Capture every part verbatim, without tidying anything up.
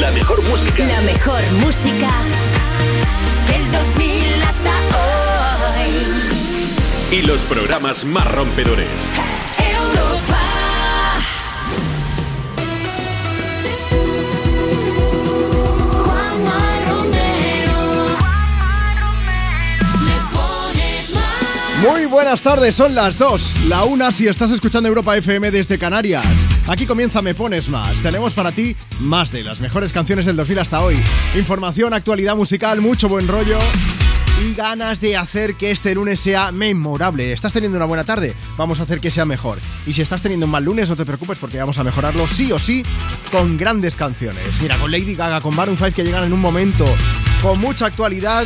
La mejor música. La mejor música del dos mil hasta hoy. Y los programas más rompedores. Europa. Juanma Romero. Me pones más. Muy buenas tardes, son las dos. La una si estás escuchando Europa F M desde Canarias. Aquí comienza Me Pones Más. Tenemos para ti más de las mejores canciones del dos mil hasta hoy. Información, actualidad musical, mucho buen rollo y ganas de hacer que este lunes sea memorable. ¿Estás teniendo una buena tarde? Vamos a hacer que sea mejor. Y si estás teniendo un mal lunes, no te preocupes porque vamos a mejorarlo sí o sí con grandes canciones. Mira, con Lady Gaga, con Maroon cinco que llegan en un momento, con mucha actualidad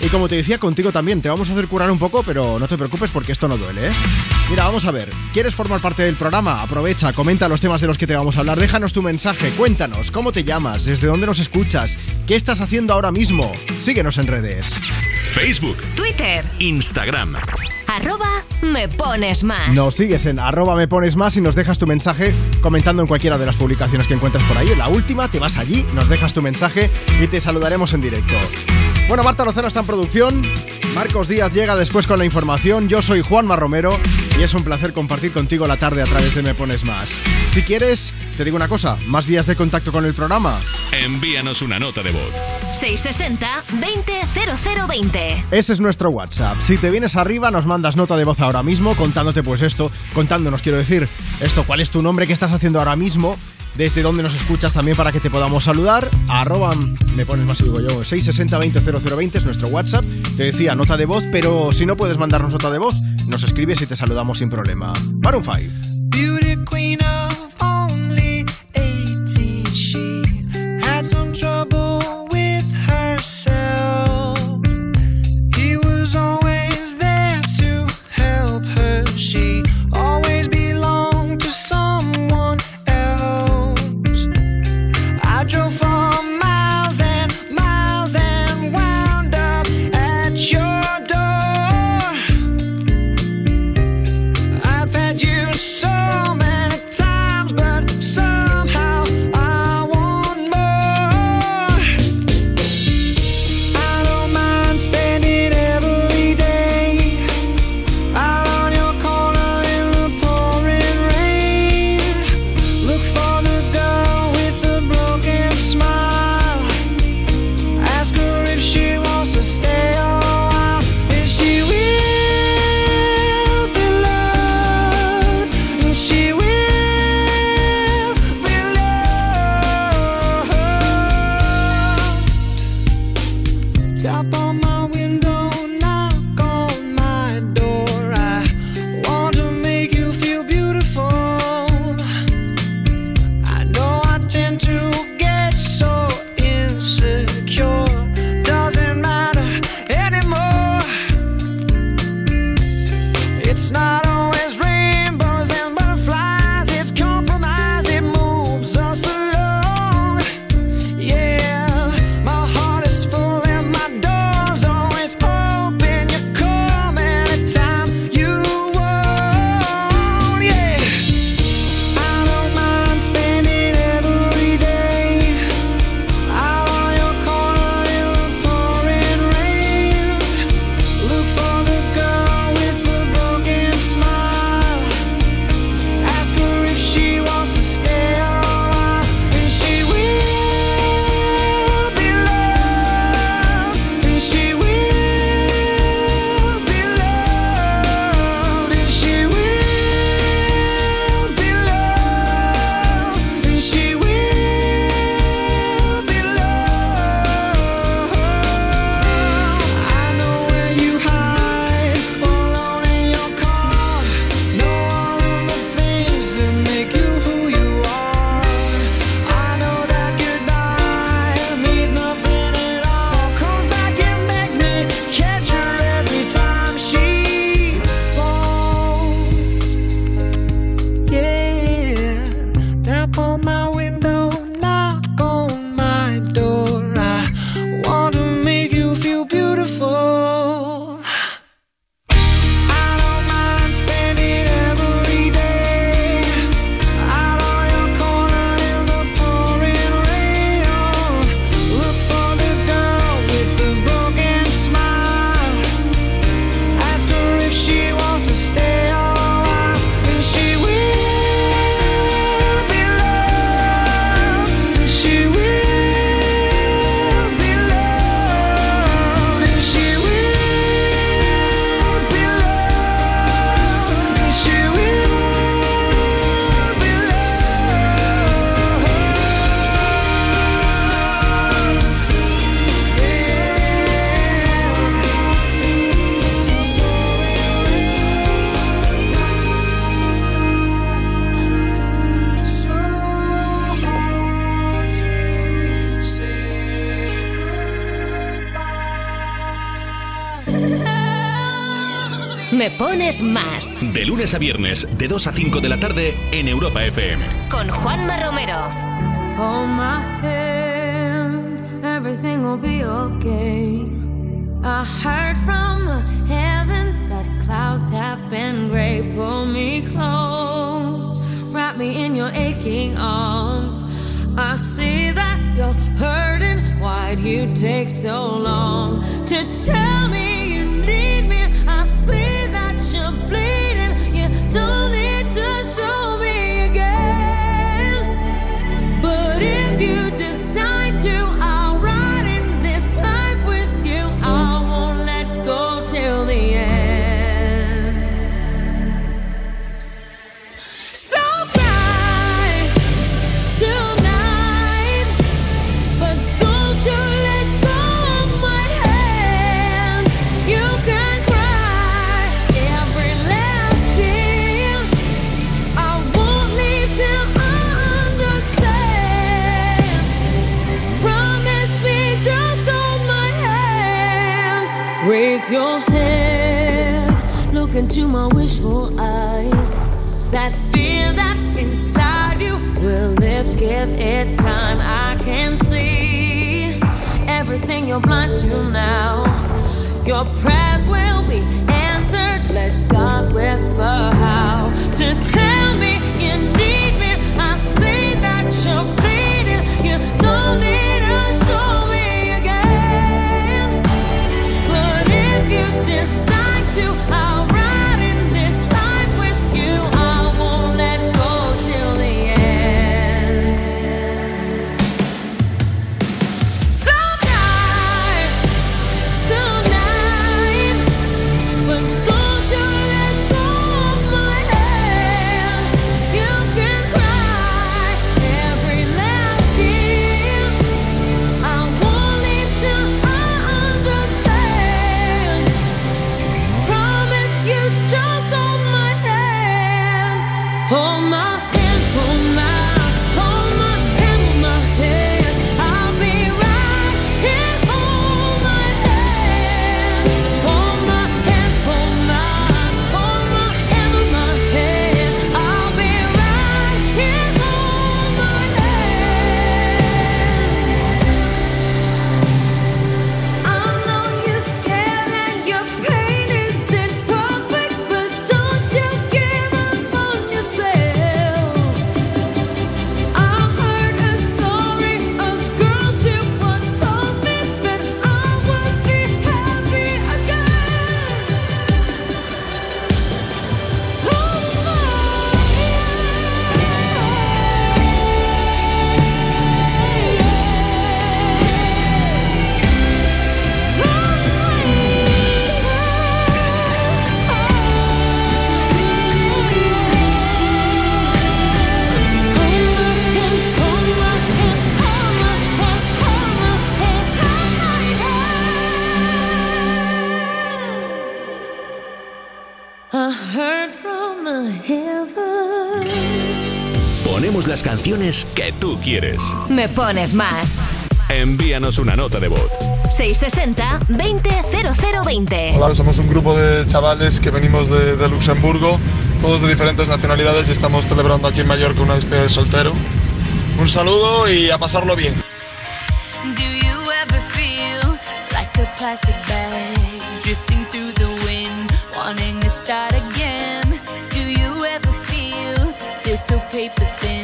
y como te decía, contigo también. Te vamos a hacer curar un poco, pero no te preocupes porque esto no duele, ¿eh? Mira, vamos a ver, ¿quieres formar parte del programa? Aprovecha, comenta los temas de los que te vamos a hablar. Déjanos tu mensaje, cuéntanos cómo te llamas, desde dónde nos escuchas, qué estás haciendo ahora mismo. Síguenos en redes: Facebook, Twitter, Instagram, arroba Me Pones Más. Nos sigues en arroba Me Pones Más y nos dejas tu mensaje comentando en cualquiera de las publicaciones que encuentras por ahí. En la última te vas allí, nos dejas tu mensaje y te saludaremos en directo. Bueno, Marta Rosero está en producción, Marcos Díaz llega después con la información, yo soy Juanma Romero y es un placer compartir contigo la tarde a través de Me Pones Más. Si quieres, te digo una cosa, más días de contacto con el programa. Envíanos una nota de voz. seiscientos sesenta, veinte, cero cero veinte. Ese es nuestro WhatsApp. Si te vienes arriba, nos mandas nota de voz ahora mismo contándote pues esto, contándonos, quiero decir, esto, cuál es tu nombre, qué estás haciendo ahora mismo, desde dónde nos escuchas también para que te podamos saludar. Arroba, me pones más y digo yo, seiscientos sesenta, veinte, cero cero veinte es nuestro WhatsApp. Te decía, nota de voz, pero si no puedes mandarnos nota de voz, nos escribes y te saludamos sin problema. Maroon cinco. Me Pones Más. De lunes a viernes, de dos a cinco de la tarde, en Europa F M. Con Juanma Romero. Hold my hand, everything will be okay. I heard from the heavens that clouds have been grey. Pull me close, wrap me in your aching arms. I see that you're hurting. Why'd you take so long to tell me you need me? I see that you're bleeding. You don't need to show me again. But if you decide to, I'll ride in this life with you. I won't let go till the end. So raise your head, look into my wishful eyes. That fear that's inside you will lift, give it time. I can see everything you're blind to now. Your prayers will be answered, let God whisper how to tell me you need me. I see that you're bleeding, you don't need a soul. If you decide to, I'll ride in this life with you. I won't let go till the end. So tonight, tonight, but don't you let go of my hand. You can cry every last tear. I won't leave till I understand. Las canciones que tú quieres. Me Pones Más. Envíanos una nota de voz. seiscientos sesenta, veinte, cero cero veinte. Hola, somos un grupo de chavales que venimos de, de Luxemburgo, todos de diferentes nacionalidades, y estamos celebrando aquí en Mallorca una despedida de soltero. Un saludo y a pasarlo bien. Do you ever feel like a plastic bag drifting through the wind, wanting to start again? Do you ever feel feel so paper thin?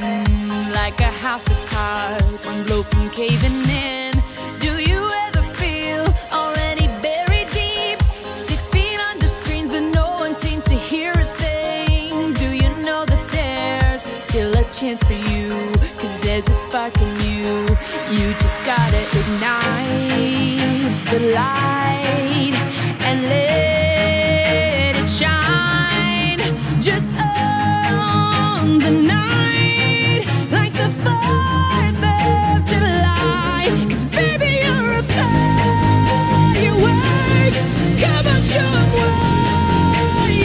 Like a house of cards, one blow from caving in. Do you ever feel already buried deep? Six feet under screens, but no one seems to hear a thing. Do you know that there's still a chance for you? Cause there's a spark in you. You just gotta ignite the light and let it shine. Just on the night. Cause baby you're a firework. Come on, show 'em what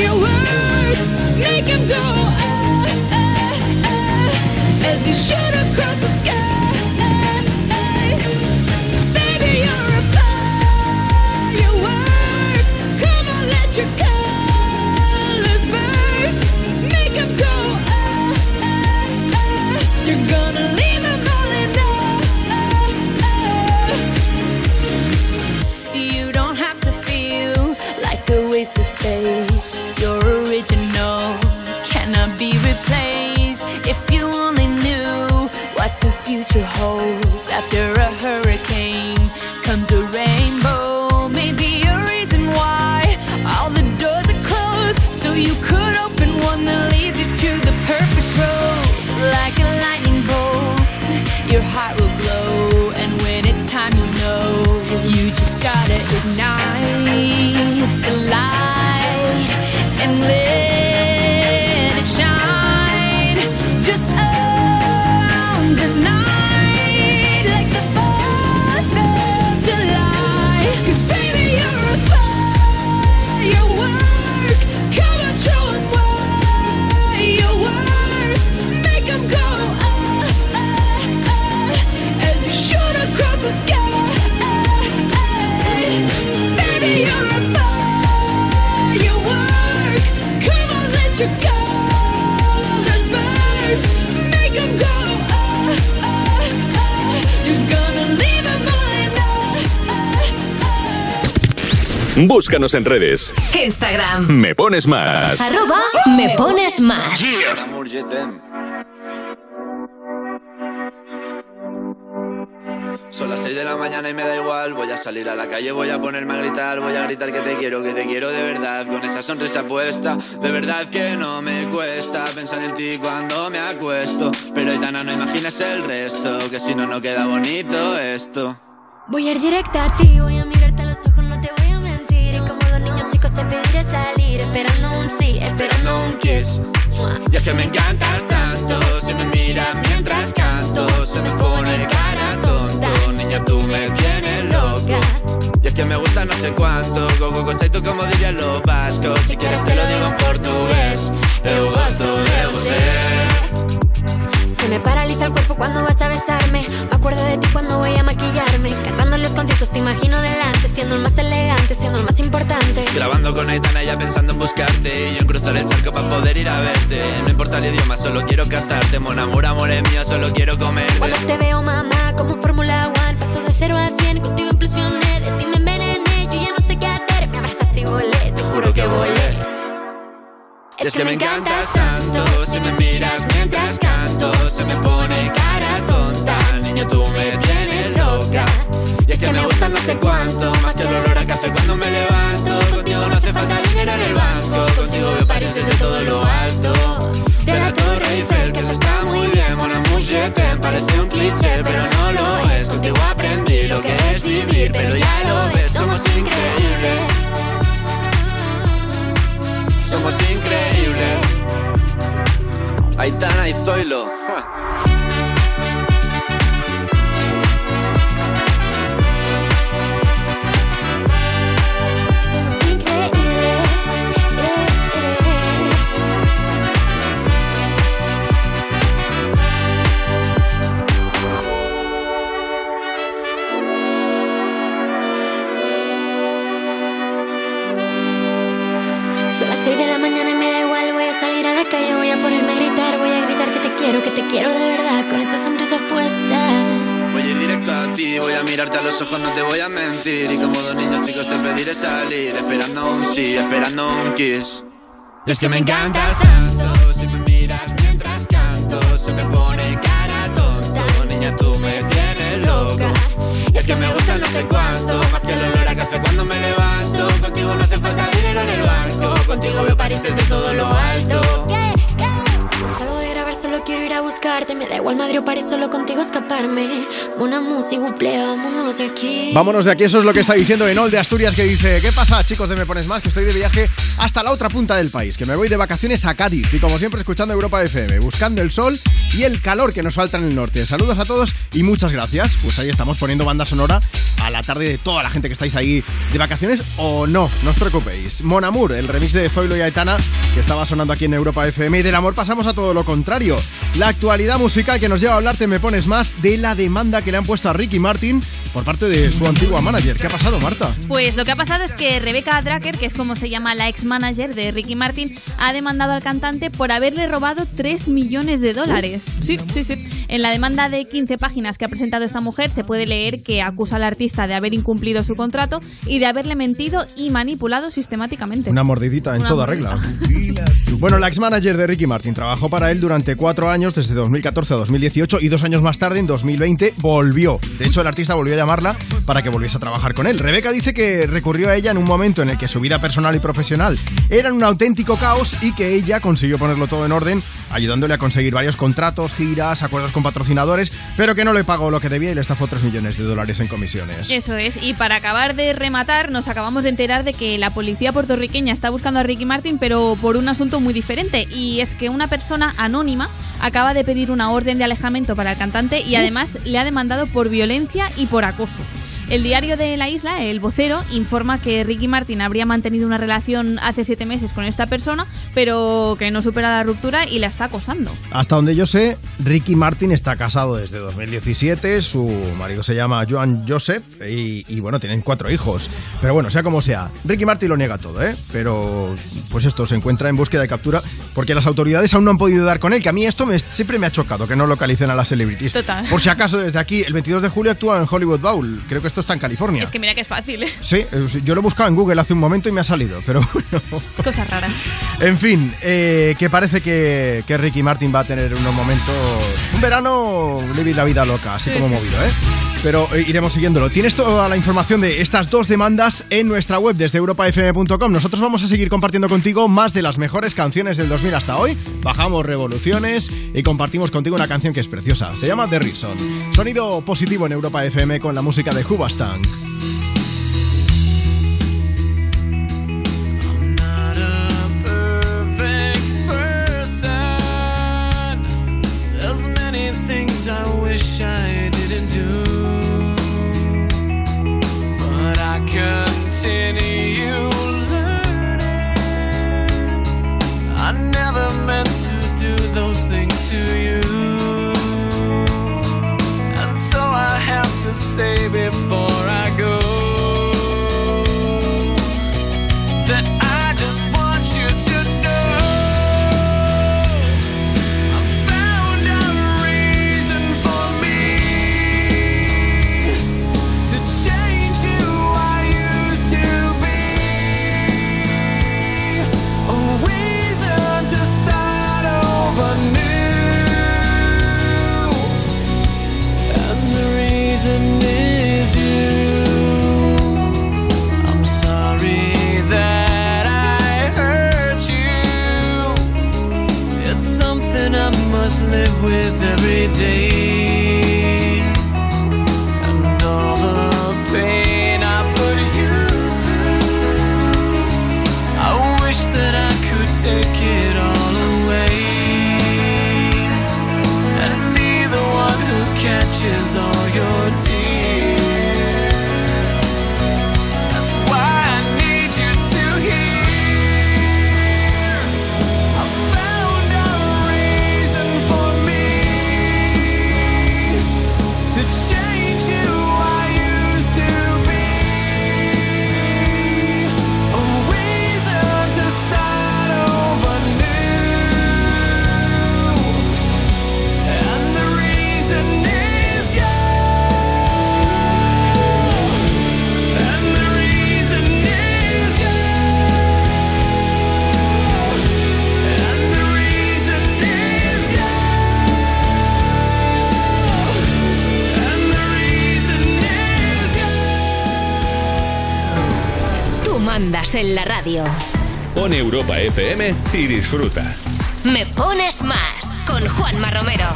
you were. Make 'em go ah, ah, ah, as you shoot across the sky. Baby you're a firework. Come on, let your color Búscanos en redes. Instagram. Me pones más. Arroba me pones más. Son las seis de la mañana y me da igual. Voy a salir a la calle, voy a ponerme a gritar. Voy a gritar que te quiero, que te quiero de verdad. Con esa sonrisa puesta, de verdad que no me cuesta pensar en ti cuando me acuesto. Pero Aitana, no imaginas el resto, que si no, no queda bonito esto. Voy a ir directa a ti, voy a mirarte a los ojos, no te voy a mentir. Y como los niños chicos te pediré salir, esperando un sí, esperando un kiss. Y es que me encantas tanto, si me miras mientras canto, se me pone cara tonta. Niña, tú me tienes loca. Y es que me gusta no sé cuánto, go, go, go, chay, tú como dirías lo vasco. Si quieres te lo digo en portugués, eu gosto de você. Se me paraliza el cuerpo cuando vas a besarme. Me acuerdo de ti cuando voy a maquillarme. Cantando en los conciertos te imagino delante, siendo el más elegante, siendo el más importante. Grabando con Aitana ya pensando en buscarte, y yo en cruzar el charco para poder ir a verte. No importa el idioma, solo quiero cantarte. Mon amor, amor es mío, solo quiero comerte. Cuando te veo, mamá, como un Fórmula One, paso de cero a cien, contigo implosioné. De ti me envenené, yo ya no sé qué hacer. Me abrazaste y volé, te juro que volé. Es, es que, que me encantas tanto, si me miras mientras canto, se me pone cara tonta. Niño, tú me tienes loca. Y es que me gusta no sé cuánto, más que el olor a café cuando me levanto. Contigo no hace falta dinero en el banco, contigo me pareces de todo lo alto. De la Torre Eiffel, que eso está muy bien, mona mujetem, parece un cliché, pero no lo es. Contigo aprendí lo que es vivir, pero ya lo ves, somos increíbles. Somos increíbles. Aitana y Zzoilo. Que te quiero de verdad, con esa sonrisa puesta. Voy a ir directo a ti, voy a mirarte a los ojos, no te voy a mentir. Y como dos niños chicos te pediré salir, esperando un sí, esperando un kiss. Y es que me encantas tanto, si me miras mientras canto, se me pone cara tonta. Niña, tú me tienes loca. Y es que me gusta no sé cuánto, más que el olor a café cuando me levanto. Contigo no hace falta dinero en el banco, contigo veo París desde todo lo alto. Solo quiero ir a buscarte, me da igual Madrid o París, solo contigo escaparme. Una música, vámonos de aquí. Vámonos de aquí, eso es lo que está diciendo Enol de Asturias, que dice: ¿qué pasa, chicos de Me Pones Más? Que estoy de viaje hasta la otra punta del país, que me voy de vacaciones a Cádiz. Y como siempre, escuchando Europa F M, buscando el sol y el calor que nos falta en el norte. Saludos a todos y muchas gracias. Pues ahí estamos poniendo banda sonora a la tarde de toda la gente que estáis ahí de vacaciones o no, no os preocupéis. Mon Amour, el remix de Zzoilo y Aitana, que estaba sonando aquí en Europa F M. Y del amor pasamos a todo lo contrario. La actualidad musical que nos lleva a hablarte, Me Pones Más, de la demanda que le han puesto a Ricky Martin por parte de su antigua manager. ¿Qué ha pasado, Marta? Pues lo que ha pasado es que Rebecca Drucker, que es como se llama la ex-manager de Ricky Martin, ha demandado al cantante por haberle robado tres millones de dólares. Sí, sí, sí. En la demanda de quince páginas que ha presentado esta mujer se puede leer que acusa al artista de haber incumplido su contrato y de haberle mentido y manipulado sistemáticamente. Una mordidita en Una toda mordidita. regla. Bueno, la ex-manager de Ricky Martin trabajó para él durante cuatro años, desde dos mil catorce a dos mil dieciocho, y dos años más tarde, en dos mil veinte, volvió. De hecho, el artista volvió a llamarla para que volviese a trabajar con él. Rebeca dice que recurrió a ella en un momento en el que su vida personal y profesional eran un auténtico caos y que ella consiguió ponerlo todo en orden, ayudándole a conseguir varios contratos, giras, acuerdos con patrocinadores, pero que no le pagó lo que debía y le estafó tres millones de dólares en comisiones. Eso es, y para acabar de rematar, nos acabamos de enterar de que la policía puertorriqueña está buscando a Ricky Martin, pero por un asunto muy diferente, y es que una persona anónima acaba de pedir una orden de alejamiento para el cantante y además le ha demandado por violencia y por acoso. El diario de la isla, El Vocero, informa que Ricky Martin habría mantenido una relación hace siete meses con esta persona, pero que no supera la ruptura y la está acosando. Hasta donde yo sé, Ricky Martin está casado desde dos mil diecisiete, su marido se llama Joan Joseph y, y bueno, tienen cuatro hijos. Pero bueno, sea como sea, Ricky Martin lo niega todo, ¿eh? Pero pues esto, se encuentra en búsqueda de captura porque las autoridades aún no han podido dar con él, que a mí esto me, siempre me ha chocado, que no localicen a las celebrities. Total. Por si acaso, desde aquí, el veintidós de julio actúa en Hollywood Bowl. Creo que esto está en California. Es que mira que es fácil, ¿eh? Sí, yo lo he buscado en Google hace un momento y me ha salido, pero bueno. Cosas raras. En fin, eh, que parece que, que Ricky Martin va a tener unos momentos... Un verano, vivir la vida loca, así sí, como sí. movido, ¿eh? Pero iremos siguiéndolo. Tienes toda la información de estas dos demandas en nuestra web desde europa f m punto com. Nosotros vamos a seguir compartiendo contigo más de las mejores canciones del dos mil hasta hoy. Bajamos revoluciones y compartimos contigo una canción que es preciosa. Se llama The Reason. Sonido positivo en Europa F M con la música de Hoobastank. Stank. I wish I didn't do, but I continue learning. I never meant to do those things to you, and so I have to say before I go that I just want you to know. Live with every day, and all the pain I put you through. I wish that I could take it all away, and be the one who catches all your tears. Andas en la radio. Pon Europa F M y disfruta. Me pones más con Juanma Romero.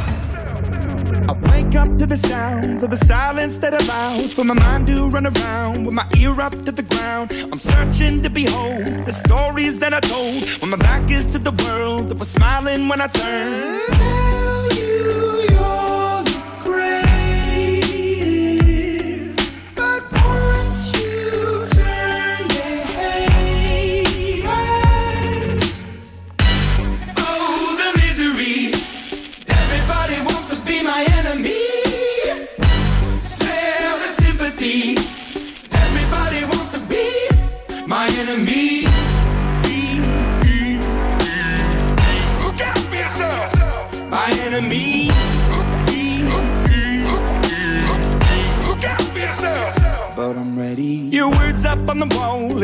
I wake up to the sounds of the silence that allows for my mind to run around with my ear up to the ground. I'm searching to behold the stories that I told when my back is to the world that was smiling when I turned. Your words up on the wall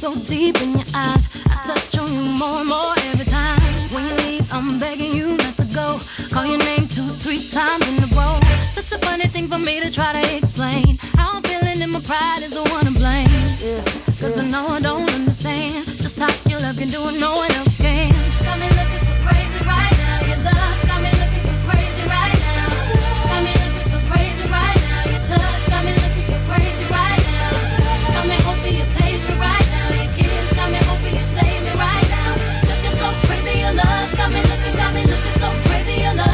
So deep in your eyes, I touch on you more and more every time. When you leave, I'm begging you not to go. Call your name two, three times in a row. Such a funny thing for me to try to explain. How I'm feeling and my pride is the one to blame. Yeah, Cause yeah. I know I don't understand just how your love can do what no one else can. Got me looking so crazy right now. Your love's got me looking so crazy right now. Got me looking so crazy right now. Your touch got me looking so crazy right now. Got me hoping your place for right. Got me looking, got me looking so crazy, your love.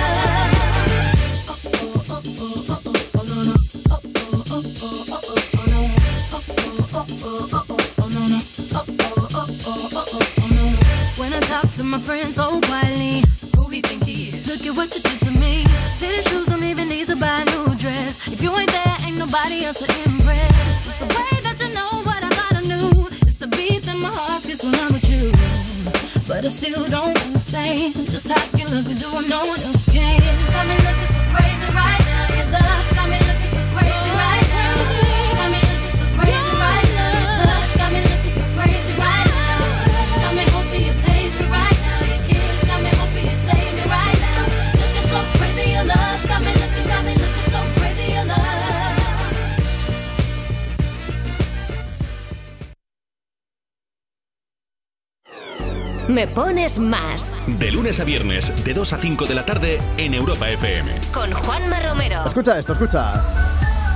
oh, oh, oh, oh, no, no. Oh, oh, oh, oh, oh, oh, oh, no, no. When I talk to my friends so quietly, who we think he is? Look at what you did to me. Titty shoes don't even need to buy a new dress. If you ain't there, ain't nobody else to impress. It's the way that you know what I gotta do. It's the beat that my heart gets when I'm with you. But I still don't say just how you look and do what no one else can. Got me looking so crazy right now. Your love's got me looking so crazy right now. Got me looking so crazy right now. Your touch got me looking so crazy right now. Got me hoping you pay me right now. Your kiss got me hoping you save me right now. Looking so crazy, your love's got me looking, got me looking so crazy, your love. Me Pones Más. De lunes a viernes, de dos a cinco de la tarde, en Europa F M. Con Juanma Romero. Escucha esto, escucha.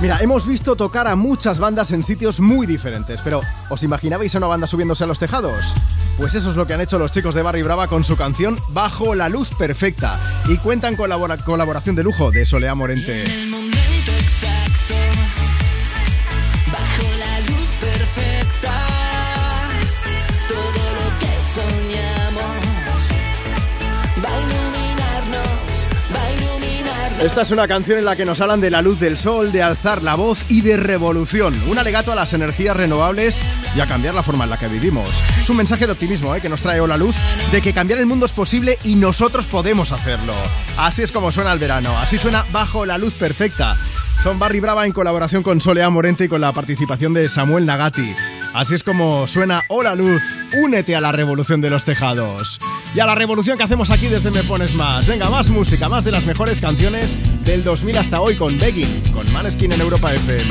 Mira, hemos visto tocar a muchas bandas en sitios muy diferentes, pero ¿os imaginabais a una banda subiéndose a los tejados? Pues eso es lo que han hecho los chicos de Barri Brava con su canción Bajo la Luz Perfecta. Y cuentan con la colaboración de lujo de Soleá Morente. En el momento exacto, bajo la luz perfecta. Esta es una canción en la que nos hablan de la luz del sol, de alzar la voz y de revolución. Un alegato a las energías renovables y a cambiar la forma en la que vivimos. Es un mensaje de optimismo, ¿eh?, que nos trae Hola Luz, de que cambiar el mundo es posible y nosotros podemos hacerlo. Así es como suena el verano, así suena Bajo la Luz Perfecta. Son Barri Brava en colaboración con Soleá Morente y con la participación de Samuel Nagati. Así es como suena Hola Luz, únete a la revolución de los tejados. Y a la revolución que hacemos aquí desde Me Pones Más. Venga, más música, más de las mejores canciones del dos mil hasta hoy con Begging, con Maneskin en Europa F M.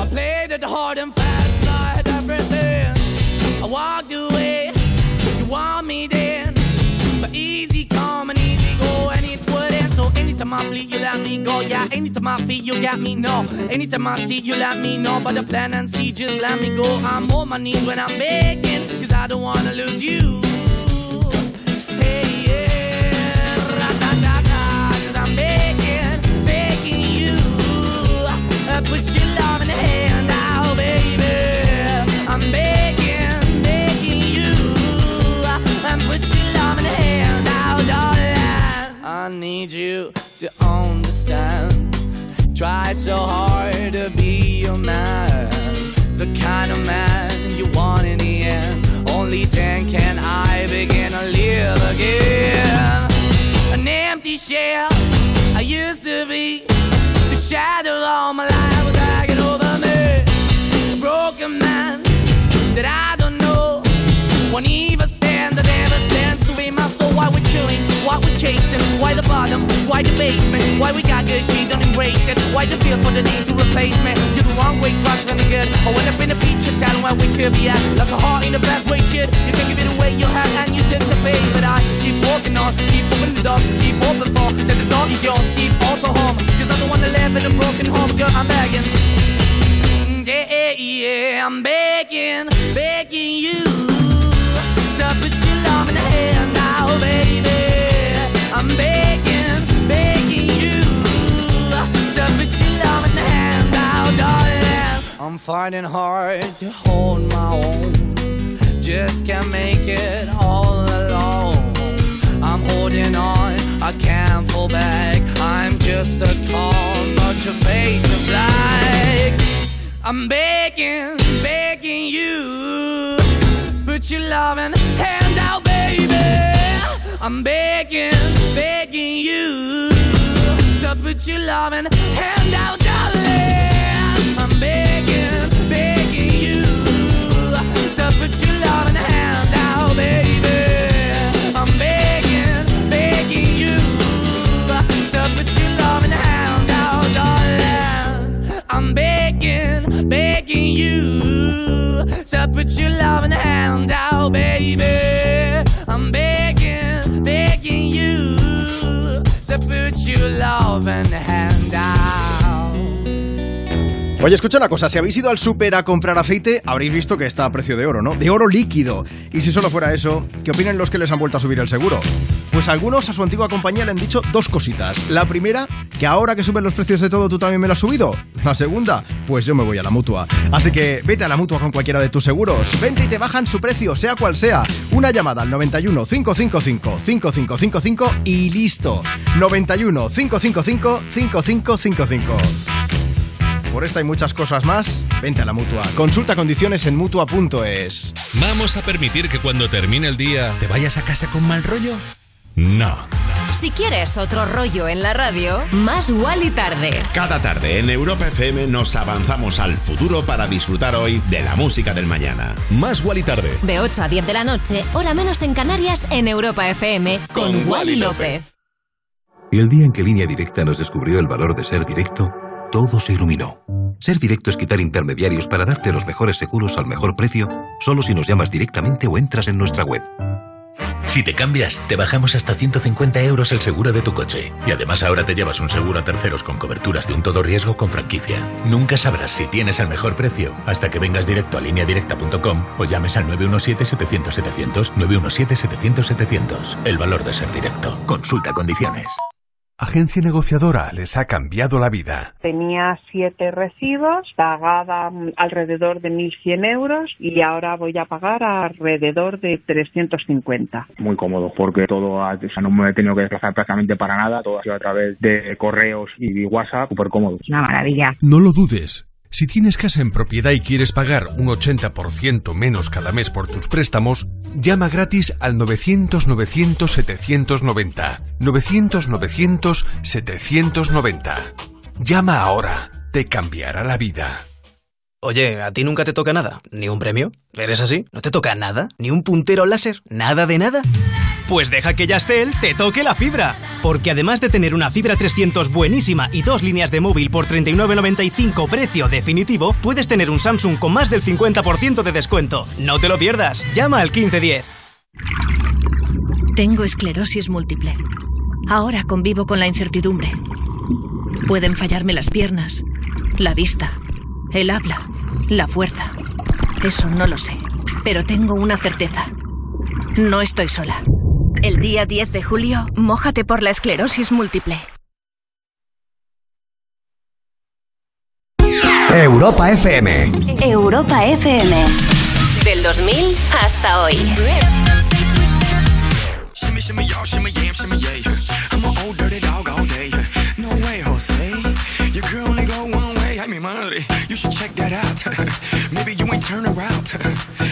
I played it hard and fast, I had everything. I walked away, you want me then. But easy come and easy go, and it wouldn't. So anytime I bleed, you let me go, yeah. Anytime I feel, you got me, no. Anytime I see, you let me know. But the plan and see, just let me go. I'm on my knees when I'm begging, cause I don't wanna lose you. Hey, yeah, ra-da-da-da, cause I'm begging, begging you. Put your love in the hand now, baby. I'm begging, begging you. And put your love in the hand now, darling. I need you to understand. Try so hard to be your man, the kind of man you want in the end. Only then can I begin to live again. An empty shell I used to be. Shadow all my life was hanging over me. A broken man that I don't know won't even stand, I never stand to be my soul. Why we're chilling, why we're chasing, why the bottom, why the basement, why we got good, she don't embrace it, why the feel for the need to replace me. You're the wrong way, trying to find the good. I went up in the feature town where we could be at, like a heart in the best way, shit. You can give it away, you have and you tend to pay. But I keep walking on, keep moving the dog, keep open for that the dog is yours, keep also home. Cause I'm the one that live in a broken home, girl, I'm begging. Yeah, yeah, yeah, I'm begging, begging you. Put your love in the hand now, baby. I'm begging, begging you. So put your love in the hand now, darling. I'm finding hard to hold my own. Just can't make it all alone. I'm holding on, I can't fall back. I'm just a call, not your face to black. I'm begging, begging you. Put your loving hand out, baby. I'm begging, begging you to put your loving hand out, darling. I'm begging, begging you to put your loving hand out, baby. I'm begging, begging you to put your loving hand out, darling. I'm begging, begging you. So put your love in the hand out, baby. I'm begging, begging you. So put your love in the hand out. Oye, escucha una cosa, si habéis ido al súper a comprar aceite, habréis visto que está a precio de oro, ¿no? De oro líquido. Y si solo fuera eso, ¿qué opinan los que les han vuelto a subir el seguro? Pues algunos a su antigua compañía le han dicho dos cositas. La primera, que ahora que suben los precios de todo, tú también me lo has subido. La segunda, pues yo me voy a la Mutua. Así que vete a la Mutua con cualquiera de tus seguros. Vente y te bajan su precio, sea cual sea. Una llamada al noventa y uno, cinco cinco cinco, cinco cinco cinco cinco y listo. noventa y uno, cinco cinco cinco, cinco cinco cinco cinco. Por esta y muchas cosas más, vente a la Mutua. Consulta condiciones en mutua punto es. ¿Vamos a permitir que cuando termine el día te vayas a casa con mal rollo? No. Si quieres otro rollo en la radio, Más Wally Tarde. Cada tarde en Europa F M nos avanzamos al futuro para disfrutar hoy de la música del mañana. Más Wally Tarde. De ocho a diez de la noche, hora menos en Canarias, en Europa F M, con, con Wally López. Y el día en que Línea Directa nos descubrió el valor de ser directo, todo se iluminó. Ser directo es quitar intermediarios para darte los mejores seguros al mejor precio, solo si nos llamas directamente o entras en nuestra web. Si te cambias, te bajamos hasta ciento cincuenta euros el seguro de tu coche. Y además ahora te llevas un seguro a terceros con coberturas de un todo riesgo con franquicia. Nunca sabrás si tienes el mejor precio hasta que vengas directo a línea directa punto com o llames al nueve uno siete, siete cero cero, siete cero cero, nueve uno siete, siete cero cero, siete cero cero. El valor de ser directo. Consulta condiciones. Agencia Negociadora les ha cambiado la vida. Tenía siete recibos, pagaba alrededor de mil cien euros y ahora voy a pagar alrededor de trescientos cincuenta. Muy cómodo porque todo, ha, o sea, no me he tenido que desplazar prácticamente para nada, todo ha sido a través de correos y de WhatsApp, súper cómodo. Una maravilla. No lo dudes. Si tienes casa en propiedad y quieres pagar un ochenta por ciento menos cada mes por tus préstamos, llama gratis al novecientos, novecientos, setecientos noventa. novecientos, novecientos, setecientos noventa. Llama ahora, te cambiará la vida. Oye, ¿a ti nunca te toca nada? ¿Ni un premio? ¿Eres así? ¿No te toca nada? ¿Ni un puntero láser? ¿Nada de nada? Pues deja que Yastel te toque la fibra. Porque además de tener una fibra trescientos buenísima y dos líneas de móvil por treinta y nueve con noventa y cinco precio definitivo, puedes tener un Samsung con más del cincuenta por ciento de descuento. No te lo pierdas. Llama al quince diez. Tengo esclerosis múltiple. Ahora convivo con la incertidumbre. Pueden fallarme las piernas, la vista, el habla, la fuerza. Eso no lo sé. Pero tengo una certeza. No estoy sola. El día diez de julio, mójate por la esclerosis múltiple. Europa F M. Europa F M. Del dos mil hasta hoy. You should check that out. Maybe you ain't turn around.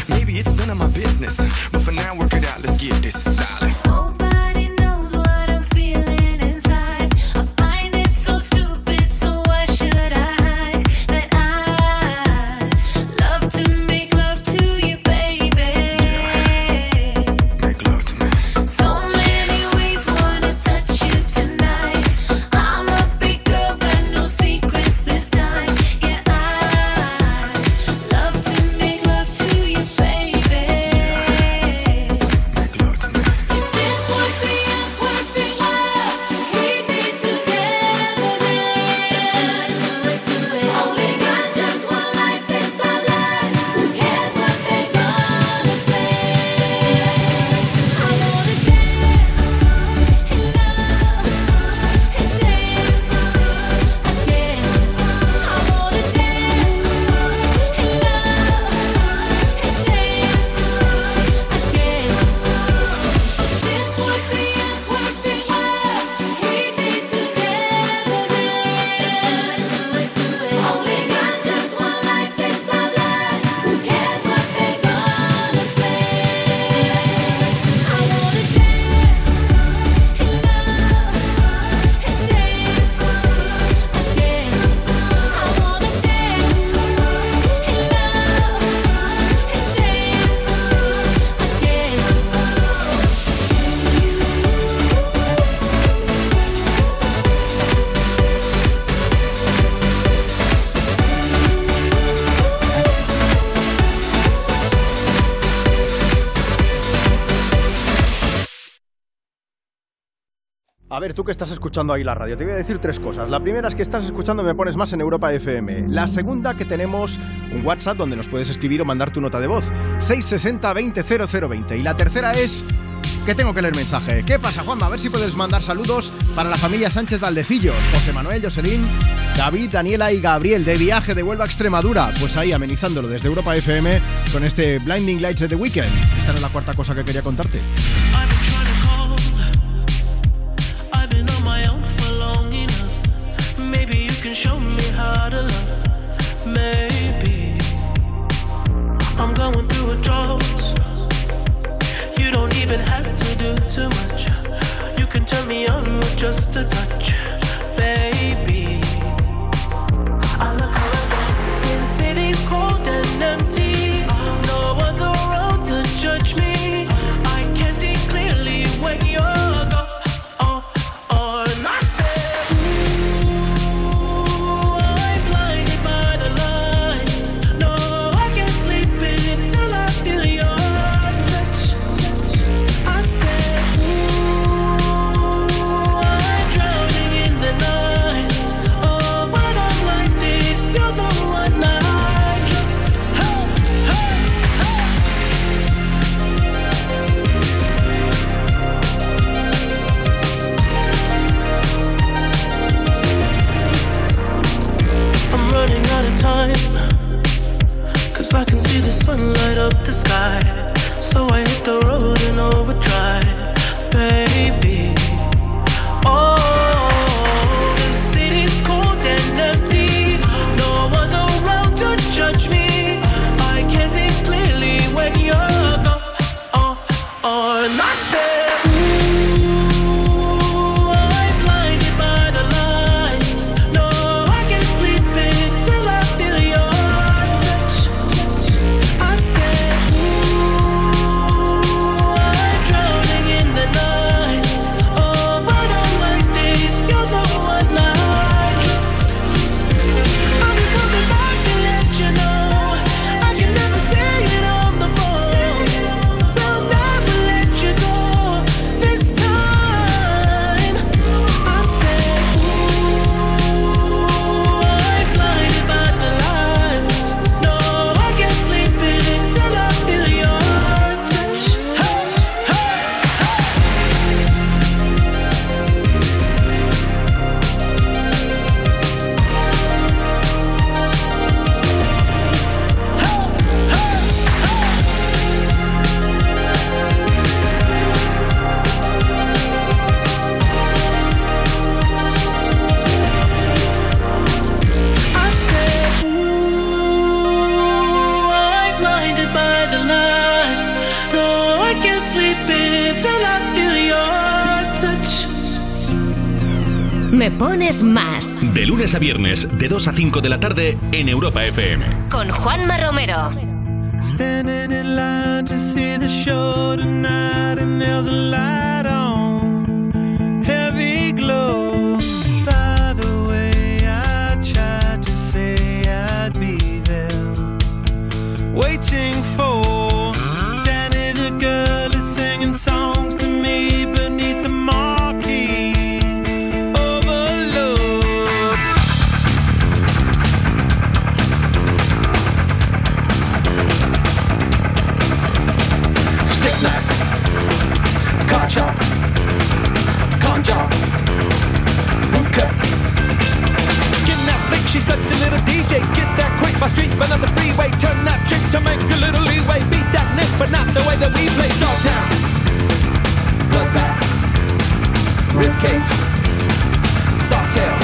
Maybe it's none of my business. But for now, work it out. Let's get this, darling. Nobody knows what I'm feeling inside. I find it so stupid, so why should I hide that I love to make love to you, baby? Yeah. Make love to me. So many ways wanna touch you tonight. I'm a big girl, but no secrets this time. Love to make love to you, baby. Make love to me. A ver, tú que estás escuchando ahí la radio, te voy a decir tres cosas. La primera es que estás escuchando Me Pones Más en Europa F M. La segunda, que tenemos un WhatsApp donde nos puedes escribir o mandar tu nota de voz, seiscientos sesenta, veinte, cero cero veinte. Y la tercera es que tengo que leer mensaje. ¿Qué pasa, Juanma? A ver si puedes mandar saludos para la familia Sánchez de Aldecillos, José Manuel, Joselín, David, Daniela y Gabriel, de viaje de Huelva a Extremadura. Pues ahí, amenizándolo desde Europa F M con este Blinding Lights de The Weeknd. Esta era la cuarta cosa que quería contarte. Show me how to love, maybe I'm going through a drought. You don't even have to do too much. You can turn me on with just a touch, baby. I look around, since city's cold and empty, no one's around to judge me. I can see clearly when you're I can see the sun light up the sky. So I hit the road and overdrive, baby. Oh, the city's cold and empty. No one's around to judge me. I can see clearly when you're gone. Oh, oh, and I say Me Pones Más. De lunes a viernes, de dos a cinco de la tarde en Europa F M. Con Juanma Romero. Standing in line to see the show tonight, and there's a light on. Heavy glow. By the way, I tried to say I'd be there. Waiting for Danny, the girl is singing songs to me beneath the moon. Chop, can't jump, won't cut. Skin that flick, she's such a little D J. Get that quick, my streets but not the freeway. Turn that trick to make a little leeway. Beat that nick, but not the way that we play. Dog down, bloodbath, ribcage, soft tail.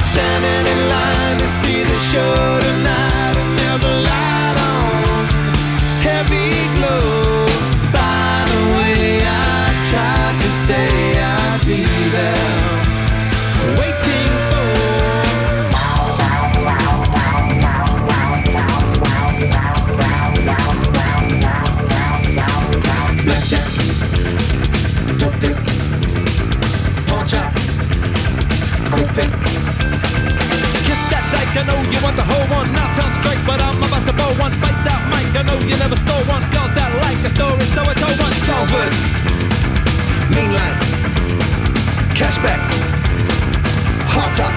Standing in line to see the show tonight, and there's a light on, heavy glow. Tried to say I'd be there, waiting for. Blackjack, dope dick, pawn shop, quick pick. Kiss that dyke, I know you want the whole one. Not on strike, but I'm about to blow one. Bite that mic, I know you never stole one. Girls that like the story, so I told one. So good. Mainline, cashback, hot top.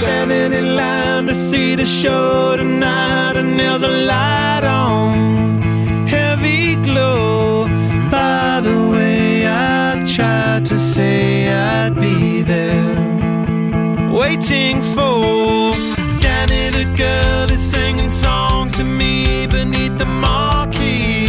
Standing in line to see the show tonight, and there's a light on, heavy glow. By the way, I tried to say I'd be there, waiting for Danny the girl is singing songs to me beneath the marquee.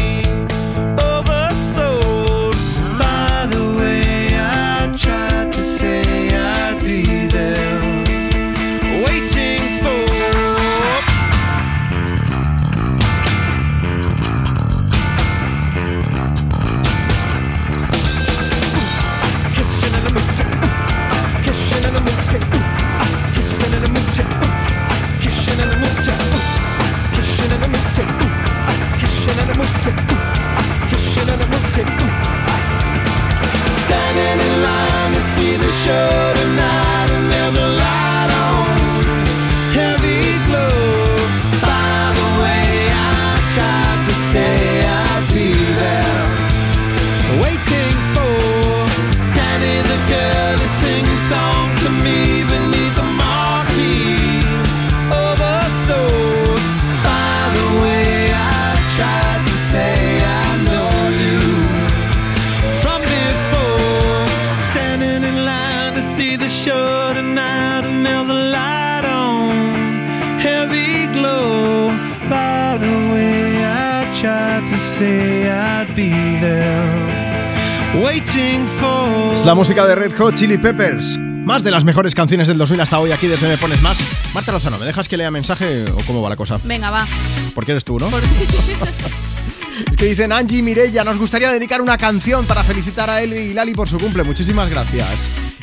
Es la música de Red Hot Chili Peppers. Más de las mejores canciones del dos mil hasta hoy, aquí desde Me Pones Más. Marta Lozano, ¿me dejas que lea mensaje o cómo va la cosa? Venga, va. Porque eres tú, ¿no? Por... Que dicen Angie y Mireia, nos gustaría dedicar una canción para felicitar a Eli y Lali por su cumple. Muchísimas gracias.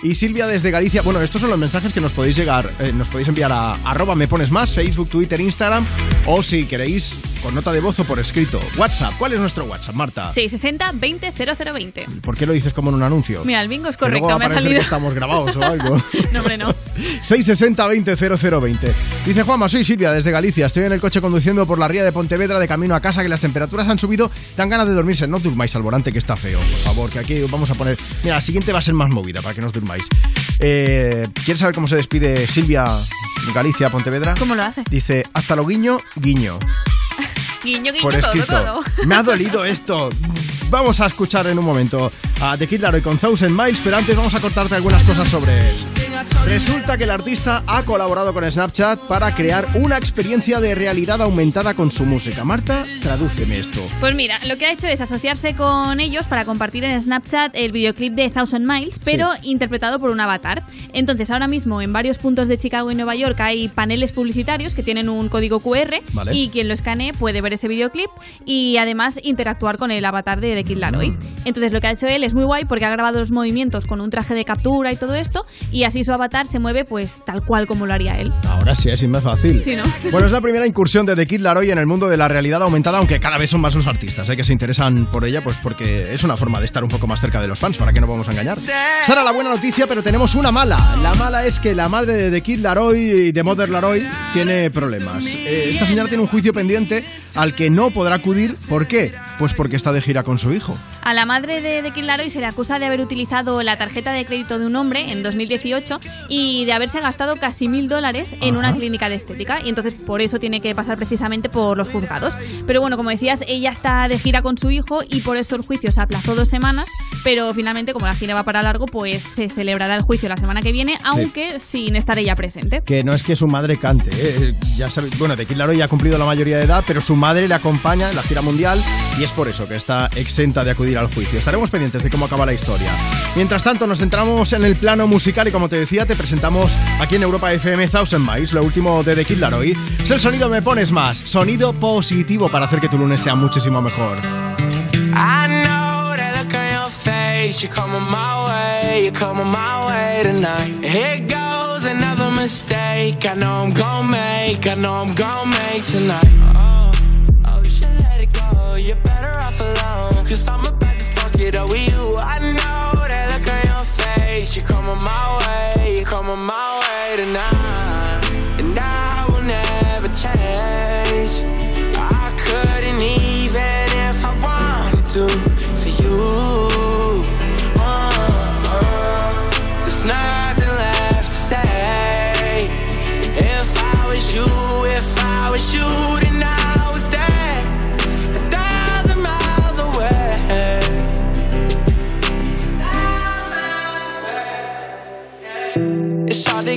Y Silvia desde Galicia. Bueno, estos son los mensajes que nos podéis llegar, eh, nos podéis enviar a arroba me pones más, Facebook, Twitter, Instagram, o si queréis con nota de voz o por escrito. WhatsApp, ¿cuál es nuestro WhatsApp, Marta? seiscientos sesenta, veinte, cero cero veinte. ¿Por qué lo dices como en un anuncio? Mira, el bingo es correcto, luego me ha salido. Que estamos grabados o algo. No, hombre, no. seiscientos sesenta, veinte, cero cero veinte. Dice Juanma, soy Silvia desde Galicia, estoy en el coche conduciendo por la ría de Pontevedra de camino a casa, que las temperaturas han subido, dan ganas de dormirse. No durmáis al volante, que está feo, por favor, que aquí vamos a poner... Mira, la siguiente va a ser más movida para que no os durmáis. Eh, ¿Quieres saber cómo se despide Silvia de Galicia, Pontevedra? ¿Cómo lo hace? Dice, hasta lo guiño, guiño. Guiño, guiño, por escrito. Todo, todo. Me ha dolido esto. Vamos a escuchar en un momento a The Kid Laroi con Thousand Miles, pero antes vamos a contarte algunas cosas sobre él. Resulta que el artista ha colaborado con Snapchat para crear una experiencia de realidad aumentada con su música. Marta, tradúceme esto. Pues mira, lo que ha hecho es asociarse con ellos para compartir en Snapchat el videoclip de Thousand Miles, pero sí, interpretado por un avatar. Entonces, ahora mismo en varios puntos de Chicago y Nueva York hay paneles publicitarios que tienen un código cu erre, vale, y quien lo escanee puede ver ese videoclip y además interactuar con el avatar de The Kid Laroi. Mm. Entonces, lo que ha hecho él es muy guay porque ha grabado los movimientos con un traje de captura y todo esto, y así su avatar se mueve pues tal cual como lo haría él. Ahora sí, es más fácil. Sí, ¿no? Bueno, es la primera incursión de The Kid Laroi en el mundo de la realidad aumentada, aunque cada vez son más los artistas, ¿eh?, que se interesan por ella, pues porque es una forma de estar un poco más cerca de los fans, para que no vamos a engañar. Sara, la buena noticia, pero tenemos una mala. La mala es que la madre de The Kid Laroi y de Mother Laroi tiene problemas. Eh, esta señora tiene un juicio pendiente al que no podrá acudir. ¿Por qué? Pues porque está de gira con su hijo. A la madre de The Kid Laroi se le acusa de haber utilizado la tarjeta de crédito de un hombre en dos mil dieciocho y de haberse gastado casi mil dólares en, ajá, una clínica de estética, y entonces por eso tiene que pasar precisamente por los juzgados. Pero bueno, como decías, ella está de gira con su hijo y por eso el juicio se aplazó dos semanas, pero finalmente, como la gira va para largo, pues se celebrará el juicio la semana que viene, aunque sí, sin estar ella presente. Que no es que su madre cante, eh, ya sabe, bueno, The Kid Laroi ya ha cumplido la mayoría de edad, pero su madre le acompaña en la gira mundial y es por eso que está exenta de acudir al juicio. Estaremos pendientes de cómo acaba la historia. Mientras tanto, nos centramos en el plano musical y, como te decía, te presentamos aquí en Europa F M Thousand Miles, lo último de The Kid Laroi. Es el sonido Me Pones Más, sonido positivo para hacer que tu lunes sea muchísimo mejor. I know that look on your face, you're coming my way, you're coming my way tonight. Here goes another mistake, I know I'm gonna make, I know I'm gonna make tonight. Oh, oh, you should let it go, you're better off alone, cause I'm about to fuck it up with you. I know that look on your face, you're coming my way, you're coming my way tonight. And I will never change, I couldn't even if I wanted to, for you, uh, uh. was you, if I was you, then I would stay a thousand miles away. It's hard to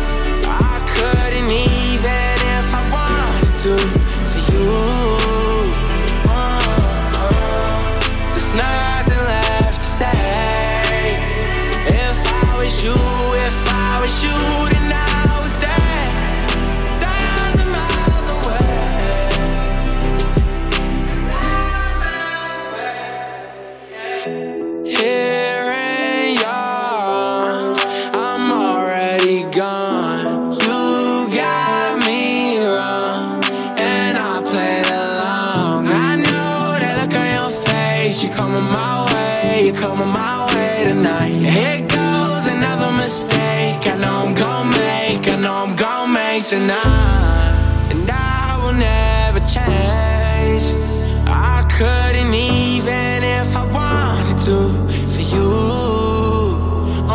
I couldn't even if I wanted to for you. You, if I was you, then I would stay a thousand miles away. Here in your arms, I'm already gone. You got me wrong, and I played along. I know that look on your face. You're coming my way, you're coming my way tonight. Here I know I'm gon' make, I know I'm gon' make tonight. And I will never change. I couldn't even if I wanted to for you. uh,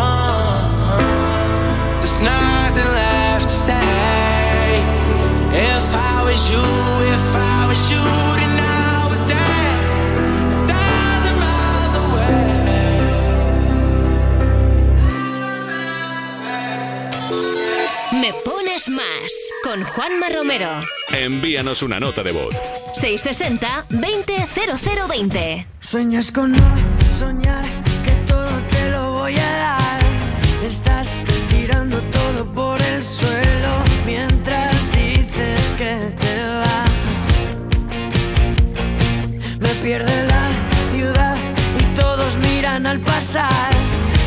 There's nothing left to say. If I was you, if I was you, then I would stay a thousand miles away. Me Pones Más, con Juanma Romero. Envíanos una nota de voz. seis sesenta, veinte, cero cero veinte. Sueñas con no soñar, que todo te lo voy a dar. Estás tirando todo por el suelo mientras dices que te vas. Me pierde la ciudad y todos miran al pasar.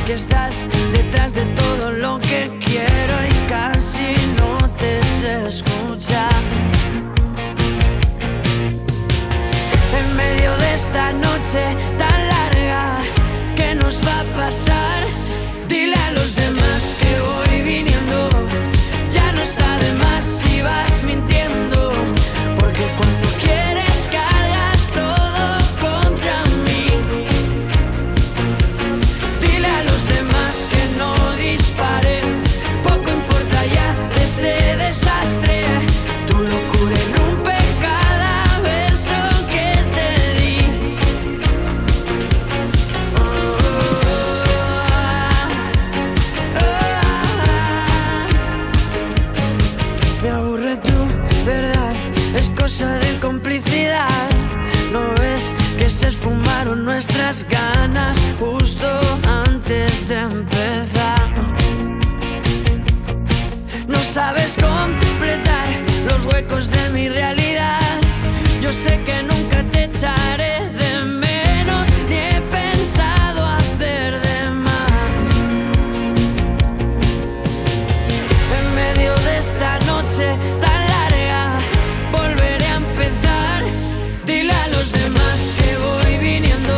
Que estás detrás de todo lo que quiero y casi no te sé escuchar. En medio de esta noche tan larga, ¿qué nos va a pasar? Dile a los demás que voy viniendo. Ya no está de más si vas mintiendo, porque cuando quieres cargas todo contra mí. Dile a los demás que no disparen. Fumaron nuestras ganas justo antes de empezar. No sabes completar los huecos de mi realidad. Yo sé que nunca te echaré de menos, ni he pensado hacer de más. En medio de esta noche tan larga, volveré a empezar. Dile a los demás que voy viniendo.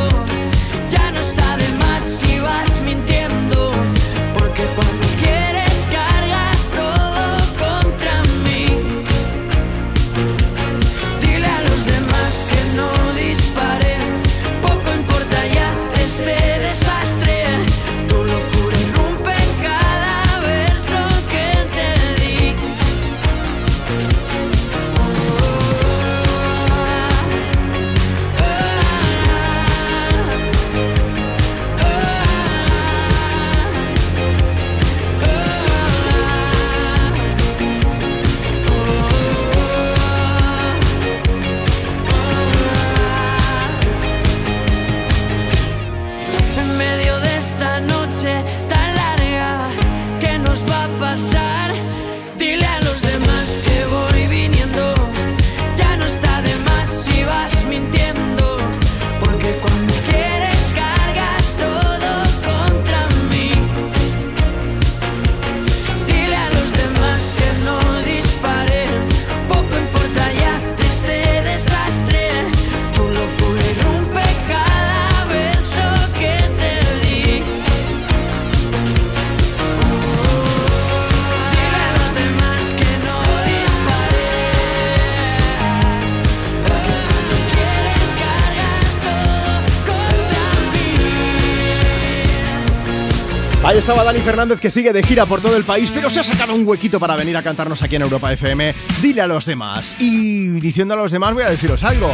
Ahí estaba Dani Fernández, que sigue de gira por todo el país, pero se ha sacado un huequito para venir a cantarnos aquí en Europa F M. Dile a los demás. Y diciendo a los demás voy a deciros algo.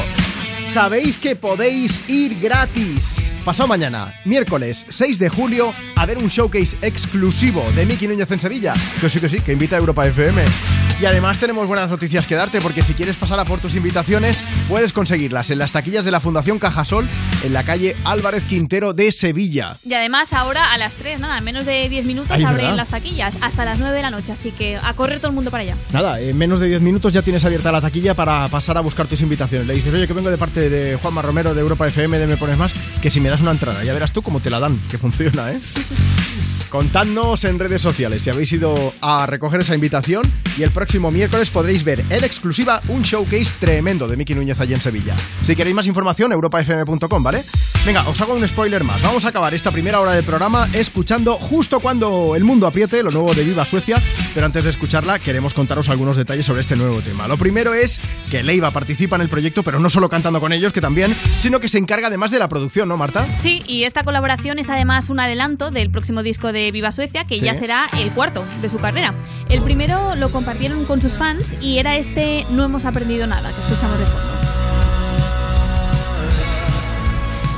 Sabéis que podéis ir gratis pasado mañana, miércoles seis de julio, a ver un showcase exclusivo de Miki Núñez en Sevilla. Que sí, que sí, que invita a Europa F M. Y además tenemos buenas noticias que darte, porque si quieres pasar a por tus invitaciones, puedes conseguirlas en las taquillas de la Fundación Cajasol, en la calle Álvarez Quintero de Sevilla. Y además ahora a las tres, nada, en menos de diez minutos abren ¿verdad? las taquillas, hasta las nueve de la noche, así que a correr todo el mundo para allá. Nada, en menos de diez minutos ya tienes abierta la taquilla para pasar a buscar tus invitaciones. Le dices, oye, que vengo de parte de Juanma Romero, de Europa F M, de Me Pones Más, que si me das una entrada, ya verás tú cómo te la dan, que funciona, ¿eh? Contadnos en redes sociales si habéis ido a recoger esa invitación, y el próximo miércoles podréis ver en exclusiva un showcase tremendo de Miki Núñez allí en Sevilla. Si queréis más información, europa f m punto com, ¿vale? Venga, os hago un spoiler más. Vamos a acabar esta primera hora del programa escuchando Justo cuando el mundo apriete, lo nuevo de Viva Suecia, pero antes de escucharla queremos contaros algunos detalles sobre este nuevo tema. Lo primero es que Leiva participa en el proyecto, pero no solo cantando con ellos, que también, sino que se encarga además de la producción, ¿no, Marta? Sí, y esta colaboración es además un adelanto del próximo disco de de Viva Suecia, que sí. ya será el cuarto de su carrera. El primero lo compartieron con sus fans y era este No hemos aprendido nada, que escuchamos de fondo.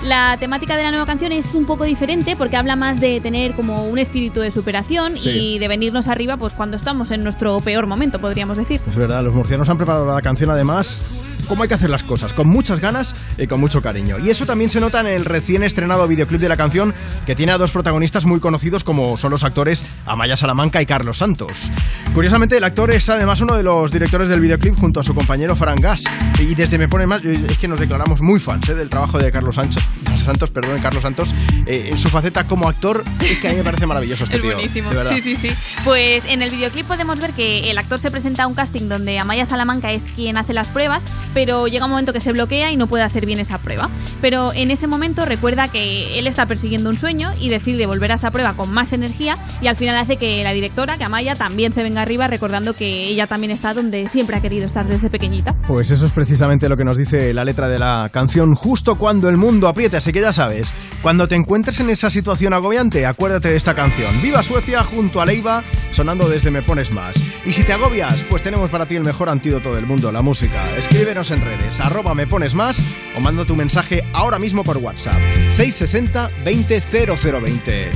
La temática de la nueva canción es un poco diferente, porque habla más de tener como un espíritu de superación, sí. y de venirnos arriba pues cuando estamos en nuestro peor momento, podríamos decir. Es verdad, los murcianos han preparado la canción además cómo hay que hacer las cosas, con muchas ganas y con mucho cariño. Y eso también se nota en el recién estrenado videoclip de la canción, que tiene a dos protagonistas muy conocidos como son los actores Amaya Salamanca y Carlos Santos. Curiosamente, el actor es además uno de los directores del videoclip junto a su compañero Fran Gas. Y desde Me Pone Más, es que nos declaramos muy fans ¿eh? del trabajo de Carlos Sancho, Santos, perdón, Carlos Santos, eh, en su faceta como actor, es que a mí me parece maravilloso este es tío. Es buenísimo, sí, sí, sí. Pues en el videoclip podemos ver que el actor se presenta a un casting donde Amaya Salamanca es quien hace las pruebas, pero llega un momento que se bloquea y no puede hacer bien esa prueba. Pero en ese momento recuerda que él está persiguiendo un sueño y decide volver a esa prueba con más energía, y al final hace que la directora, que Amaya, también se venga arriba, recordando que ella también está donde siempre ha querido estar desde pequeñita. Pues eso es precisamente lo que nos dice la letra de la canción Justo cuando el mundo apriete. Así que ya sabes, cuando te encuentres en esa situación agobiante, acuérdate de esta canción. Viva Suecia junto a Leiva, sonando desde Me Pones Más. Y si te agobias, pues tenemos para ti el mejor antídoto del mundo, la música. Escríbenos en redes, arroba me pones más, o manda tu mensaje ahora mismo por WhatsApp seis sesenta veinte cero cero veinte.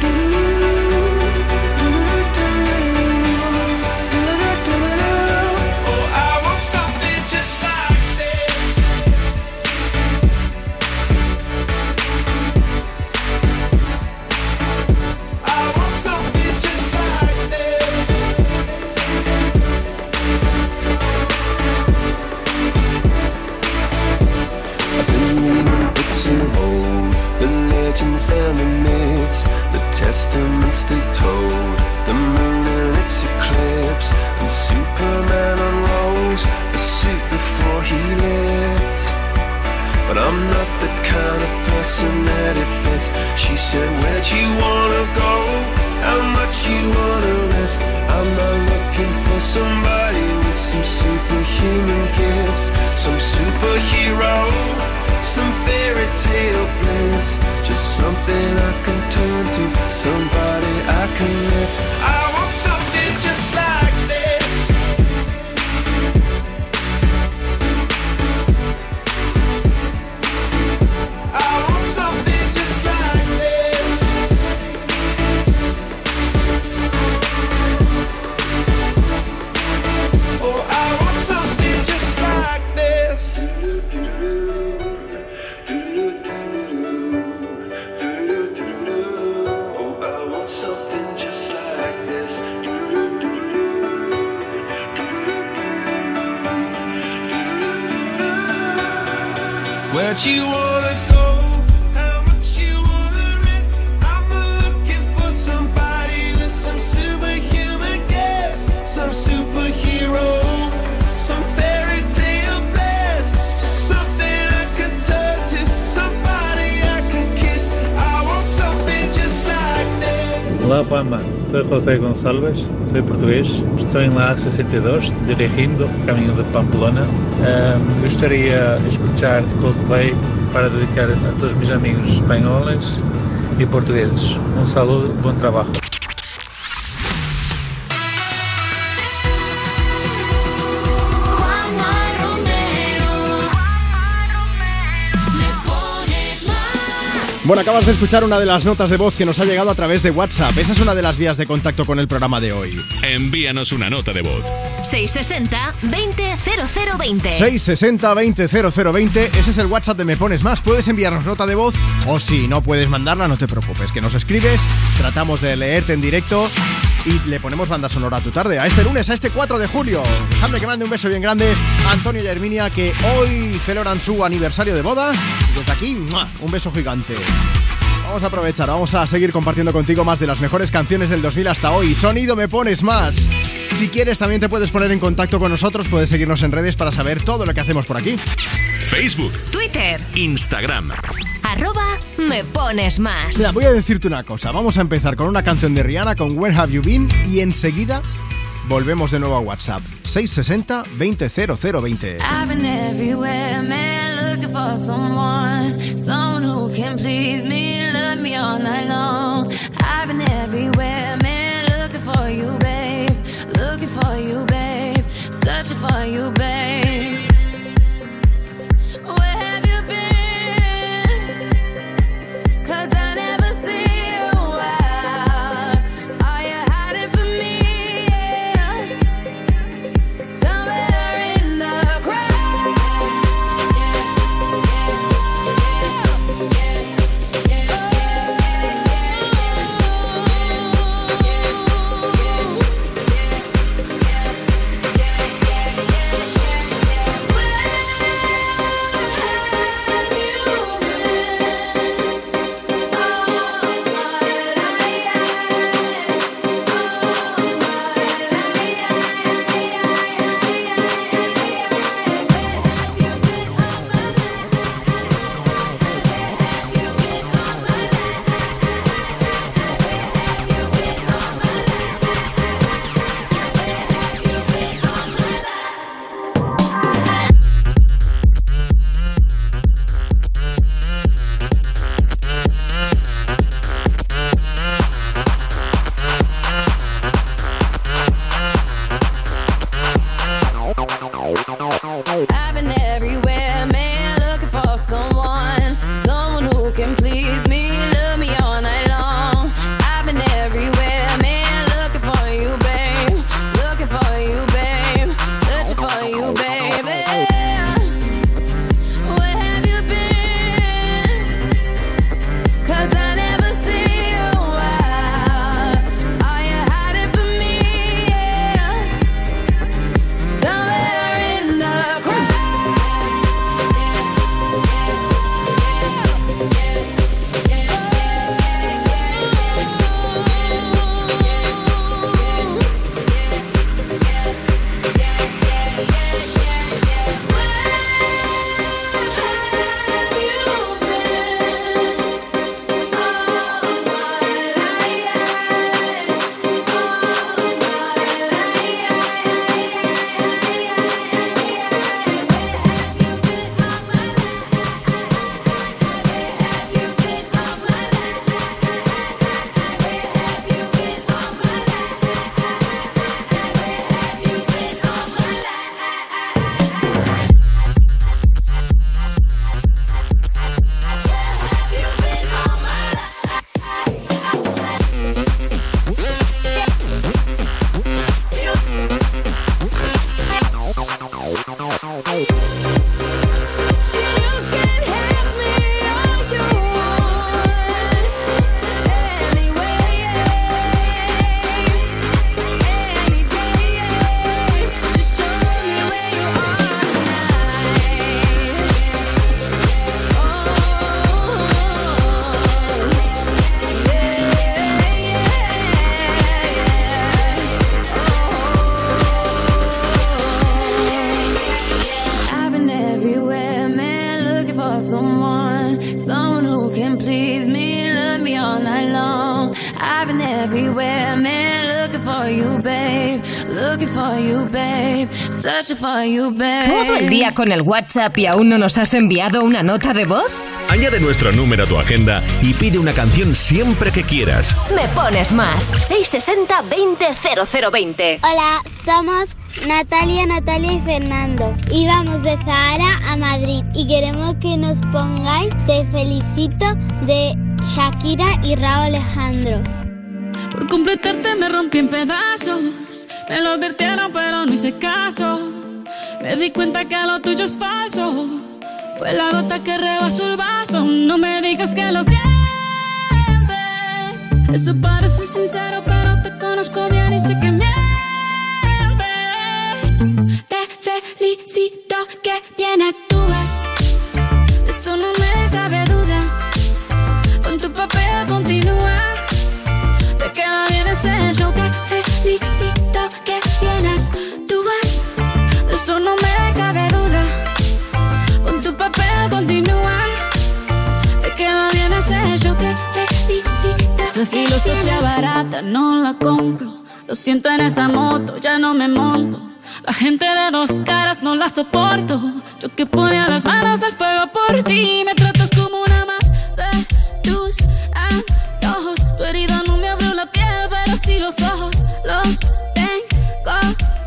do. And the myths, the testaments they told, the moon and its eclipse, and Superman unrolls a suit before he lived. But I'm not the kind of person that it fits. She said, where'd you wanna go? How much you wanna risk? I'm not looking for somebody with some superhuman gifts, some superhero, some fairy tale bliss, just something I can turn to, somebody I can miss. I want something just like this. I want something just like this. Oh, I want something just like this. Where'd you wanna go? How much you wanna risk? I'm not looking for somebody with some superhuman gifts, some superhero, some fairy tale bliss, just something I can turn to, somebody I can kiss. I want something just like this. Hola Juanma, soy José González, soy portugués, estoy en la A sesenta y dos dirigiendo camino de Pamplona. Uh, me gustaría escuchar Coldplay para dedicar a todos mis amigos españoles y portugueses. Un saludo, buen trabajo. Juanma Romero. Me pones más. Bueno, acabas de escuchar una de las notas de voz que nos ha llegado a través de WhatsApp. Esa es una de las vías de contacto con el programa de hoy. Envíanos una nota de voz. seis sesenta, veinte, cero cero veinte. seis sesenta, veinte, cero cero veinte. Ese es el WhatsApp de Me Pones Más. Puedes enviarnos nota de voz o si no puedes mandarla, no te preocupes, que nos escribes, tratamos de leerte en directo y le ponemos banda sonora a tu tarde. A este lunes, a este cuatro de julio. Dejadme que mande un beso bien grande a Antonio y a Herminia, que hoy celebran su aniversario de bodas. Y desde aquí, ¡mua!, un beso gigante. Vamos a aprovechar, vamos a seguir compartiendo contigo más de las mejores canciones del dos mil hasta hoy. Sonido Me Pones Más. Si quieres también te puedes poner en contacto con nosotros, puedes seguirnos en redes para saber todo lo que hacemos por aquí. Facebook, Twitter, Instagram, arroba Me Pones Más. Mira, voy a decirte una cosa, vamos a empezar con una canción de Rihanna, con Where Have You Been, y enseguida Volvemos de nuevo a WhatsApp. seis sesenta veinte cero cero veinte. I've been everywhere, man, looking for someone. Someone who can please me, love me all night long. I've been everywhere, man, looking for you, babe. Looking for you, babe. Searching for you, babe. Where have you been? 'Cause I never see you out. Are you hiding from me? Yeah. Somewhere in the crowd. Yeah, yeah, yeah, yeah. Where? I've been everywhere, man, looking for someone, someone who can please me, love me all night long. I've been everywhere, man, looking for you, babe, looking for you, babe, searching for you, babe. Where have you been? 'Cause I never see you out. Are you hiding from me? Yeah. Somewhere in the crowd. I've been everywhere, man, looking for someone, someone who can please me, love me all night long. I've been everywhere, man, looking for you, babe, looking for you, babe, searching for you, babe. ¿Todo el día con el WhatsApp y aún no nos has enviado una nota de voz? Añade nuestro número a tu agenda y pide una canción siempre que quieras. Me Pones Más. seis sesenta veinte cero cero veinte. Hola, somos Natalia, Natalia y Fernando. Y vamos de Sahara a Madrid. Y queremos que nos pongáis Te Felicito de Shakira y Raúl Alejandro. Por completarte me rompí en pedazos. Me lo advirtieron pero no hice caso. Me di cuenta que lo tuyo es falso. Fue la gota que rebasó el vaso. No me digas que lo sientes. Eso parece sincero, pero te conozco bien y sé que mientes. Te felicito que bien actúas. De eso no me cabe duda. Con tu papel continúa. Te queda bien ese show. Te felicito que bien actúas. De eso no me cabe duda. Con tu papel continúa. Te queda bien ese show que te felicito. Esa filosofía barata no la compro. Lo siento, en esa moto ya no me monto. La gente de dos caras no la soporto. Yo que ponía las manos al fuego por ti. Me tratas como una más de tus antojos. Tu herida no me abrió la piel, pero sí los ojos. Los tengo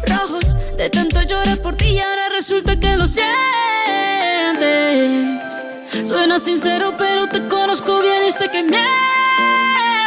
rojos. De tanto llorar por ti y ahora resulta que lo sientes. Suena sincero, pero te conozco bien y sé que mientes.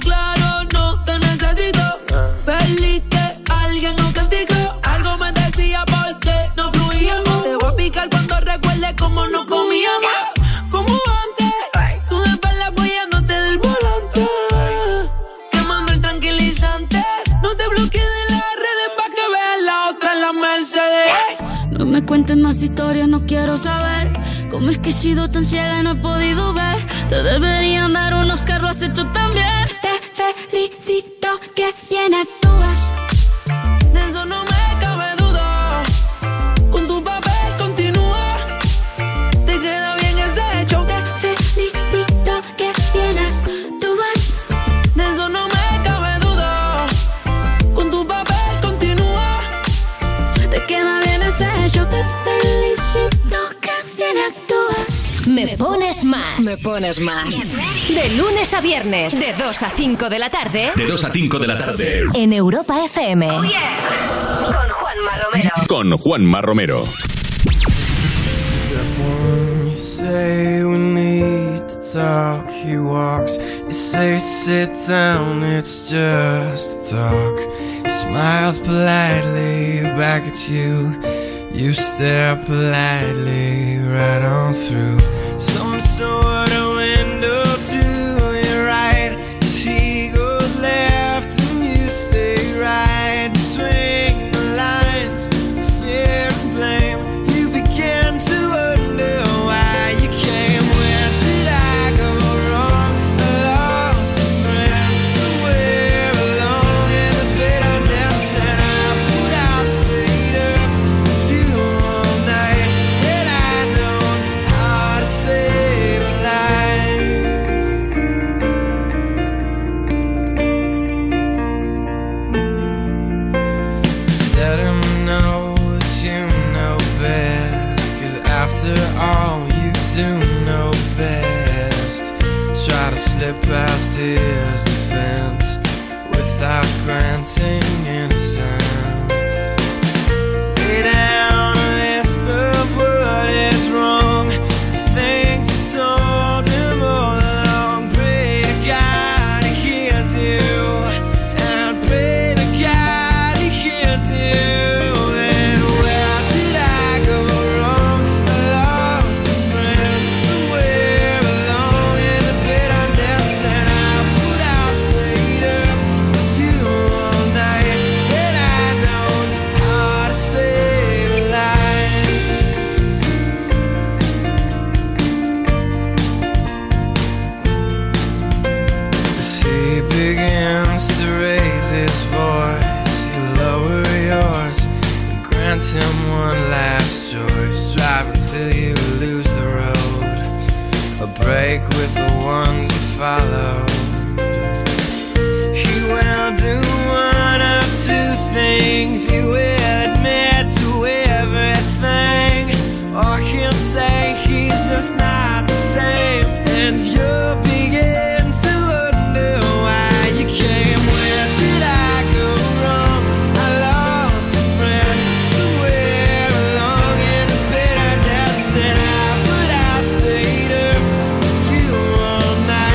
claro, no te necesito. Perdiste a alguien o castigo. Algo me decía porque no fluíamos. Te voy a picar cuando recuerdes cómo no comíamos. Como antes, tú de espalda apoyándote del volante. Quemando el tranquilizante. No te bloquees de las redes pa' que veas la otra en la Mercedes. No me cuentes más historias, no quiero saber. Cómo es que he sido tan ciega y no he podido ver. Te deberían dar un Oscar, lo has hecho tan bien. Te felicito que bien actúas. De eso no me cabe duda. Con tu papel continúa. Te queda bien ese hecho. Te felicito que bien actúas. De eso no me cabe duda. Con tu papel continúa. Te queda bien ese hecho. Te felicito que bien actúas. Me pones más. Me pones más. De lunes a viernes, de dos a cinco de la tarde. De dos a cinco de la tarde. En Europa F M. Oh, yeah. Con Juanma Romero. Con Juanma Romero. The more you say we need to talk, he walks. You say sit down, it's just talk. He smiles politely back at you. You stare politely right on through some sort of window to your right. As he goes left and you stay right. Between the lines, fear and blame. You begin to wonder why you came. Where did I go wrong? I lost a friend somewhere along in the bitterness. And I put out, stayed up with you all night. And I know how to save a life. Let him know that you know best. Cause after all you do know best. Try to slip past his defense without granting innocence. Lay down a list of what is wrong, the things you told him all along. Pray to God he hears you, and pray to God he hears you. And where did I go wrong? I lost a friend somewhere along in the bitterness, and I put out, stayed up with you all night. And I know how to save a life. As he begins to raise his voice, you lower yours and grant him one last choice. Drive until you lose the road, a break with the ones you follow. He will do one of two things. He will admit to everything, or he'll say he's just not the same. And you'll begin to wonder why you came. Where did I go wrong? I lost a friend somewhere along in the bitterness, and I put out, stayed up with you all night.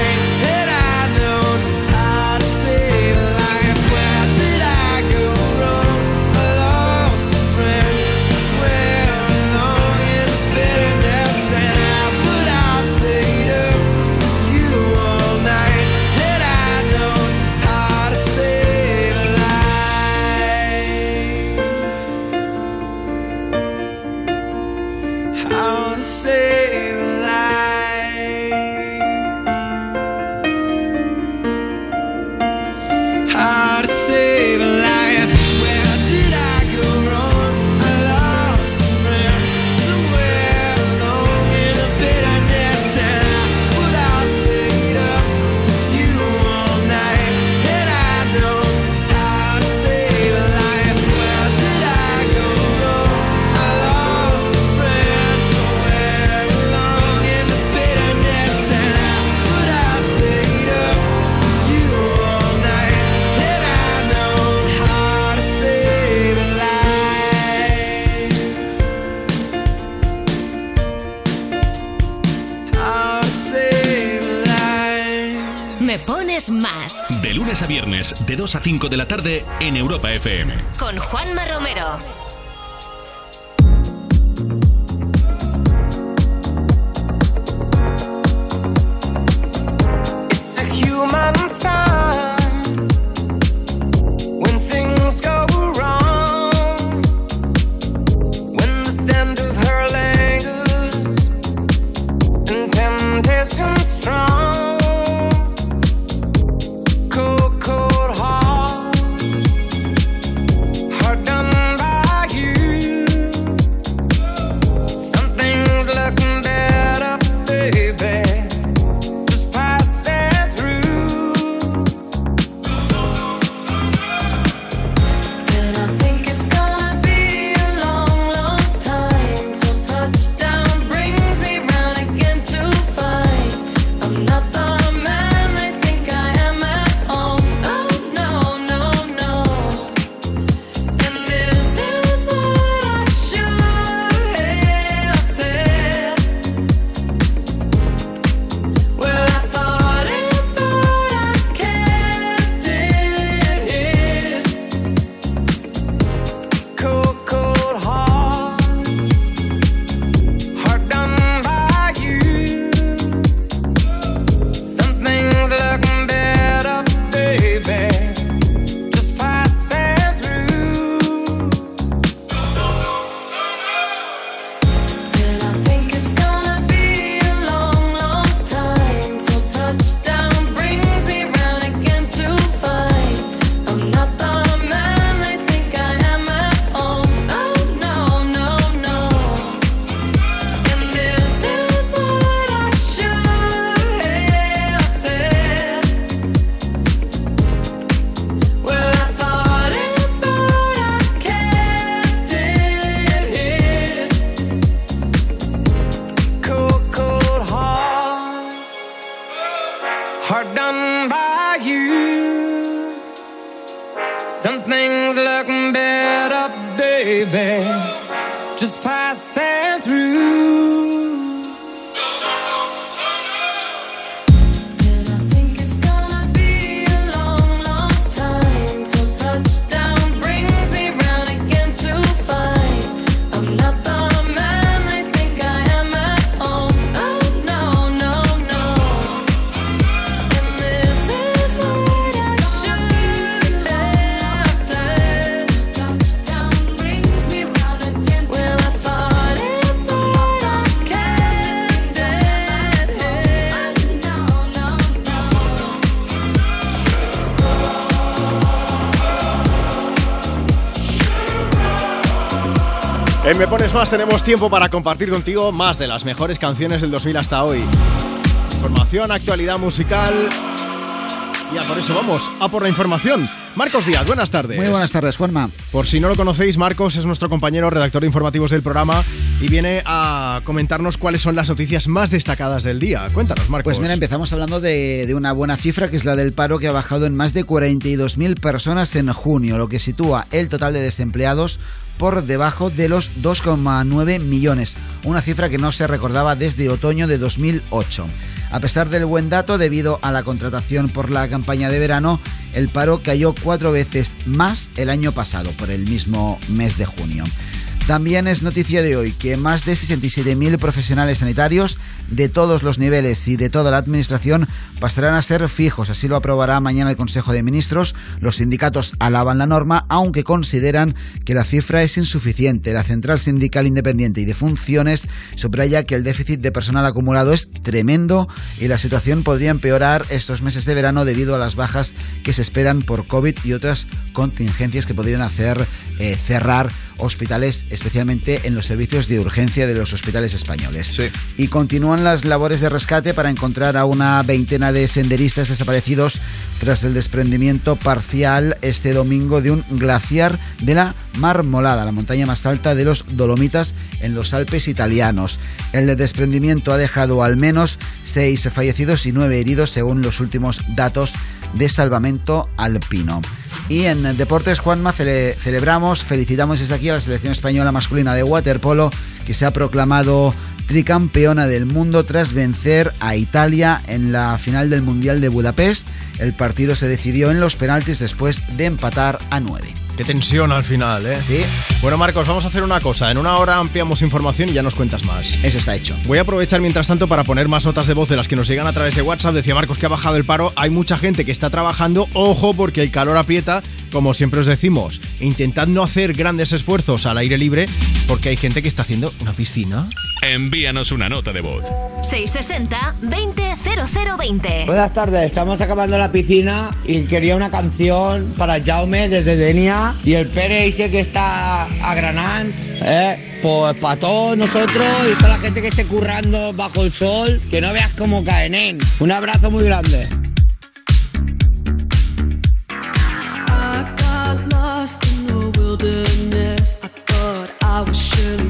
Me Pones Más. De lunes a viernes, de dos a cinco de la tarde, en Europa F M. Con Juanma Romero. En Me Pones Más tenemos tiempo para compartir contigo más de las mejores canciones del dos mil hasta hoy. Información, actualidad musical. Ya por eso vamos, a por la información. Marcos Díaz, buenas tardes. Muy buenas tardes, Juanma. Por si no lo conocéis, Marcos es nuestro compañero redactor de informativos del programa y viene a comentarnos cuáles son las noticias más destacadas del día. Cuéntanos, Marcos. Pues mira, empezamos hablando de, de una buena cifra, que es la del paro, que ha bajado en más de cuarenta y dos mil personas en junio, lo que sitúa el total de desempleados por debajo de los dos coma nueve millones, una cifra que no se recordaba desde otoño de dos mil ocho. A pesar del buen dato, debido a la contratación por la campaña de verano, el paro cayó cuatro veces más el año pasado, por el mismo mes de junio. También es noticia de hoy que más de sesenta y siete mil profesionales sanitarios de todos los niveles y de toda la administración pasarán a ser fijos. Así lo aprobará mañana el Consejo de Ministros. Los sindicatos alaban la norma, aunque consideran que la cifra es insuficiente. La Central Sindical Independiente y de Funciones subraya que el déficit de personal acumulado es tremendo y la situación podría empeorar estos meses de verano debido a las bajas que se esperan por COVID y otras contingencias que podrían hacer eh, cerrar hospitales, especialmente en los servicios de urgencia de los hospitales españoles. Sí. Y continúan las labores de rescate para encontrar a una veintena de senderistas desaparecidos tras el desprendimiento parcial este domingo de un glaciar de la Marmolada, la montaña más alta de los Dolomitas en los Alpes italianos. El desprendimiento ha dejado al menos seis fallecidos y nueve heridos, según los últimos datos de Salvamento Alpino. Y en deportes, Juanma, cele- celebramos, felicitamos desde aquí a la selección española masculina de waterpolo, que se ha proclamado tricampeona del mundo tras vencer a Italia en la final del Mundial de Budapest. El partido se decidió en los penaltis después de empatar a nueve. Qué tensión al final, ¿eh? Sí. Bueno, Marcos, vamos a hacer una cosa. En una hora ampliamos información y ya nos cuentas más. Eso está hecho. Voy a aprovechar mientras tanto para poner más notas de voz de las que nos llegan a través de WhatsApp. Decía Marcos que ha bajado el paro. Hay mucha gente que está trabajando. Ojo, porque el calor aprieta. Como siempre os decimos, intentad no hacer grandes esfuerzos al aire libre porque hay gente que está haciendo una piscina. Envíanos una nota de voz. seis sesenta veinte cero cero veinte. Buenas tardes, estamos acabando la piscina y quería una canción para Jaume desde Denia y el Pere dice que está a Granant, eh, pues para todos nosotros y toda la gente que esté currando bajo el sol, que no veas cómo caen, ¿eh? Un abrazo muy grande. I was surely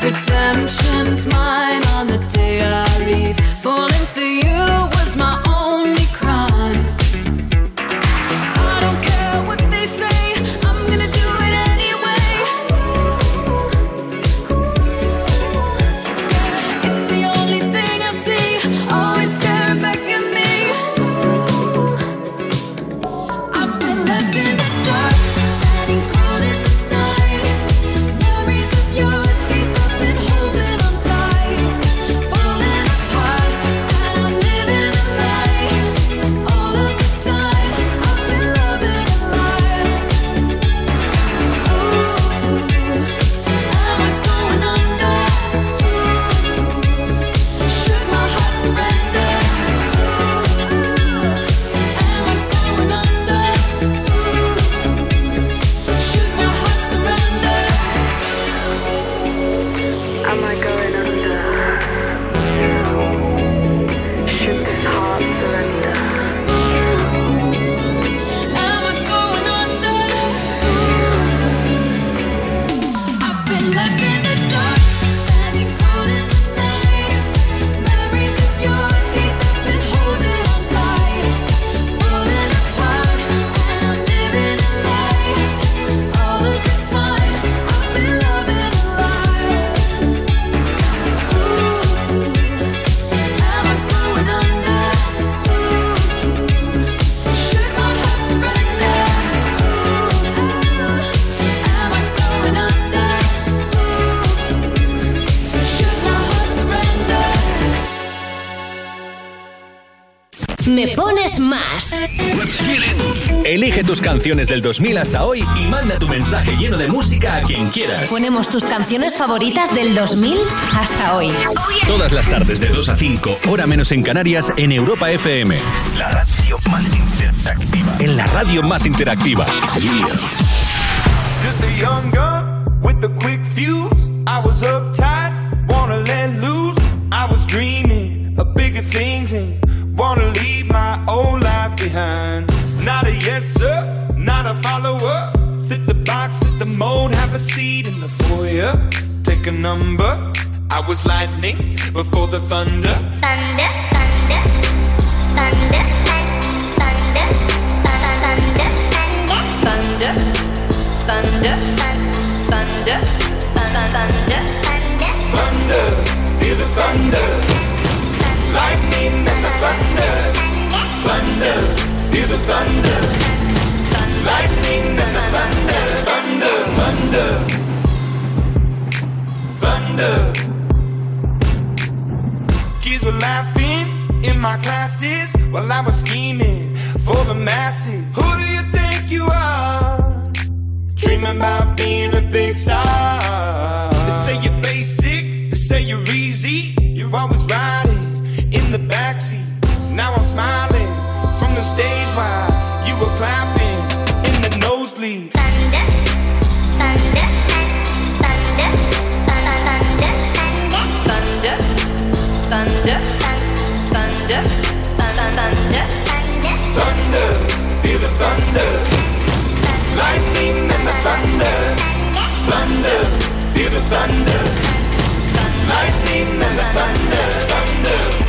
Redemption's mine on the day I leave. Falling for you was my only crime. I don't care what they say, I'm gonna do it anyway. It's the only thing I see, always staring back at me. I've been left in the dark, standing cold in the Elige tus canciones del dos mil hasta hoy y manda tu mensaje lleno de música a quien quieras. Ponemos tus canciones favoritas del dos mil hasta hoy. Todas las tardes de dos a cinco, hora menos en Canarias, en Europa F M. La radio más interactiva. En la radio más interactiva. Just a young gun with a quick fuse. I was uptight, wanna let loose. I was dreaming of bigger things and wanna leave my old life behind. Not a yes sir, not a follower. Fit the box, fit the mold, have a seat in the foyer. Take a number. I was lightning before the thunder. Thunder, thunder, thunder, thunder, thunder, thunder, thunder, thunder, thunder, thunder. Feel the thunder, lightning and the thunder, thunder. Feel the thunder, lightning and the thunder, thunder, thunder, thunder. Kids were laughing in my classes while I was scheming for the masses. Who do you think you are? dream about being a big star. They say you're basic, they say you're easy. You're always riding in the backseat. Now I'm smiling from the stage while you were clapping in the nosebleeds. Thunder, thunder, thunder, thunder, thunder, thunder, thunder, thunder, thunder, feel the thunder, lightning and the thunder, thunder, feel the thunder, lightning and the thunder, thunder.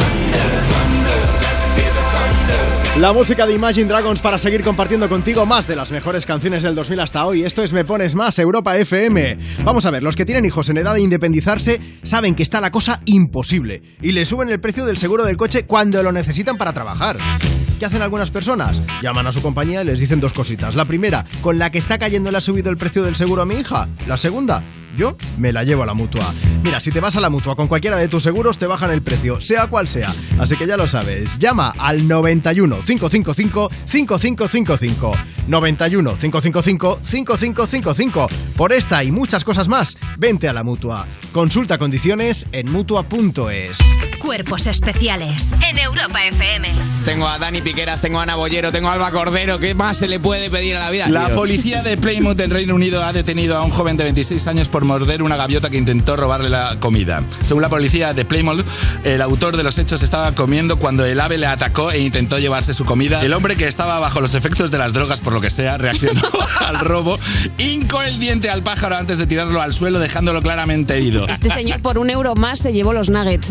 thunder, thunder, feel the thunder. La música de Imagine Dragons para seguir compartiendo contigo más de las mejores canciones del dos mil hasta hoy. Esto es Me Pones Más, Europa F M. Vamos a ver, los que tienen hijos en edad de independizarse saben que está la cosa imposible y le suben el precio del seguro del coche cuando lo necesitan para trabajar. ¿Qué hacen algunas personas? Llaman a su compañía y les dicen dos cositas. La primera, con la que está cayendo le ha subido el precio del seguro a mi hija. La segunda, yo me la llevo a la mutua. Mira, si te vas a la mutua con cualquiera de tus seguros te bajan el precio, sea cual sea. Así que ya lo sabes, llama al noventa y uno, cinco cinco cinco, cinco cinco cinco cinco. noventa y uno, cinco cinco cinco, cinco cinco cinco cinco. Por esta y muchas cosas más, vente a la mutua. Consulta condiciones en mutua punto es. Cuerpos especiales en Europa F M. Tengo a Dani Piqueras, tengo a Ana Bollero, tengo a Alba Cordero. ¿Qué más se le puede pedir a la vida? La Dios. Policía de Plymouth del Reino Unido ha detenido a un joven de veintiséis años por morder una gaviota que intentó robarle la comida. Según la policía de Plymouth, el autor de los hechos estaba comiendo cuando el ave le atacó e intentó llevarse su comida. El hombre, que estaba bajo los efectos de las drogas por lo que sea, reaccionó al robo, hincó el diente al pájaro antes de tirarlo al suelo, dejándolo claramente herido. Este señor por un euro más se llevó los nuggets.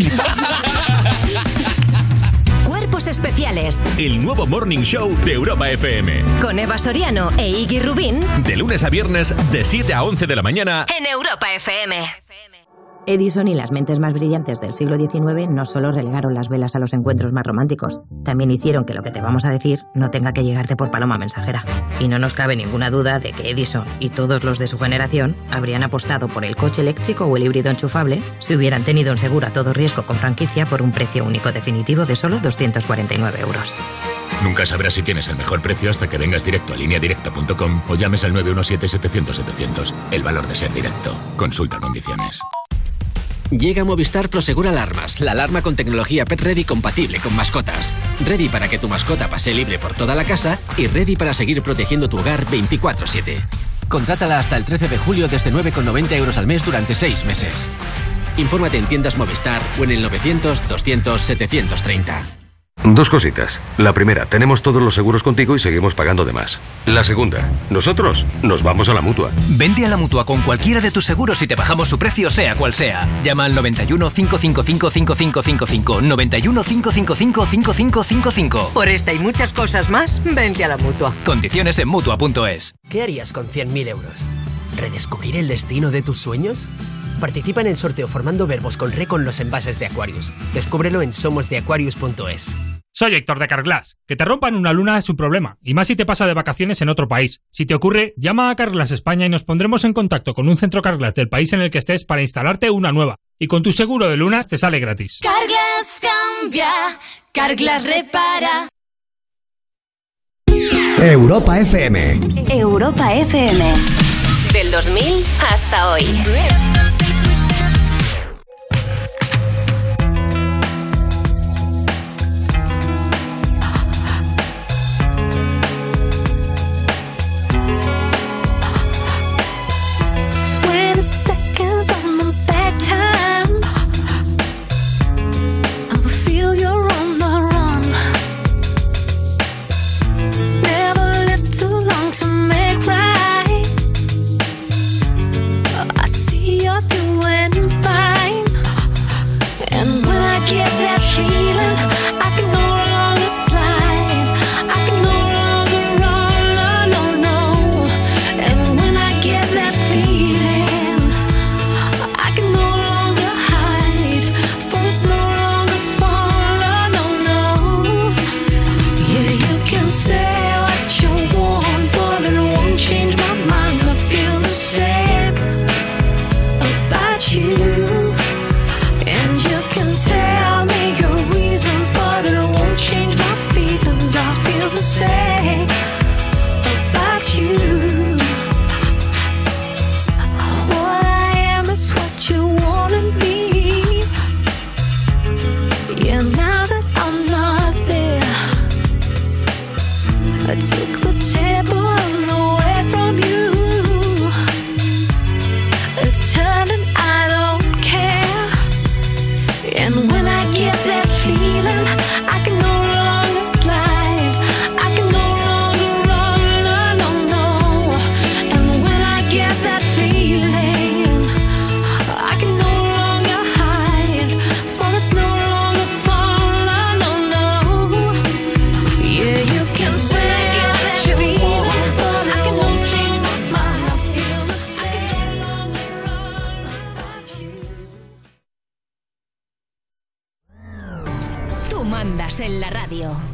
Cuerpos especiales. El nuevo Morning Show de Europa F M. Con Eva Soriano e Iggy Rubín. De lunes a viernes, de siete a once de la mañana. En Europa F M. Edison y las mentes más brillantes del siglo diecinueve no solo relegaron las velas a los encuentros más románticos, también hicieron que lo que te vamos a decir no tenga que llegarte por paloma mensajera. Y no nos cabe ninguna duda de que Edison y todos los de su generación habrían apostado por el coche eléctrico o el híbrido enchufable si hubieran tenido un seguro a todo riesgo con franquicia por un precio único definitivo de solo doscientos cuarenta y nueve euros. Nunca sabrás si tienes el mejor precio hasta que vengas directo a línea directa punto com o llames al nueve uno siete, siete cero cero, siete cero cero. El valor de ser directo. Consulta condiciones. Llega Movistar Prosegur Alarmas, la alarma con tecnología Pet Ready compatible con mascotas. Ready para que tu mascota pase libre por toda la casa y ready para seguir protegiendo tu hogar veinticuatro siete. Contrátala hasta el trece de julio desde nueve con noventa euros al mes durante seis meses. Infórmate en tiendas Movistar o en el novecientos, doscientos, setecientos treinta. Dos cositas. La primera, tenemos todos los seguros contigo y seguimos pagando de más. La segunda, nosotros nos vamos a la Mutua. Vente a la Mutua con cualquiera de tus seguros y te bajamos su precio, sea cual sea. Llama al noventa y uno, cinco cinco cinco, cinco cinco cinco cinco. noventa y uno, cinco cinco cinco, cinco cinco cinco cinco. Por esta y muchas cosas más, vente a la Mutua. Condiciones en mutua punto es. ¿Qué harías con cien mil euros? ¿Redescubrir el destino de tus sueños? Participa en el sorteo formando verbos con re con los envases de Aquarius. Descúbrelo en somos de aquarius punto es. Soy Héctor de Carglass. Que te rompan una luna es un problema, y más si te pasa de vacaciones en otro país. Si te ocurre, llama a Carglass España y nos pondremos en contacto con un centro Carglass del país en el que estés para instalarte una nueva. Y con tu seguro de lunas te sale gratis. Carglass cambia, Carglass repara. Europa F M. Europa F M. Del dos mil hasta hoy. To make right, I see your.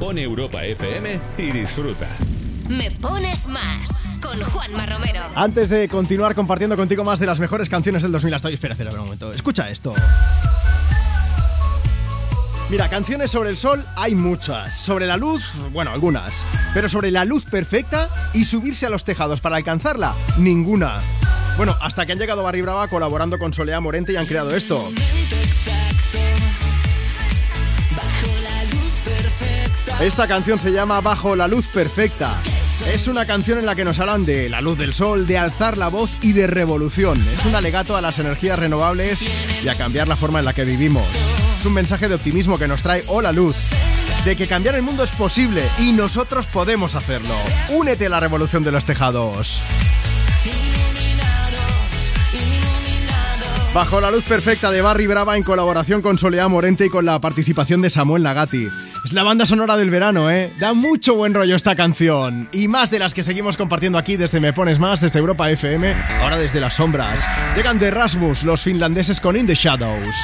Pon Europa F M y disfruta. Me Pones Más con Juanma Romero. Antes de continuar compartiendo contigo más de las mejores canciones del dos mil hasta hoy, espera, espera un momento. Escucha esto. Mira, canciones sobre el sol hay muchas. Sobre la luz, bueno, algunas. Pero sobre la luz perfecta y subirse a los tejados para alcanzarla, ninguna. Bueno, hasta que han llegado Barri Brava colaborando con Soleá Morente y han creado esto. Esta canción se llama Bajo la Luz Perfecta. Es una canción en la que nos hablan de la luz del sol, de alzar la voz y de revolución. Es un alegato a las energías renovables y a cambiar la forma en la que vivimos. Es un mensaje de optimismo que nos trae Hola Luz, de que cambiar el mundo es posible y nosotros podemos hacerlo. Únete a la revolución de los tejados. Bajo la Luz Perfecta de Barri Brava en colaboración con Soleá Morente y con la participación de Samuel Nagati. Es la banda sonora del verano, ¿eh? Da mucho buen rollo esta canción. Y más de las que seguimos compartiendo aquí desde Me Pones Más, desde Europa F M, ahora desde las sombras. Llegan de Rasmus, los finlandeses con In the Shadows.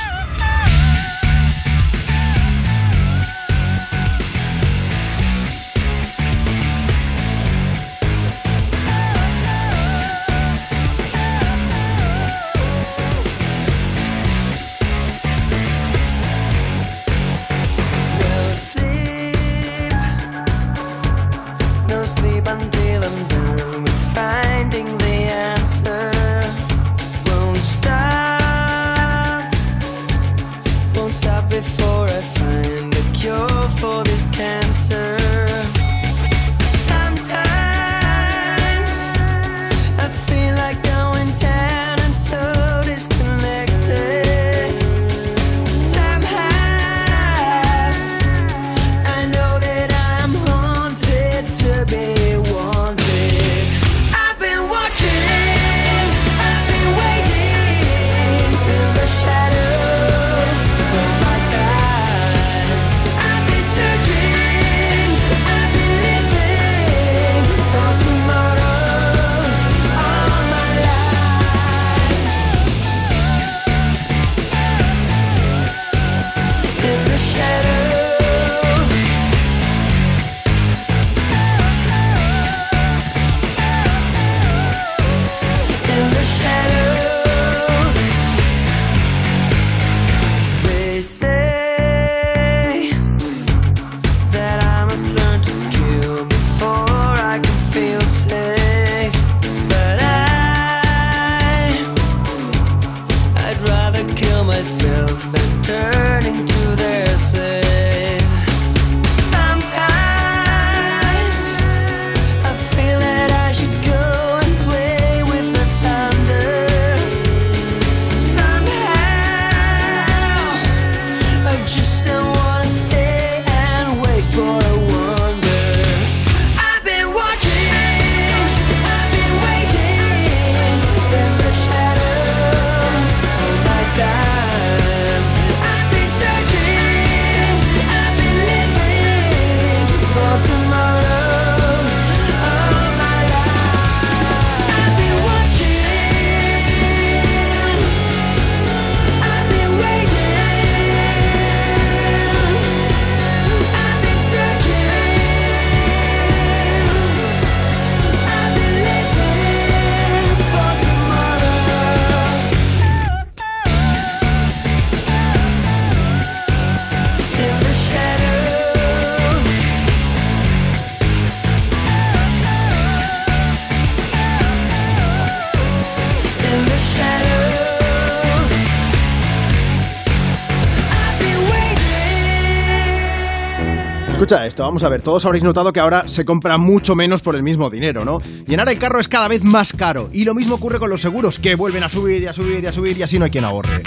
Escucha esto, vamos a ver, todos habréis notado que ahora se compra mucho menos por el mismo dinero, ¿no? Llenar el carro es cada vez más caro y lo mismo ocurre con los seguros, que vuelven a subir y a subir y a subir y así no hay quien ahorre.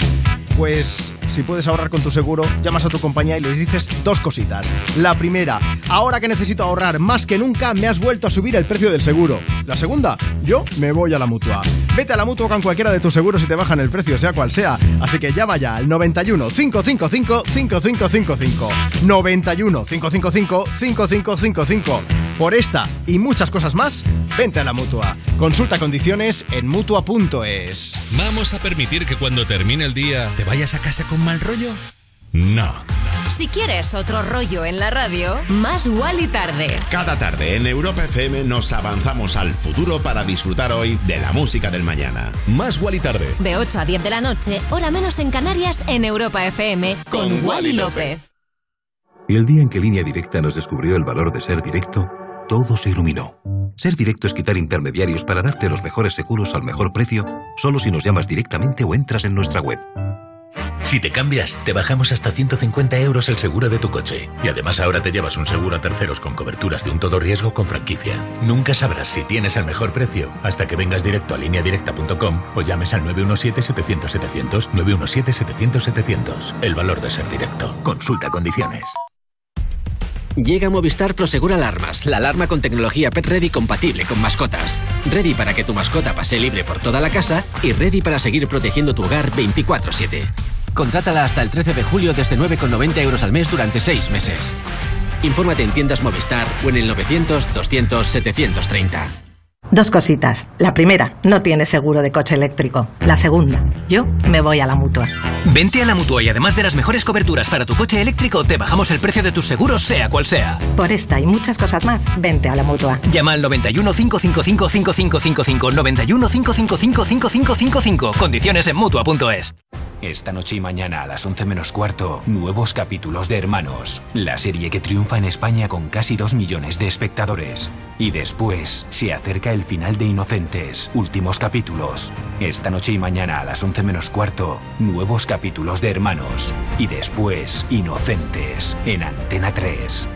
Pues si puedes ahorrar con tu seguro, llamas a tu compañía y les dices dos cositas. La primera, ahora que necesito ahorrar más que nunca, me has vuelto a subir el precio del seguro. La segunda, yo me voy a la Mutua. Vete a la Mutua con cualquiera de tus seguros y te bajan el precio, sea cual sea. Así que llama ya al noventa y uno, cinco cinco cinco, cinco cinco cinco cinco. noventa y uno, cinco cinco cinco, cinco cinco cinco cinco. Por esta y muchas cosas más, vente a la Mutua. Consulta condiciones en mutua punto es. ¿Vamos a permitir que cuando termine el día te vayas a casa con mal rollo? No. Si quieres otro rollo en la radio, más Wally Tarde. Cada tarde en Europa F M nos avanzamos al futuro para disfrutar hoy de la música del mañana. Más Wally Tarde. De ocho a diez de la noche, hora menos en Canarias, en Europa F M, con, con Wally López. Y el día en que Línea Directa nos descubrió el valor de ser directo, todo se iluminó. Ser directo es quitar intermediarios para darte los mejores seguros al mejor precio, solo si nos llamas directamente o entras en nuestra web. Si te cambias, te bajamos hasta ciento cincuenta euros el seguro de tu coche. Y además ahora te llevas un seguro a terceros con coberturas de un todo riesgo con franquicia. Nunca sabrás si tienes el mejor precio hasta que vengas directo a línea directa punto com o llames al nueve uno siete, siete cero cero, siete cero cero, nueve uno siete, siete cero cero, siete cero cero. El valor de ser directo. Consulta condiciones. Llega Movistar Prosegur Alarmas, la alarma con tecnología Pet Ready compatible con mascotas. Ready para que tu mascota pase libre por toda la casa y ready para seguir protegiendo tu hogar veinticuatro siete. Contrátala hasta el trece de julio desde nueve con noventa euros al mes durante seis meses. Infórmate en tiendas Movistar o en el novecientos, doscientos, setecientos treinta. Dos cositas. La primera, no tienes seguro de coche eléctrico. La segunda, yo me voy a la Mutua. Vente a la Mutua y además de las mejores coberturas para tu coche eléctrico, te bajamos el precio de tus seguros, sea cual sea. Por esta y muchas cosas más, vente a la Mutua. Llama al noventa y uno, cinco cinco cinco, cinco cinco cinco cinco, noventa y uno, cinco cinco cinco, cinco cinco cinco cinco, condiciones en Mutua punto es. Esta noche y mañana a las once menos cuarto, nuevos capítulos de Hermanos, la serie que triunfa en España con casi dos millones de espectadores. Y después se acerca el final de Inocentes, últimos capítulos. Esta noche y mañana a las once menos cuarto, nuevos capítulos de Hermanos. Y después Inocentes, en Antena tres.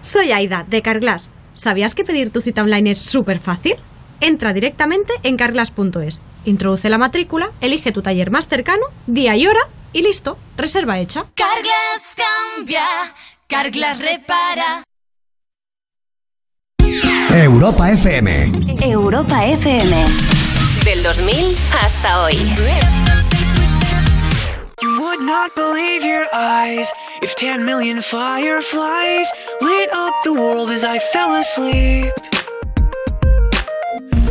Soy Aida, de Carglass. ¿Sabías que pedir tu cita online es súper fácil? Entra directamente en carglass punto es, introduce la matrícula, elige tu taller más cercano, día y hora y listo, reserva hecha. Carglass cambia, Carglass repara. Europa F M. Europa F M. Del dos mil hasta hoy. You would not believe your eyes if ten million fireflies lit up the world as I fell asleep.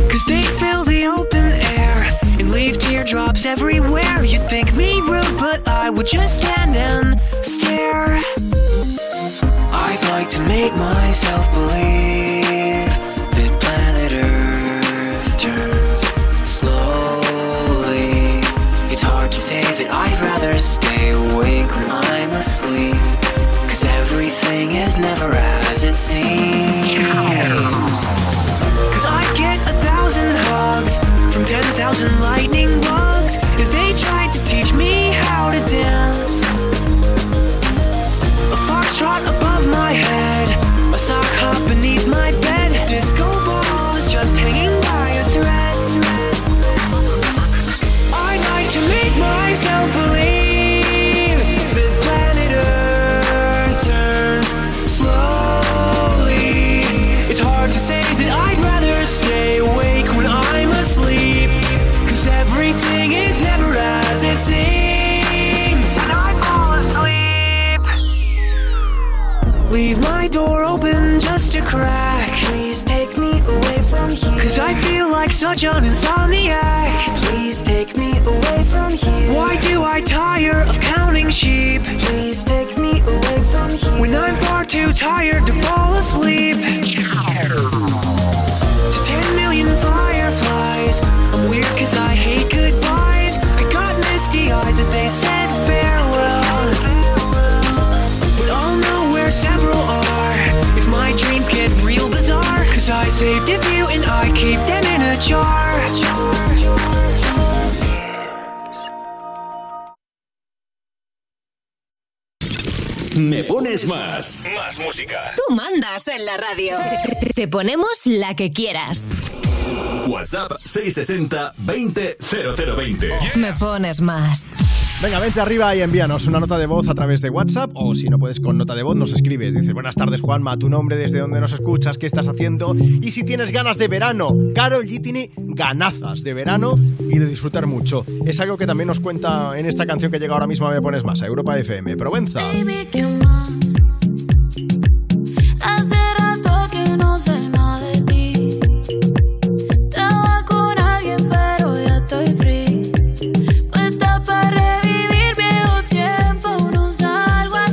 'Cause they fill the open air and leave teardrops everywhere. You'd think me rude, but I would just stand and stare. I'd like to make myself believe that planet Earth turns slowly. It's hard to say that I'd rather stay awake when I'm asleep, 'cause everything is never as it seems. 'Cause I get a thousand hugs from ten thousand lightning bugs as they tried to teach me how to dance. A foxtrot above my head, a sock hop beneath my bed, a disco ball is just hanging by a thread. I like to make myself believe that planet Earth turns slowly. It's hard to say that I'd rather stay awake when I'm asleep, 'cause everything is never as it seems. And I fall asleep. Leave my door open just a crack. Please take me away from here, 'cause I feel like such an insomniac. Please take me away from here. Why do I tire of counting sheep? Please take me away from here. When I'm far too tired to fall asleep. To ten million fireflies, I'm weird 'cause I hate goodbyes. I got misty eyes as they said farewell. But I'll know where several are if my dreams get real bizarre, 'cause I saved a few and I keep them in a jar. Me pones más. Más música. Tú mandas en la radio. Te ponemos la que quieras. WhatsApp seiscientos sesenta, veinte, cero cero veinte. Yeah. Me pones más. Venga, vente arriba y envíanos una nota de voz a través de WhatsApp, o si no puedes con nota de voz nos escribes. Dices, buenas tardes Juanma, tu nombre, desde dónde nos escuchas, qué estás haciendo y si tienes ganas de verano. Karol G tiene ganazas de verano y de disfrutar mucho. Es algo que también nos cuenta en esta canción que llega ahora mismo a Me Pones Más, a Europa F M. Provenza. Baby, ¿qué más? Hace rato que no sé nada de ti. Estaba con alguien pero ya estoy free. Puesta para revivir viejo tiempo, no salgo a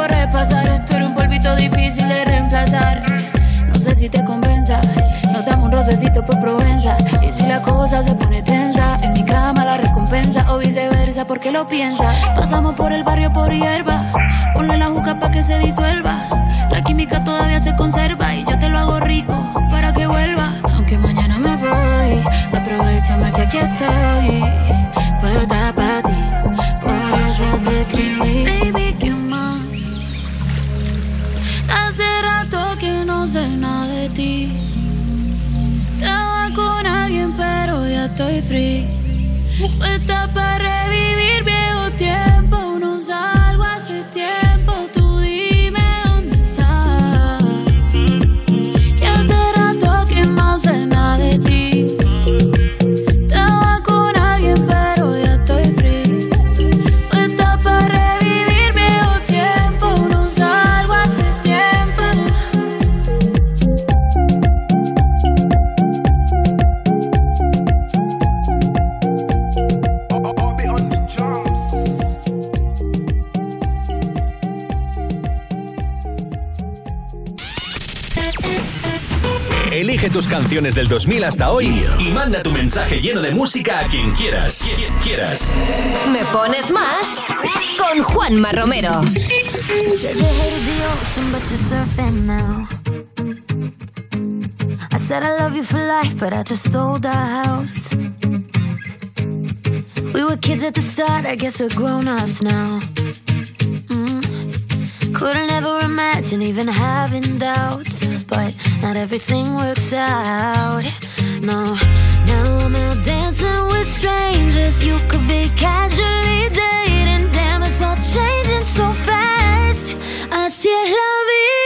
por repasar. Tú eres un polvito difícil de reemplazar. No sé si te compensa. Nos damos un rocecito por Provenza. Y si la cosa se pone tensa, en mi cama la recompensa o viceversa, porque lo piensas. Pasamos por el barrio por hierba. Ponle la juca pa' que se disuelva. La química todavía se conserva y yo te lo hago rico para que vuelva. Aunque mañana me voy, aprovechame que aquí estoy. Puedo estar pa' ti, por eso te escribí. Baby, ¿qué más? Hace rato que no sé nada de ti. Estaba con alguien pero ya estoy free. Puesta pa' revivir viejo tiempo. No salgo hace tiempo. Elige tus canciones del dos mil hasta hoy y manda tu mensaje lleno de música a quien quieras. Quien quieras. Me pones más con Juanma Romero. I said I love you for life, but I just sold our house. We were kids at the start, I guess we're grown-ups now. Couldn't ever imagine even having doubts, but not everything works out. No, now I'm out dancing with strangers. You could be casually dating. Damn, it's all changing so fast. I see it, love it.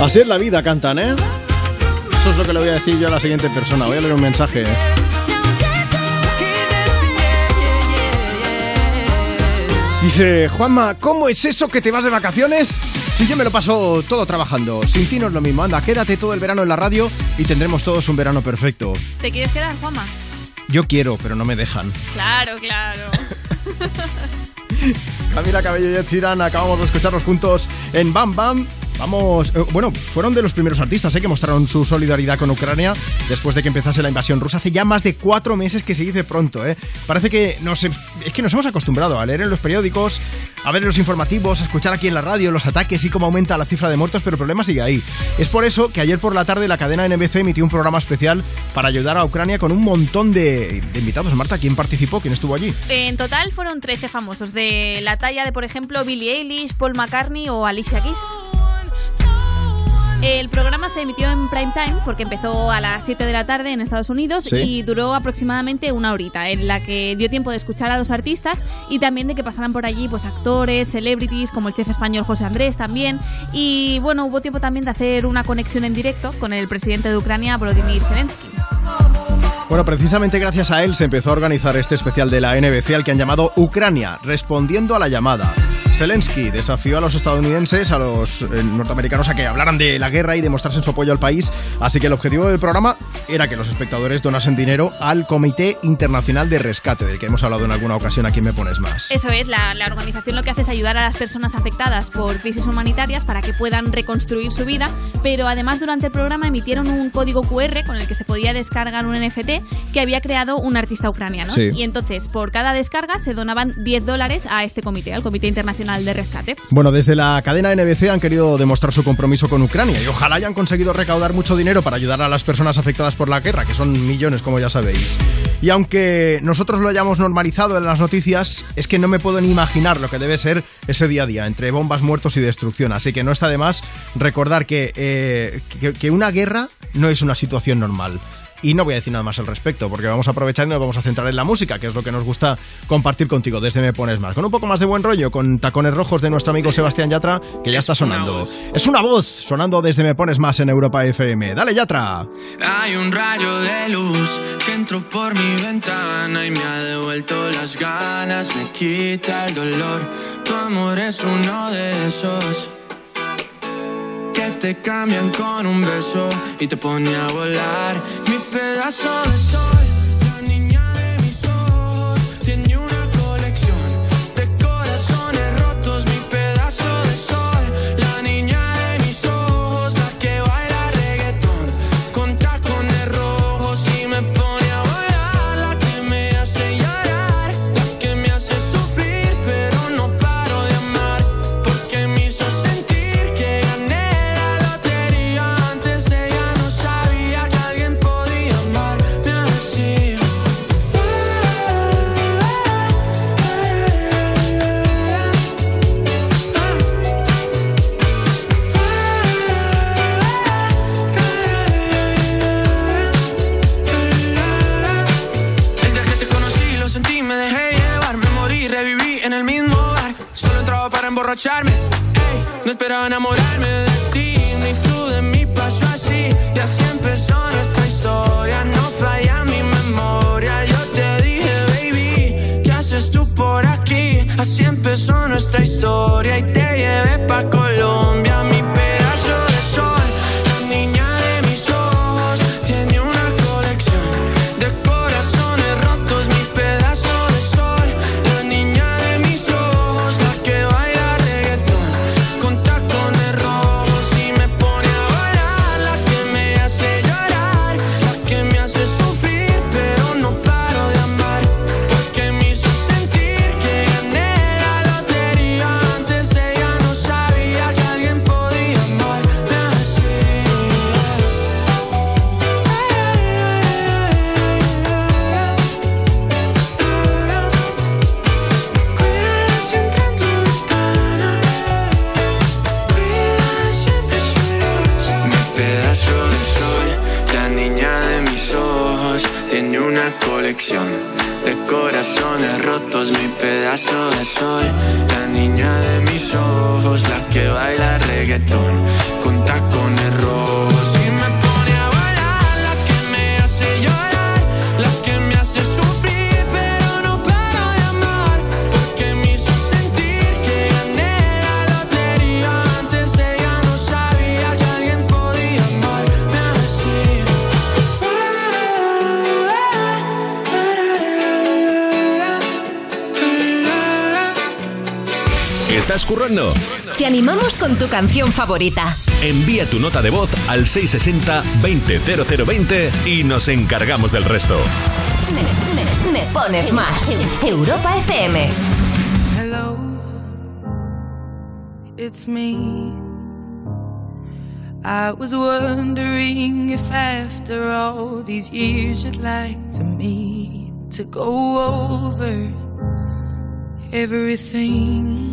Así es la vida, cantan, ¿eh? Eso es lo que le voy a decir yo a la siguiente persona. Voy a leer un mensaje. Dice, Juanma, ¿cómo es eso que te vas de vacaciones Si yo me lo paso todo trabajando, sin ti no es lo mismo. Anda, quédate todo el verano en la radio y tendremos todos un verano perfecto. ¿Te quieres quedar, Juanma? Yo quiero, pero no me dejan. Claro, claro. Camila Cabello y Ed Sheeran, acabamos de escucharlos juntos en Bam Bam. Vamos, eh, bueno, fueron de los primeros artistas eh, que mostraron su solidaridad con Ucrania después de que empezase la invasión rusa. Hace ya más de cuatro meses, que se dice pronto, eh. Parece que nos, es que nos hemos acostumbrado a leer en los periódicos, a ver en los informativos, a escuchar aquí en la radio los ataques y cómo aumenta la cifra de muertos, pero el problema sigue ahí. Es por eso que ayer por la tarde la cadena N B C emitió un programa especial para ayudar a Ucrania con un montón de, de invitados. Marta, ¿quién participó? ¿Quién estuvo allí? En total fueron trece famosos, de la talla de, por ejemplo, Billie Eilish, Paul McCartney o Alicia Keys. El programa se emitió en prime time porque empezó a las siete de la tarde en Estados Unidos, ¿sí?, y duró aproximadamente una horita, en la que dio tiempo de escuchar a los artistas y también de que pasaran por allí pues actores, celebrities, como el chef español José Andrés también. Y bueno, hubo tiempo también de hacer una conexión en directo con el presidente de Ucrania, Volodymyr Zelensky. Bueno, precisamente gracias a él se empezó a organizar este especial de la N B C, al que han llamado Ucrania respondiendo a la llamada. Zelensky desafió a los estadounidenses, a los eh, norteamericanos, a que hablaran de la guerra y demostrasen su apoyo al país. Así que el objetivo del programa era que los espectadores donasen dinero al Comité Internacional de Rescate, del que hemos hablado en alguna ocasión aquí en Me Pones Más. Eso es, la, la organización lo que hace es ayudar a las personas afectadas por crisis humanitarias para que puedan reconstruir su vida, pero además durante el programa emitieron un código Q R con el que se podía descargar un N F T que había creado un artista ucraniano. Sí. Y entonces, por cada descarga se donaban diez dólares a este comité, al Comité Internacional de Rescate. Bueno, desde la cadena N B C han querido demostrar su compromiso con Ucrania y ojalá hayan conseguido recaudar mucho dinero para ayudar a las personas afectadas por la guerra, que son millones, como ya sabéis. Y aunque nosotros lo hayamos normalizado en las noticias, es que no me puedo ni imaginar lo que debe ser ese día a día, entre bombas, muertos y destrucción. Así que no está de más recordar que, eh, que, que una guerra no es una situación normal. Y no voy a decir nada más al respecto, porque vamos a aprovechar y nos vamos a centrar en la música, que es lo que nos gusta compartir contigo desde Me Pones Más. Con un poco más de buen rollo, con Tacones Rojos de nuestro amigo Sebastián Yatra, que ya está sonando. Es una voz sonando desde Me Pones Más en Europa F M. ¡Dale, Yatra! Hay un rayo de luz que entró por mi ventana y me ha devuelto las ganas, me quita el dolor. Tu amor es uno de esos que te cambian con un beso y te pone a volar. Mi pedazo de sol, la niña de mis ojos, tiene una colección de corazones rotos. Mi pedazo de sol, la niña de mis ojos, la que baila reggaetón con tacones rojos y me pone a volar. La que me hace llorar, la que me hace sufrir, pero no paro de amar, porque me hizo sentir que gané la lotería. Antes ella no sabía que alguien podía amarme así. El día que te conocí lo sentí, me dejé llevar, me morí, reviví en el mismo bar. Solo entraba para emborracharme, ey, no esperaba enamorarme de ti, ni tú de mí. Pasó así y así empezó nuestra historia. No falla mi memoria, yo te dije, baby, ¿qué haces tú por aquí? Así empezó nuestra historia y te llevé pa' Colombia. Mi pedazo de sol, la niña de mis ojos, tiene una colección de corazones rotos. Mi pedazo de sol, la niña de mis ojos, la que baila reggaetón con tacones rojos y me pone a volar. La que me hace llorar, la que me hace sufrir, pero no paro de amar, porque me hizo sentir que gané la lotería. Antes ella no sabía que alguien podía amarme así. Cuida siempre en tu ventana, cuida siempre sola. Mi pedazo de sol, la niña de mis ojos, tiene una colección de corazones rotos. Mi pedazo de sol, la niña de mis ojos, la que baila reggaetón con tacones rojos y me pone a volar. La que me hace llorar, la que me hace sufrir, pero no paro de amar, porque me hizo sentir que gané la lotería. Antes estás currando? Te animamos con tu canción favorita. Envía tu nota de voz al seiscientos sesenta, veinte, cero cero veinte y nos encargamos del resto. Me, me, me pones más. Europa F M. Hello, it's me. I was wondering if after all these years you'd like to me to go over everything.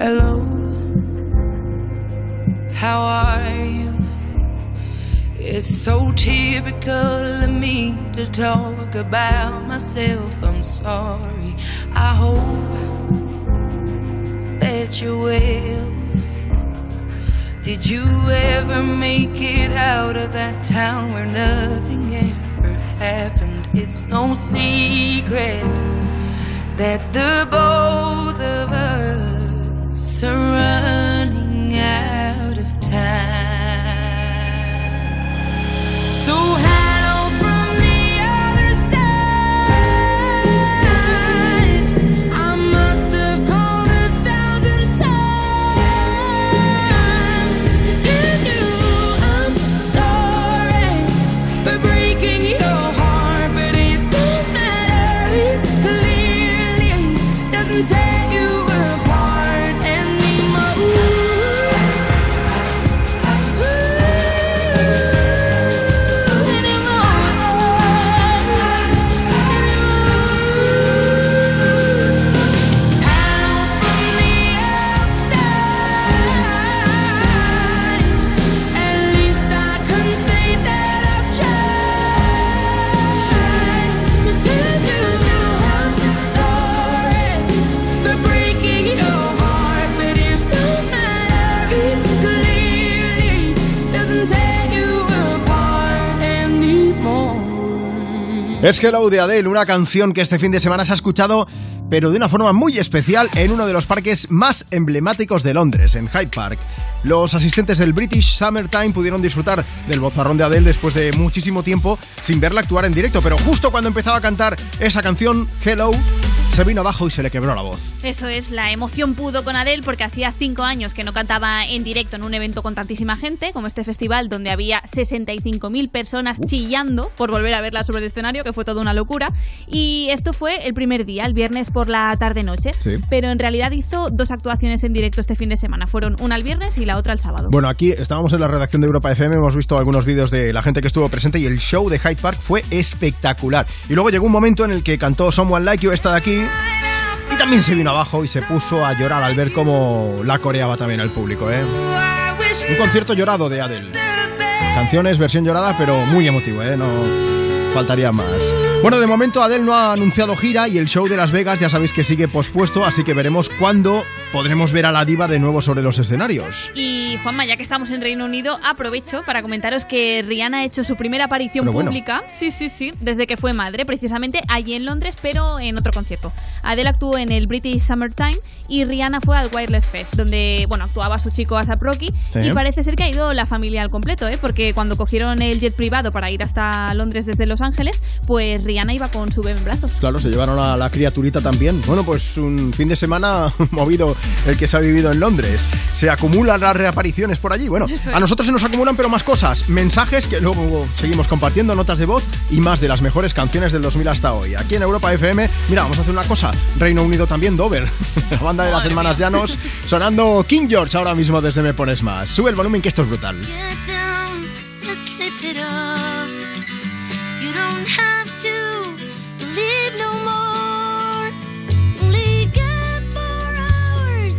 Hello, how are you? It's so typical of me to talk about myself. I'm sorry, I hope that you're well. Did you ever make it out of that town where nothing ever happened? It's no secret that the both of us so running out of time. So how es Hello de Adele, una canción que este fin de semana se ha escuchado, pero de una forma muy especial en uno de los parques más emblemáticos de Londres, en Hyde Park. Los asistentes del British Summer Time pudieron disfrutar del vozarrón de Adele después de muchísimo tiempo sin verla actuar en directo, pero justo cuando empezaba a cantar esa canción, Hello, se vino abajo y se le quebró la voz. Eso es, la emoción pudo con Adele porque hacía cinco años que no cantaba en directo en un evento con tantísima gente, como este festival donde había sesenta y cinco mil personas chillando por volver a verla sobre el escenario, que fue toda una locura. Y esto fue el primer día, el viernes por la tarde-noche, sí. Pero en realidad hizo dos actuaciones en directo este fin de semana. Fueron una el viernes y la otra el sábado. Bueno, aquí estábamos en la redacción de Europa F M, hemos visto algunos vídeos de la gente que estuvo presente y el show de Hyde Park fue espectacular. Y luego llegó un momento en el que cantó Someone Like You, esta de aquí, y también se vino abajo y se puso a llorar al ver cómo la coreaba también al público, ¿eh? Un concierto llorado de Adele. Canciones, versión llorada, pero muy emotivo, ¿eh? No... faltaría más. Bueno, de momento Adele no ha anunciado gira y el show de Las Vegas ya sabéis que sigue pospuesto, así que veremos cuándo podremos ver a la diva de nuevo sobre los escenarios. Y Juanma, ya que estamos en Reino Unido, aprovecho para comentaros que Rihanna ha hecho su primera aparición pero pública, bueno. sí, sí, sí, desde que fue madre, precisamente allí en Londres, pero en otro concierto. Adele actuó en el British Summer Time y Rihanna fue al Wireless Fest, donde bueno actuaba su chico A$AP Rocky, sí. Y parece ser que ha ido la familia al completo, ¿eh? Porque cuando cogieron el jet privado para ir hasta Londres desde Los Ángeles, pues Rihanna iba con su bebé en brazos. Claro, se llevaron a la criaturita también. Bueno, pues un fin de semana movido el que se ha vivido en Londres. Se acumulan las reapariciones por allí. Bueno, es. a nosotros se nos acumulan, pero más cosas. Mensajes que luego seguimos compartiendo, notas de voz y más de las mejores canciones del dos mil hasta hoy. Aquí en Europa F M, mira, vamos a hacer una cosa. Reino Unido también, Dover. La banda de las Madre hermanas mía. Llanos, sonando King George ahora mismo desde Me Pones Más. Sube el volumen que esto es brutal. Just lift it up. You don't have to believe no more. Only get four hours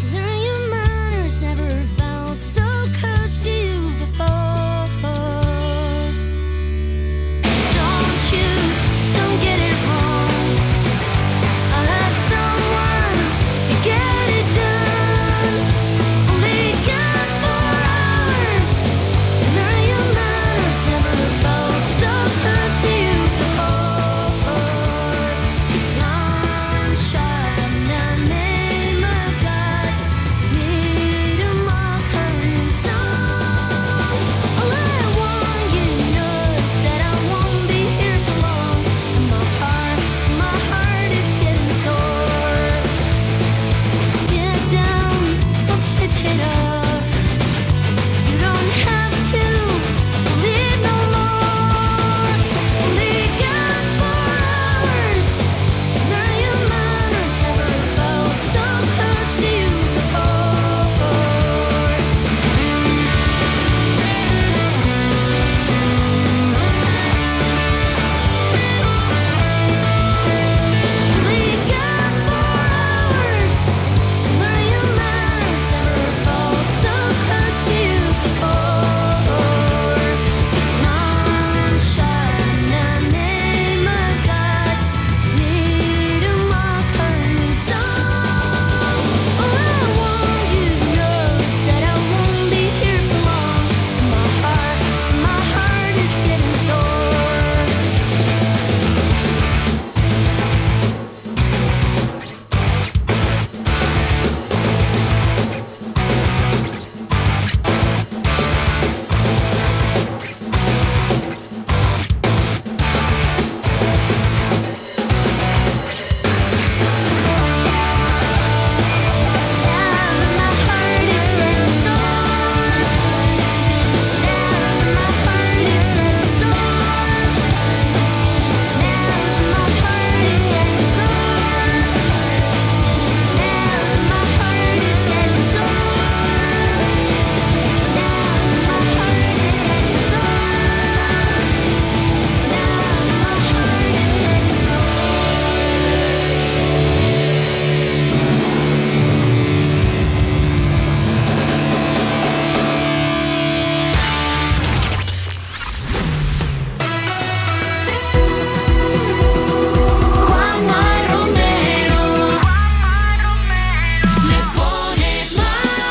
to learn your manners. Never felt so close to you before. Don't you, don't get it wrong. I'll have someone to get it done.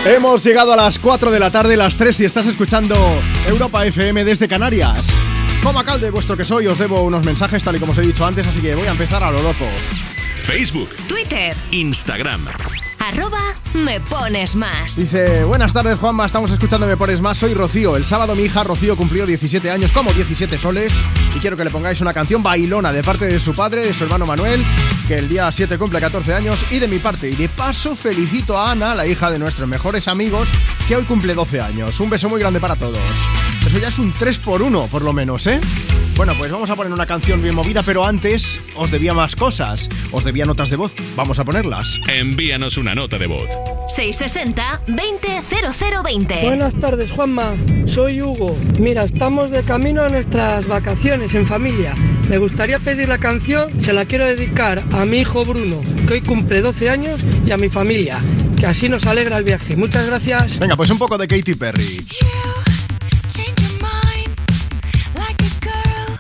Hemos llegado a las cuatro de la tarde, las tres y estás escuchando Europa F M desde Canarias. Como alcalde vuestro que soy, os debo unos mensajes tal y como os he dicho antes, así que voy a empezar a lo loco. Facebook, Twitter, Instagram. Arroba Me Pones Más. Dice, buenas tardes Juanma, estamos escuchando Me Pones Más, soy Rocío. El sábado mi hija Rocío cumplió diecisiete años, como diecisiete soles. Y quiero que le pongáis una canción bailona de parte de su padre, de su hermano Manuel, que el día siete cumple catorce años. Y de mi parte, y de paso felicito a Ana, la hija de nuestros mejores amigos, que hoy cumple doce años. Un beso muy grande para todos. Eso ya es un tres por uno, por lo menos, ¿eh? Bueno, pues vamos a poner una canción bien movida, pero antes os debía más cosas. Os debía notas de voz. Vamos a ponerlas. Envíanos una nota de voz. seis sesenta, veinte, cero cero veinte. Buenas tardes, Juanma. Soy Hugo. Mira, estamos de camino a nuestras vacaciones en familia. Me gustaría pedir la canción, se la quiero dedicar a mi hijo Bruno, que hoy cumple doce años, y a mi familia, que así nos alegra el viaje. Muchas gracias. Venga, pues un poco de Katy Perry. You, change your mind. Like a girl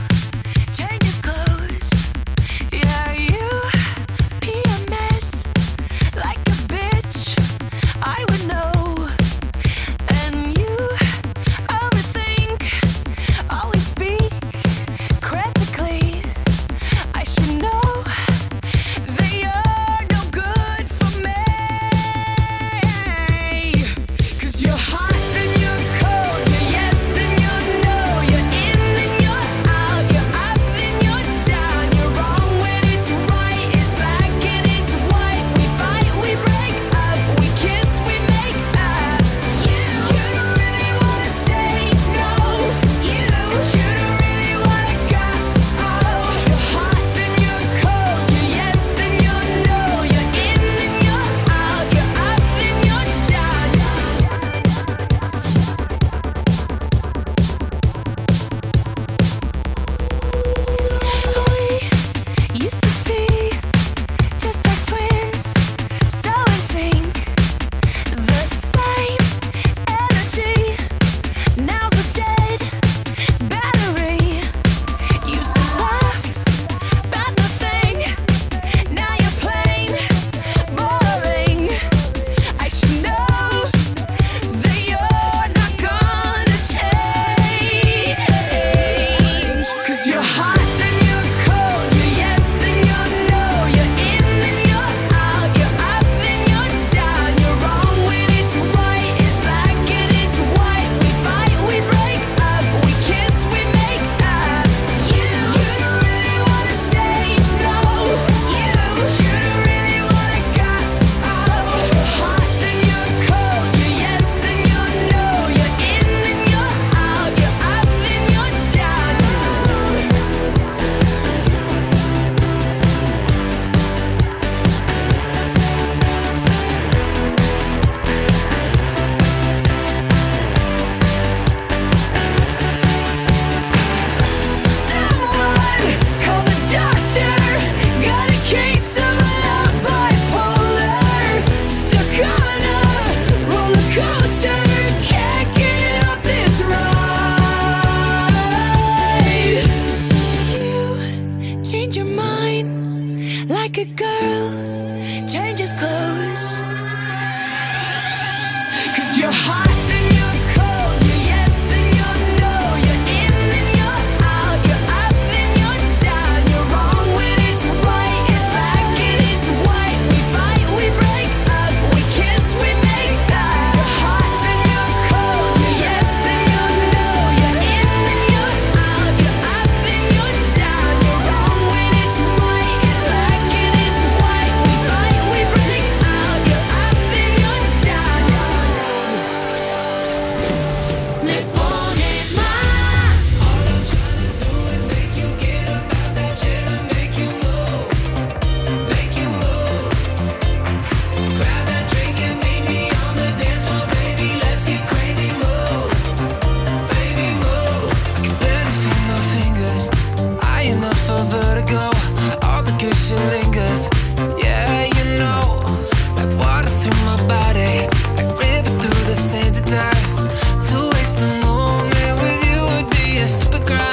change his clothes. 'Cause you're hot, then you're cold, you're yes, then you're no, you're in, then you're out, you're up, then you're down, you're wrong when it's right, it's black and it's white. We fight, we break up, we kiss, we make up. You're hot, then you're cold, you're yes, then you're no, you're in, then you're out, you're up, then you're down, you're wrong when it's right, it's black and it's white. We fight, we break up, you're up, then you're down, you're wrong. Me pones más. All I'm trying to do is make you get up out that chair and make you move, make you move. Grab that drink and meet me on the dance floor, baby. Let's get crazy, move, baby, move. I can barely feel my fingers, high enough for vertigo. All the good shit lingers, yeah, you know. Like water through my body, like river through the sands of time. To waste a moment with you would be a stupid crime.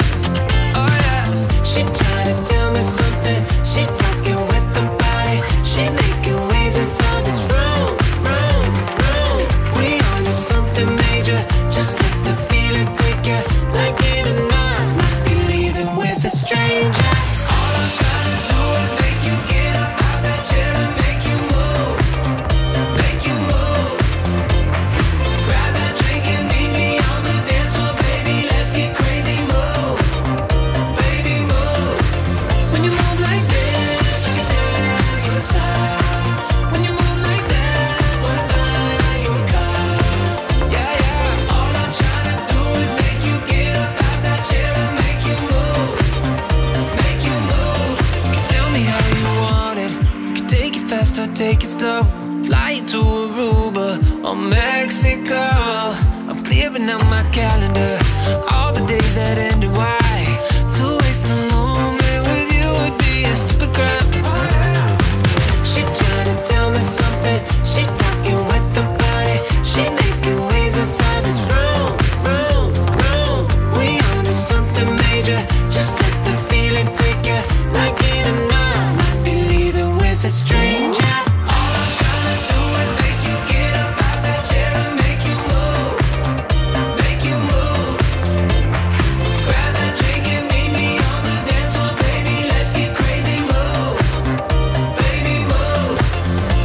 Oh yeah, she tryna tell me something. She talking with her body. She making waves inside this room, room, room. We onto something major. Just let the feeling take you, like it or not. Might be leaving with a stranger. All I'm trying to do is make you get up out that chair and make you move, make you move. Grab that drink and meet me on the dance floor, baby. Let's get crazy, move, baby, move. When you move like this, I can tell you're a star. When you move like that, wanna buy you a car. Yeah, yeah. All I'm trying to do is make you get up out that chair and make you move, make you move. You can tell me how you want it. You can take it fast or take it slow. Fly you to Aruba or Mexico. I'm clearing out my calendar. All the days that ended, why? To waste a moment with you would be a stupid crime. She tryna tell me something. She talking with her body. She making waves inside this room, room, room. We onto something major. Just let the feeling take you, like it or not. Might be leaving with a stranger. All I'm trying to do is make you get up out that chair and make you move, make you move. Grab that drink and meet me on the dance floor, baby. Let's get crazy, move, baby, move.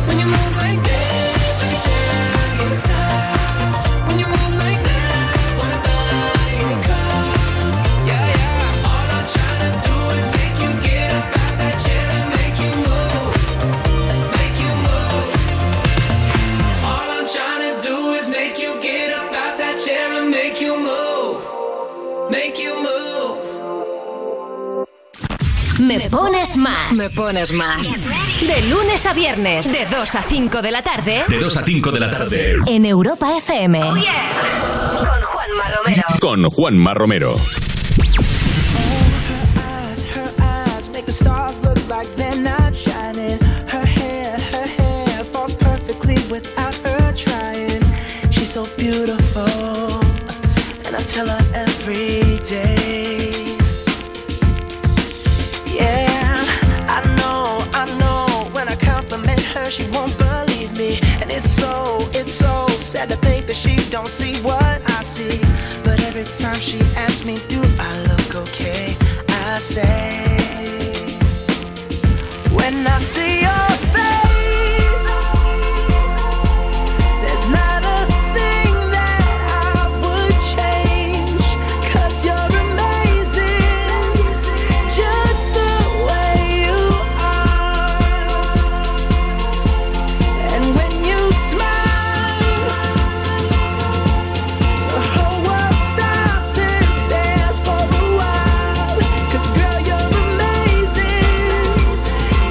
When you move like this, I can tell you're a star. When you move like that, wanna buy you a car. Yeah, yeah. All I'm trying to do is make you get up out that chair and make you move, make you move. All I'm trying to do is make you get up out that chair and make you move, make you move. Me pones más. Me pones más. De lunes a viernes, de dos a cinco de la tarde, De dos a cinco de la tarde. en Europa F M. Con Juanma Romero. Con Juanma Romero. Eyes, her eyes make the stars look like they're not shining. Her hair, her hair falls perfectly without her trying. She's so beautiful, and I tell her every day. Yeah, I know, I know. When I compliment her, she won't believe me, and it's so, it's so sad to think that she don't see what I see. But every time she asks me, do I look okay? I say, when I see your face, there's not a thing that I would change. 'Cause you're amazing, just the way you are. And when you smile, the whole world stops and stares for a while. 'Cause girl, you're amazing,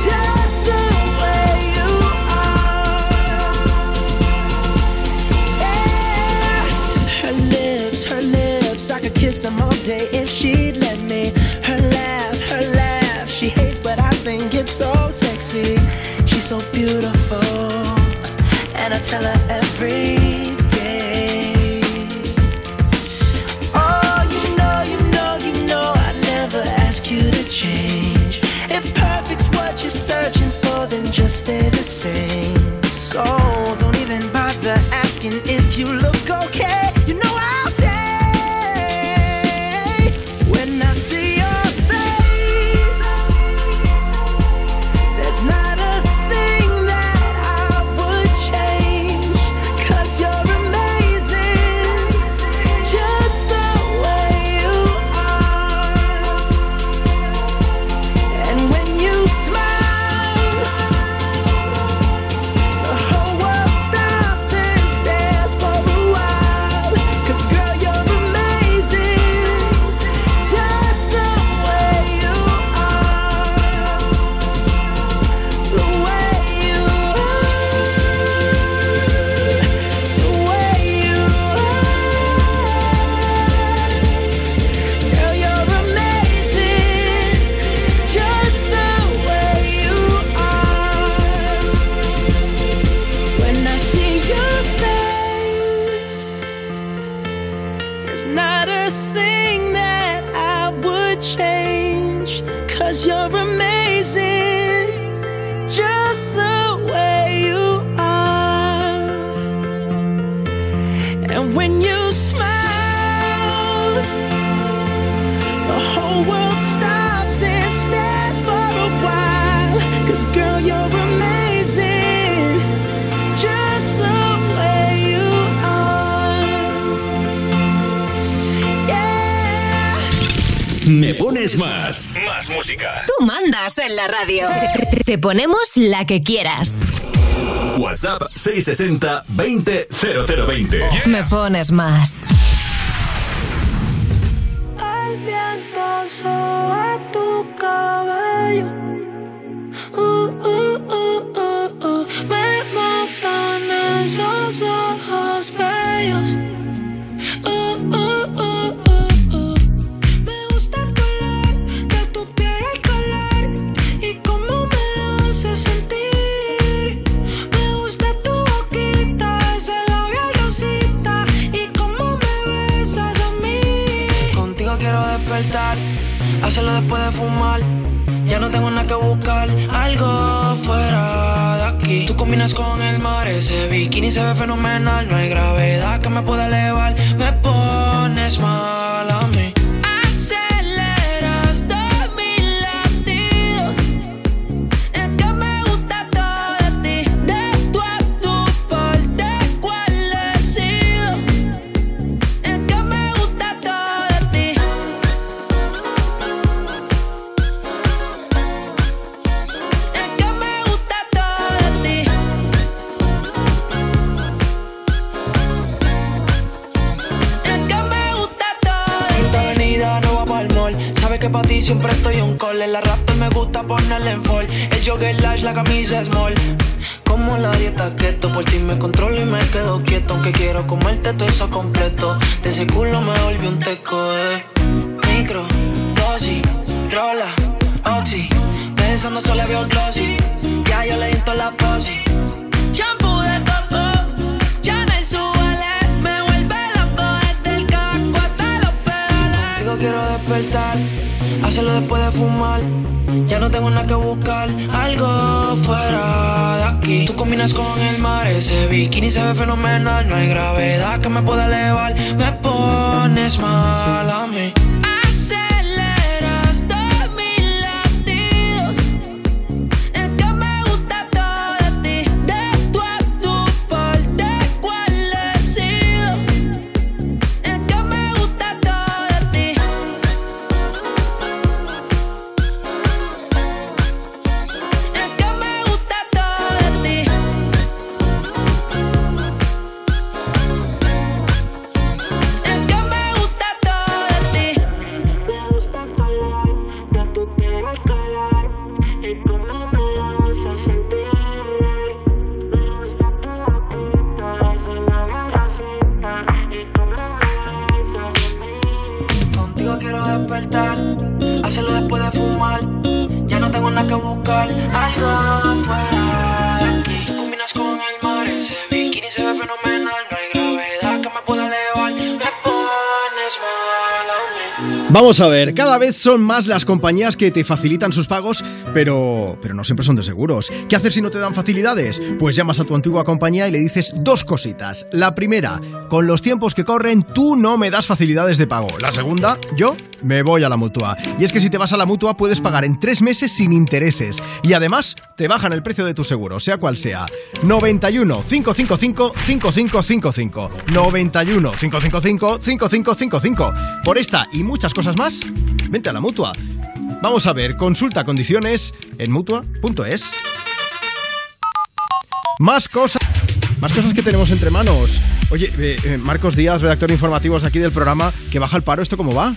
just the way you are. Her lips, her lips, I could kiss them all day if she'd let me. Her laugh, her laugh, she hates but I think it's so sexy. She's so beautiful, and I tell her every day. Oh, you know, you know, you know, I never ask you to change. If perfect's what you're searching for, then just stay the same. So don't even bother asking if you look okay. You know I'll say when I see your face, there's not a thing that I would change, 'cause you're amazing just the way you are. And when you smile, girl, you're amazing, just the way you are. Yeah. Me pones más. Más música. Tú mandas en la radio. Te ponemos la que quieras. WhatsApp seis sesenta veinte cero cero veinte. Oh, yeah. Me pones más. El viento soba tu cabello. Uh, uh, uh, uh, uh. Me matan esos ojos bellos. Uh, uh, uh, uh, uh. Me gusta el color de tu piel, el color y cómo me hace sentir. Me gusta tu boquita, ese labial rosita y cómo me besas a mí. Contigo quiero despertar, hacerlo después de fumar. Ya no tengo nada que buscar, algo fuera de aquí. Tú combinas con el mar, ese bikini se ve fenomenal. No hay gravedad que me pueda elevar, me pones mal a mí. Aceleras todos mis latidos, es que me gusta todo de ti. De tu a tu parte, ¿cuál he sido? Es que me gusta todo de ti. Que pa' ti siempre estoy on call. El rapper me gusta ponerle en fall. El jogger large, la camisa small. Como la dieta keto, por ti me controlo y me quedo quieto. Aunque quiero comerte todo eso completo, de ese culo me volví un teco, eh. Micro, dosis, rola, oxi. Pensando solo había un glossy. Ya yo le di toda la posi. Shampoo de coco, ya me subale. Me vuelve loco desde el caco hasta los pedales. Digo quiero despertar, hacerlo después de fumar. Ya no tengo nada que buscar, algo fuera de aquí. Tú combinas con el mar, ese bikini se ve fenomenal. No hay gravedad que me pueda elevar, me pones mal a mí. Vamos a ver, cada vez son más las compañías que te facilitan sus pagos, pero, pero no siempre son de seguros. ¿Qué haces si no te dan facilidades? Pues llamas a tu antigua compañía y le dices dos cositas. La primera, con los tiempos que corren, tú no me das facilidades de pago. La segunda, yo me voy a la Mutua. Y es que si te vas a la Mutua puedes pagar en tres meses sin intereses. Y además, te bajan el precio de tu seguro, sea cual sea. noventa y uno, cinco cinco cinco, cinco cinco cinco cinco. noventa y uno, cinco cinco cinco, cinco cinco cinco cinco. Por esta y muchas cosas más, vente a la Mutua. Vamos a ver, consulta condiciones en mutua punto es. Más cosas... Más cosas que tenemos entre manos. Oye, eh, Marcos Díaz, redactor de informativos de aquí del programa, que baja el paro, ¿esto cómo va?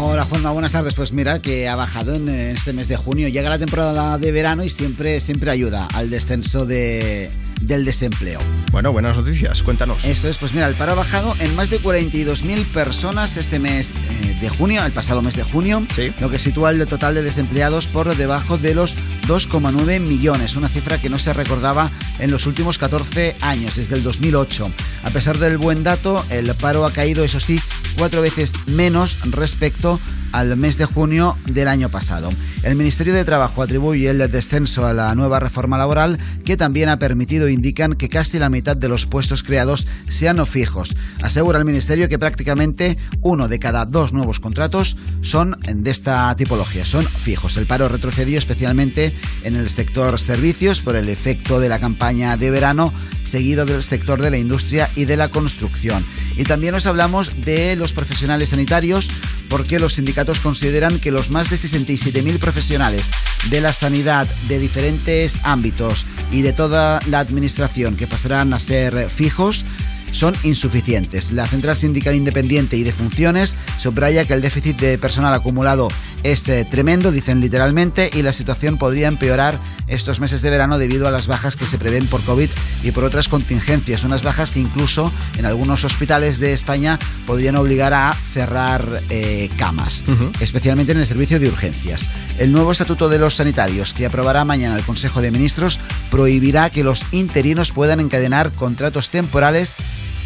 Hola Juanma, buenas tardes. Pues mira que ha bajado en, en este mes de junio. Llega la temporada de verano y siempre, siempre ayuda al descenso de, del desempleo. Bueno, buenas noticias, cuéntanos. Eso es, pues mira, el paro ha bajado en más de cuarenta y dos mil personas este mes eh, de junio, el pasado mes de junio, sí. Lo que sitúa el total de desempleados por debajo de los dos coma nueve millones, una cifra que no se recordaba en los últimos catorce años, desde el dos mil ocho. A pesar del buen dato, el paro ha caído, eso sí, cuatro veces menos respecto al mes de junio del año pasado. El Ministerio de Trabajo atribuye el descenso a la nueva reforma laboral, que también ha permitido, indican, que casi la mitad de los puestos creados sean fijos. Asegura el Ministerio que prácticamente uno de cada dos nuevos contratos son de esta tipología, son fijos. El paro retrocedió especialmente en el sector servicios por el efecto de la campaña de verano, seguido del sector de la industria y de la construcción. Y también os hablamos de los profesionales sanitarios, porque los sindicatos consideran que los más de sesenta y siete mil profesionales de la sanidad de diferentes ámbitos y de toda la administración que pasarán a ser fijos son insuficientes. La Central Sindical Independiente y de Funciones subraya que el déficit de personal acumulado es eh, tremendo, dicen literalmente, y la situación podría empeorar estos meses de verano debido a las bajas que se prevén por COVID y por otras contingencias, unas bajas que incluso en algunos hospitales de España podrían obligar a cerrar eh, camas, uh-huh. especialmente en el servicio de urgencias. El nuevo Estatuto de los Sanitarios, que aprobará mañana el Consejo de Ministros, prohibirá que los interinos puedan encadenar contratos temporales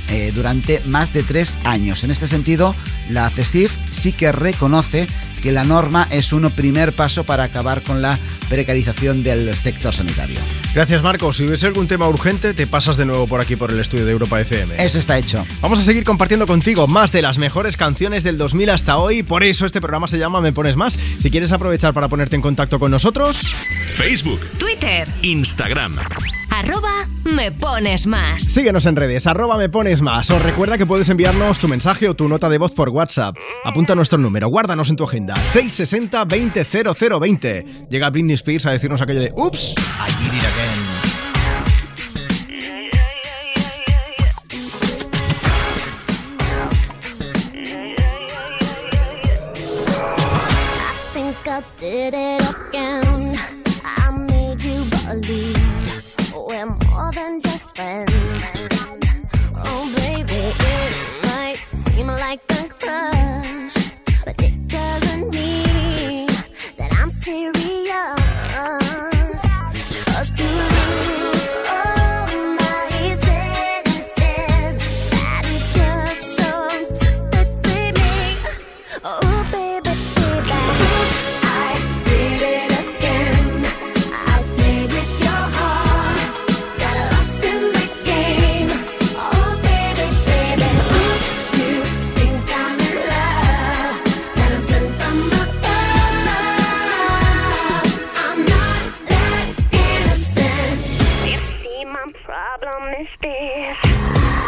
Eh, durante más de tres años. En este sentido, la CESIF sí que reconoce que la norma es un primer paso para acabar con la precarización del sector sanitario. Gracias, Marcos. Si hubiese algún tema urgente, te pasas de nuevo por aquí por el estudio de Europa F M. Eso está hecho. Vamos a seguir compartiendo contigo más de las mejores canciones del dos mil hasta hoy. Por eso este programa se llama Me Pones Más. Si quieres aprovechar para ponerte en contacto con nosotros... Facebook, Twitter, Instagram... Arroba Me Pones Más. Síguenos en redes, arroba Me Pones Más. Os recuerda que puedes enviarnos tu mensaje o tu nota de voz por WhatsApp. Apunta nuestro número, guárdanos en tu agenda. seiscientos sesenta, veinte, cero cero veinte. Llega Britney Spears a decirnos aquello de ups, I did it again. I think I did it again. I made you believe we're more than just friends. Oh baby, it might seem like a crush, but it doesn't mean that I'm serious. 'Cause to lose all my senses, that is just so typically me. Oh baby, baby, oops, I did it again. I played with your heart.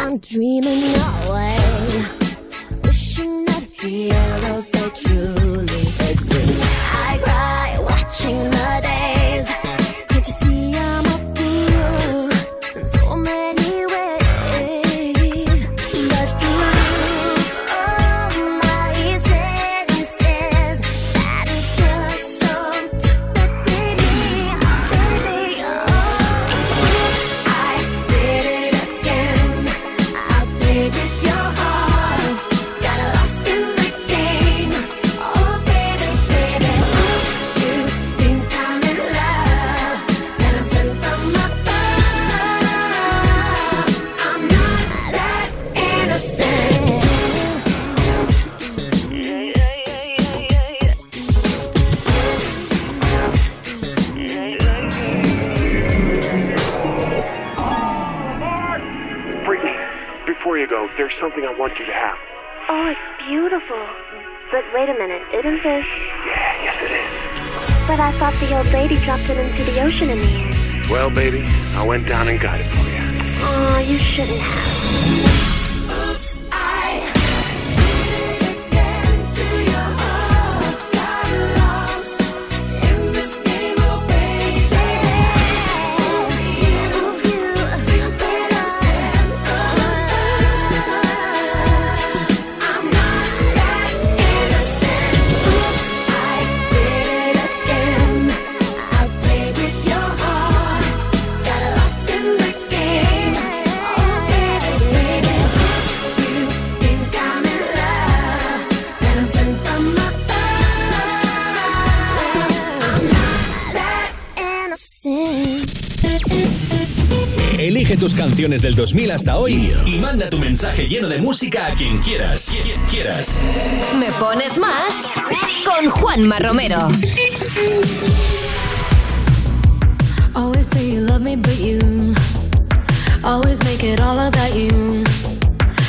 I'm dreaming away, wishing that heroes they truly exist. I cry watching the days. Can't you see I'm a fool in so many ways? But to lose all my senses, that is just so typically me, baby. Oh. I did it again. I played with your heart. you go. There's something I want you to have. Oh, it's beautiful. But wait a minute, isn't this... Yeah, yes it is. But I thought the old lady dropped it into the ocean in the end. Well, baby, I went down and got it for you. Aw, oh, you shouldn't have. Oops, I... Elige tus canciones del dos mil hasta hoy y manda tu mensaje lleno de música a quien quieras. Quien quieras. Me pones más con Juanma Romero. Always say you love me, but you always make it all about you,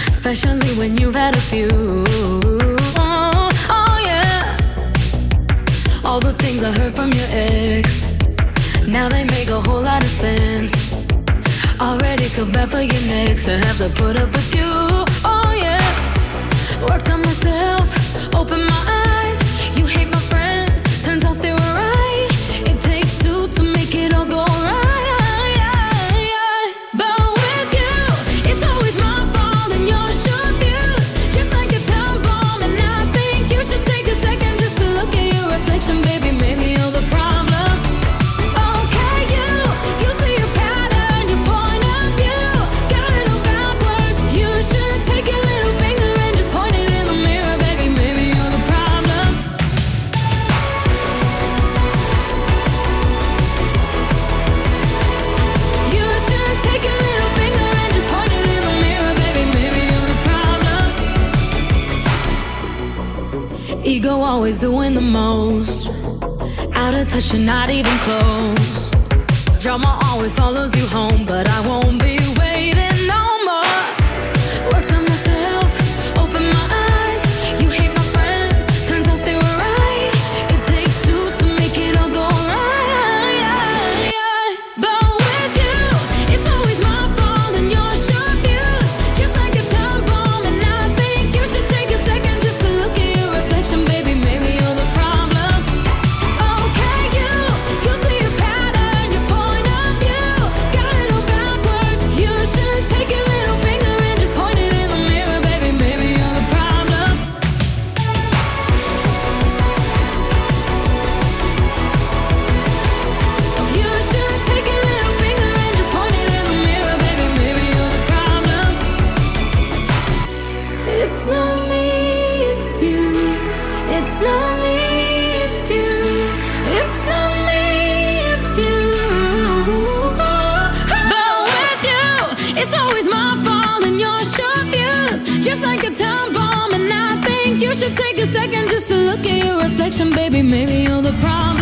especially when you've had a few. Oh, oh yeah. All the things I heard from your ex, now they make a whole lot of sense. Already feel bad for your next, I have to put up with you, oh yeah. Worked on myself, opened my eyes. You hate my friends, turns out they were right. It takes two to make it all go right. Ego always doing the most, out of touch and not even close. Drama always follows you home, but I won't be waiting no more. Worked on myself, opened my eyes. You hate my friends, turns out they were right. It takes two to make it all go right. But with you, it's always my fault and you're short fuse, just like a time bomb. And I think you should take a second just to look at your reflection. Take a second just to look at your reflection, baby. Maybe you're the problem.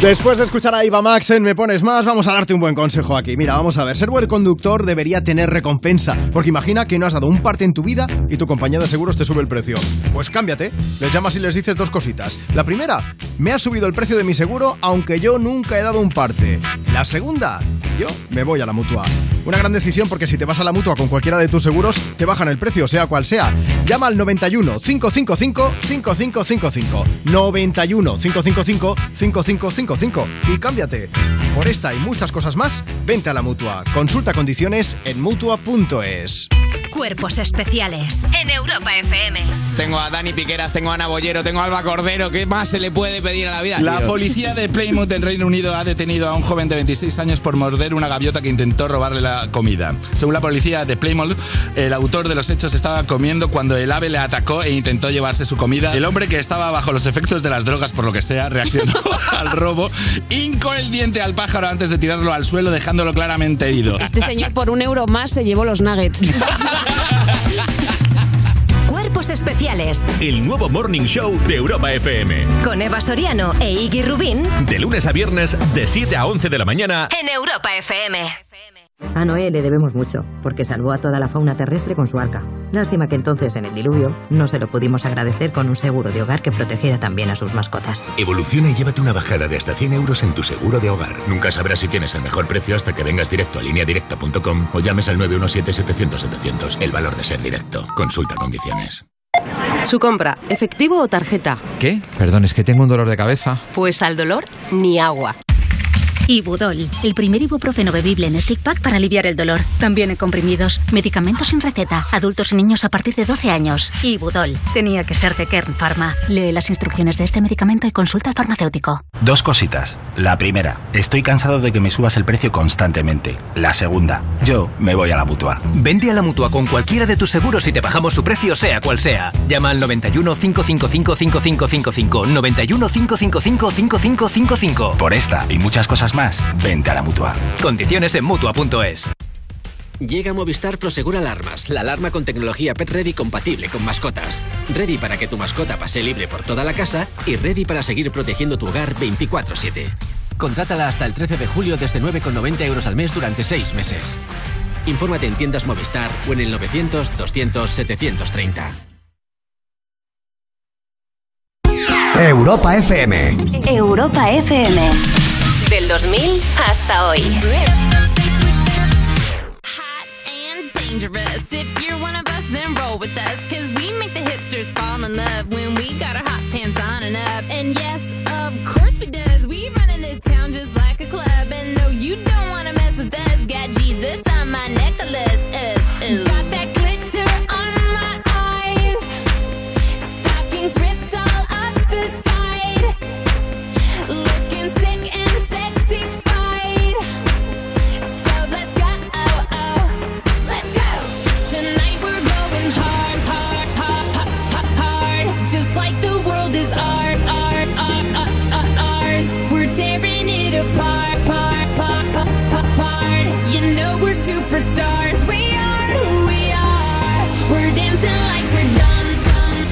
Después de escuchar a Iba Max en Me Pones Más, vamos a darte un buen consejo aquí. Mira, vamos a ver, ser buen conductor debería tener recompensa, porque imagina que no has dado un parte en tu vida y tu compañía de seguros te sube el precio. Pues cámbiate, les llamas y les dices dos cositas. La primera, me ha subido el precio de mi seguro, aunque yo nunca he dado un parte. La segunda, yo me voy a la Mutua. Una gran decisión, porque si te vas a la Mutua con cualquiera de tus seguros, te bajan el precio, sea cual sea. Llama al noventa y uno, cinco cinco cinco, cinco cinco cinco cinco, noventa y uno, cinco cinco cinco, cinco cinco cinco cinco y cámbiate. Por esta y muchas cosas más, vente a la Mutua. Consulta condiciones en mutua punto es. Cuerpos especiales en Europa F M. Tengo a Dani Piqueras, tengo a Ana Bollero, tengo a Alba Cordero. ¿Qué más se le puede pedir a la vida? La Dios. Policía de Plymouth en Reino Unido ha detenido a un joven de veintiséis años por morder una gaviota que intentó robarle la comida. Según la policía de Plymouth, el autor de los hechos estaba comiendo cuando el ave le atacó e intentó llevarse su comida. El hombre, que estaba bajo los efectos de las drogas por lo que sea, reaccionó al robo, hincó el diente al pájaro antes de tirarlo al suelo, dejándolo claramente herido. Este señor por un euro más se llevó los nuggets. Cuerpos especiales. El nuevo Morning Show de Europa F M. Con Eva Soriano e Iggy Rubín. De lunes a viernes, de siete a once de la mañana. En Europa F M. A Noé le debemos mucho, porque salvó a toda la fauna terrestre con su arca. Lástima que entonces, en el diluvio, no se lo pudimos agradecer con un seguro de hogar que protegiera también a sus mascotas. Evoluciona y llévate una bajada de hasta cien euros en tu seguro de hogar. Nunca sabrás si tienes el mejor precio hasta que vengas directo a línea directa punto com o llames al nueve uno siete, siete cero cero, siete cero cero. El valor de ser directo. Consulta condiciones. Su compra, ¿efectivo o tarjeta? ¿Qué? Perdón, es que tengo un dolor de cabeza. Pues al dolor, ni agua. Ibudol, el primer ibuprofeno bebible en stick pack para aliviar el dolor. También en comprimidos, medicamentos sin receta, adultos y niños a partir de doce años. Ibudol, tenía que ser de Kern Pharma. Lee las instrucciones de este medicamento y consulta al farmacéutico. Dos cositas. La primera, estoy cansado de que me subas el precio constantemente. La segunda, yo me voy a la Mutua. Vende a la Mutua con cualquiera de tus seguros y te bajamos su precio, sea cual sea. Llama al noventa y uno, cinco cinco cinco, cinco cinco cinco cinco, noventa y uno, cinco cinco cinco, cinco cinco cinco cinco. Por esta y muchas cosas más. Más, vente a la Mutua. Condiciones en mutua punto es. Llega Movistar Prosegur Alarmas, la alarma con tecnología Pet Ready compatible con mascotas. Ready para que tu mascota pase libre por toda la casa y ready para seguir protegiendo tu hogar veinticuatro siete. Contrátala hasta el trece de julio desde nueve con noventa euros al mes durante seis meses. Infórmate en tiendas Movistar o en el novecientos, doscientos, setecientos treinta. Europa F M. Europa F M. Del dos mil hasta hoy. Hot and dangerous. If you're one of us, then roll with us. Cause we make the hipsters fall in love when we got our hot pants on and up. And yes, of course we does. We run in this town just like a club. And no, you don't want to mess with us. Got Jesus on my necklace. Ooh, ooh. Got that glitter on my eyes. Stockings ripped all up the side. Looking sick and is art, art, art, art, art, ours. We're tearing it apart, part, part, part, part, part. You know we're superstars. We are who we are. We're dancing like we're dumb,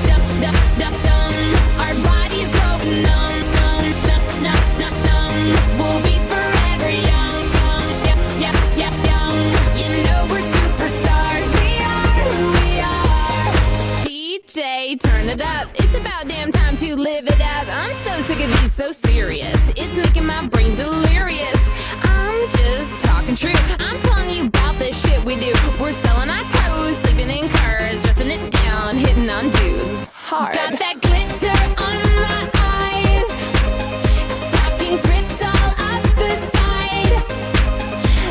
dumb, dumb, dumb, dumb, dumb. Our bodies go numb, numb, numb, numb, numb, numb. We'll be forever young, young, young, young, young. You know we're superstars. We are who we are. D J, turn it up. It's about damn time to live it up. I'm so sick of being so serious. It's making my brain delirious. I'm just talking true. I'm telling you about the shit we do. We're selling our clothes, sleeping in cars, dressing it down, hitting on dudes. Hard. Got that glitter on my eyes. Stockings ripped all up the side.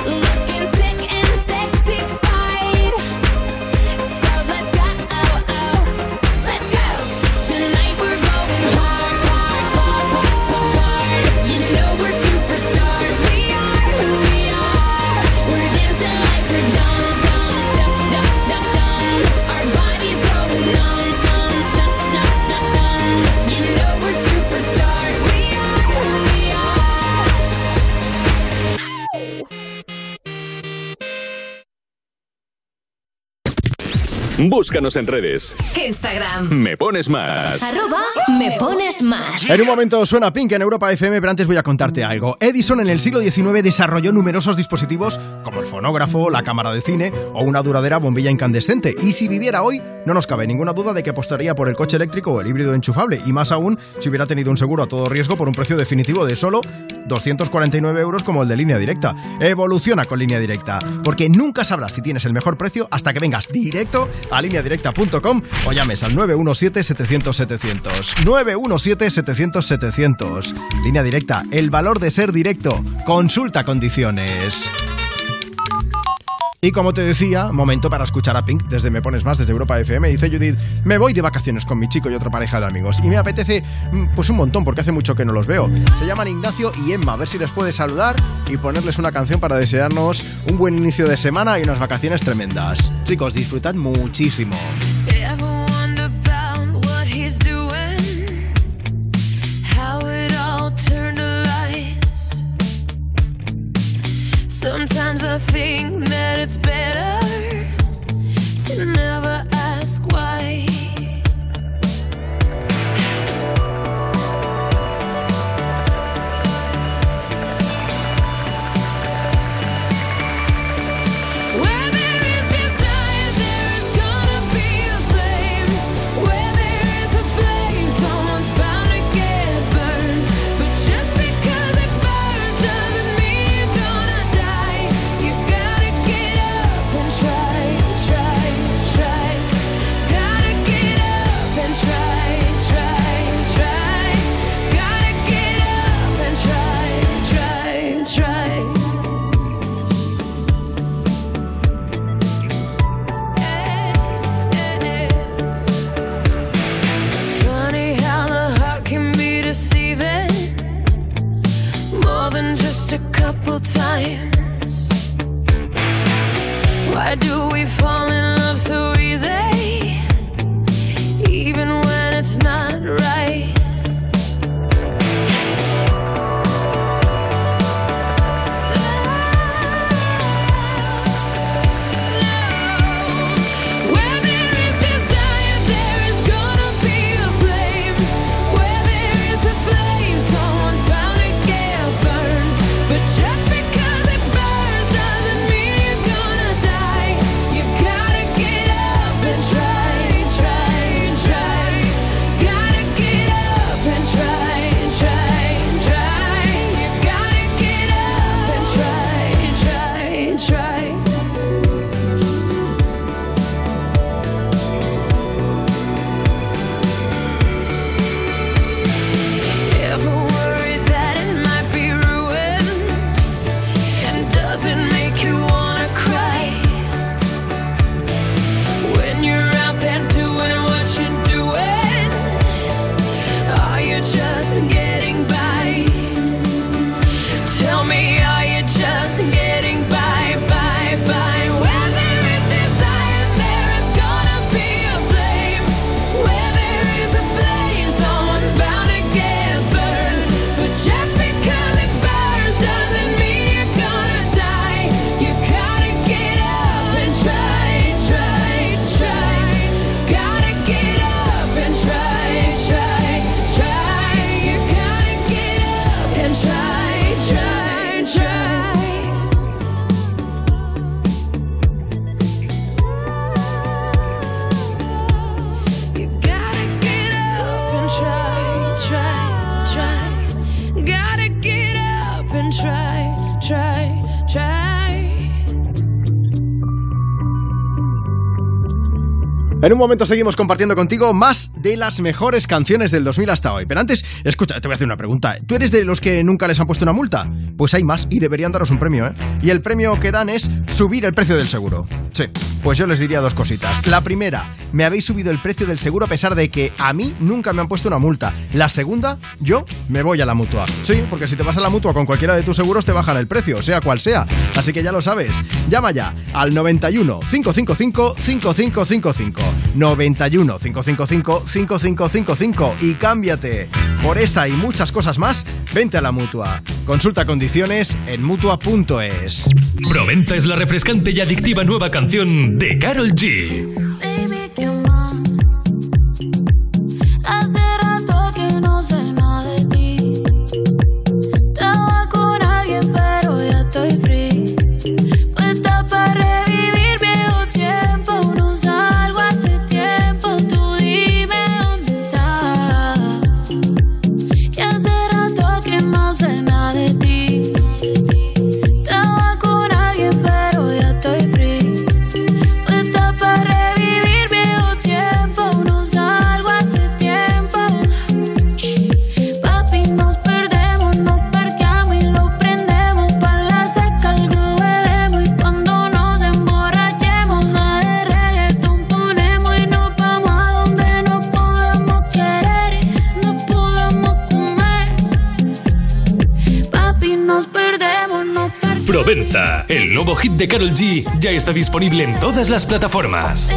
Looking sick and sexified. So let's go. Oh, oh. Let's go. Tonight. Búscanos en redes. Instagram. Me pones más. Arroba me pones más. En un momento suena Pink en Europa F M, pero antes voy a contarte algo. Edison en el siglo diecinueve desarrolló numerosos dispositivos como el fonógrafo, la cámara de cine o una duradera bombilla incandescente. Y si viviera hoy, no nos cabe ninguna duda de que apostaría por el coche eléctrico o el híbrido enchufable. Y más aún, si hubiera tenido un seguro a todo riesgo por un precio definitivo de solo doscientos cuarenta y nueve euros como el de Línea Directa. Evoluciona con Línea Directa, porque nunca sabrás si tienes el mejor precio hasta que vengas directo a línea directa punto com o llames al nueve uno siete, setecientos, setecientos. nueve uno siete, setecientos, setecientos. Línea Directa, el valor de ser directo. Consulta condiciones. Y como te decía, momento para escuchar a Pink desde Me Pones Más, desde Europa F M. Dice Judith: me voy de vacaciones con mi chico y otra pareja de amigos y me apetece pues un montón porque hace mucho que no los veo. Se llaman Ignacio y Emma, a ver si les puedes saludar y ponerles una canción para desearnos un buen inicio de semana y unas vacaciones tremendas. Chicos, disfrutad muchísimo. Sometimes I think that it's better to never ask why. Times. Why do we fall in love so easy, even when it's not right? En un momento seguimos compartiendo contigo más de las mejores canciones del dos mil hasta hoy. Pero antes, escucha, te voy a hacer una pregunta. ¿Tú eres de los que nunca les han puesto una multa? Pues hay más y deberían daros un premio, ¿eh? Y el premio que dan es subir el precio del seguro. Sí, pues yo les diría dos cositas. La primera, me habéis subido el precio del seguro a pesar de que a mí nunca me han puesto una multa. La segunda, yo me voy a la mutua. Sí, porque si te vas a la mutua con cualquiera de tus seguros te bajan el precio, sea cual sea. Así que ya lo sabes. Llama ya al noventa y uno, cinco cinco cinco, cinco cinco cinco cinco. noventa y uno, cinco cinco cinco, cinco cinco cinco cinco y cámbiate. Por esta y muchas cosas más, vente a la Mutua. Consulta condiciones en mutua punto es. Provenza es la refrescante y adictiva nueva canción de Karol G. Estaba con alguien pero ya estoy free, puesta para revivir. Provenza. El nuevo hit de Karol G ya está disponible en todas las plataformas.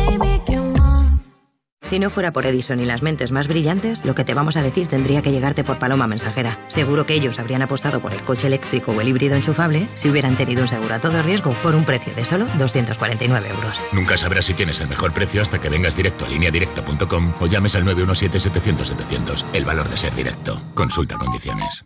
Si no fuera por Edison y las mentes más brillantes, lo que te vamos a decir tendría que llegarte por paloma mensajera. Seguro que ellos habrían apostado por el coche eléctrico o el híbrido enchufable si hubieran tenido un seguro a todo riesgo por un precio de solo doscientos cuarenta y nueve euros. Nunca sabrás si tienes el mejor precio hasta que vengas directo a línea directa punto com o llames al nueve uno siete, siete cero cero, siete cero cero. El valor de ser directo. Consulta condiciones.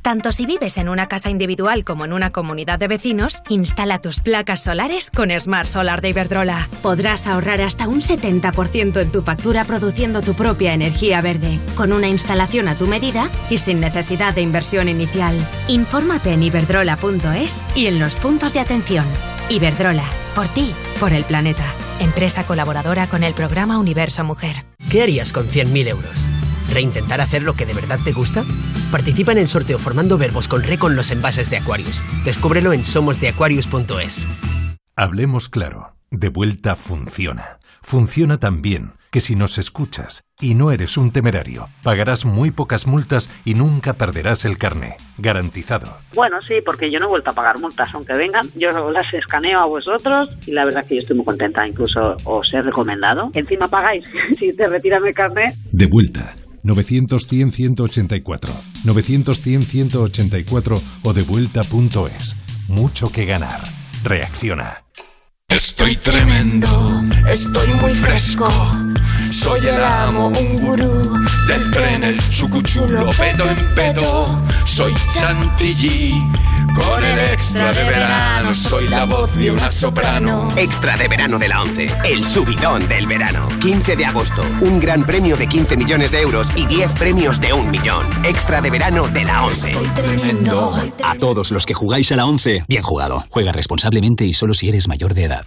Tanto si vives en una casa individual como en una comunidad de vecinos, instala tus placas solares con Smart Solar de Iberdrola. Podrás ahorrar hasta un setenta por ciento en tu factura produciendo tu propia energía verde, con una instalación a tu medida y sin necesidad de inversión inicial. Infórmate en iberdrola punto es y en los puntos de atención. Iberdrola. Por ti, por el planeta. Empresa colaboradora con el programa Universo Mujer. ¿Qué harías con cien mil euros? ¿Reintentar hacer lo que de verdad te gusta? Participa en el sorteo formando verbos con re con los envases de Aquarius. Descúbrelo en somos de aquarius punto es. Hablemos claro. De vuelta funciona. Funciona tan bien que si nos escuchas y no eres un temerario, pagarás muy pocas multas y nunca perderás el carné. Garantizado. Bueno, sí, porque yo no he vuelto a pagar multas, aunque vengan. Yo las escaneo a vosotros y la verdad es que yo estoy muy contenta. Incluso os he recomendado. Encima pagáis si te retiran el carné. De vuelta. nueve cero cero, uno cero cero, uno ocho cuatro nueve cero cero, uno cero cero, uno ocho cuatro o devuelta punto es. Mucho que ganar. Reacciona. Estoy tremendo, estoy muy fresco. Soy el amo, un gurú del tren, el chucuchulo, pedo en pedo. Soy Chantilly, con el extra de verano. Soy la voz de una soprano. Extra de verano de la once, el subidón del verano. quince de agosto, un gran premio de quince millones de euros y diez premios de un millón. Extra de verano de la once. Estoy tremendo. A todos los que jugáis a la once, bien jugado. Juega responsablemente y solo si eres mayor de edad.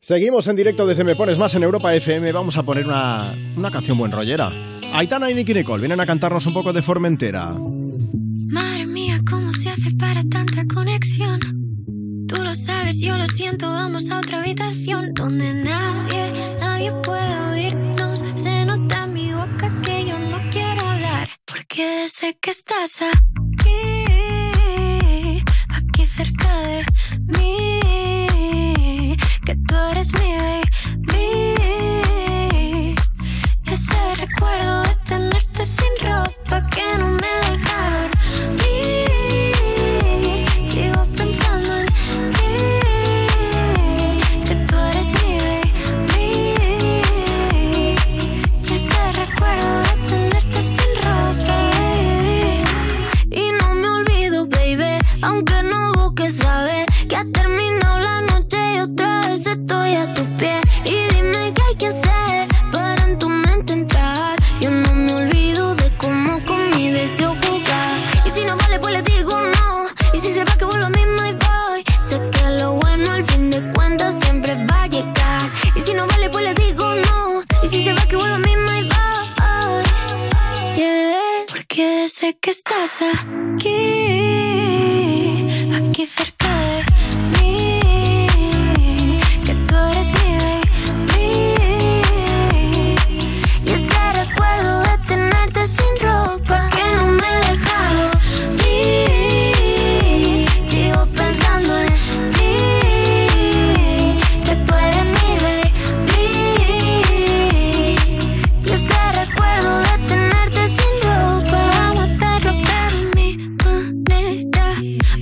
Seguimos en directo desde Me Pones Más en Europa F M. Vamos a poner una, una canción buen rollera. Aitana y Nicky Nicole vienen a cantarnos un poco de Formentera. Madre mía, ¿cómo se hace para tanta conexión? Tú lo sabes, yo lo siento. Vamos a otra habitación donde nadie, nadie puede oírnos. Se nota en mi boca que yo no quiero hablar, porque sé que estás aquí, aquí cerca de mí. Que tú eres mi baby. Ese recuerdo de tenerte sin ropa que no me deja dormir. Sigo pensando en ti. Que tú eres mi baby. estás aquí, aquí cerca de mí, que tú eres mi baby, y ese recuerdo de tenerte sin ropa que no me deja dormir, sigo pensando en ti, que tú eres mi baby, y ese recuerdo de tenerte sin ropa, vamos a darlo de mi manera,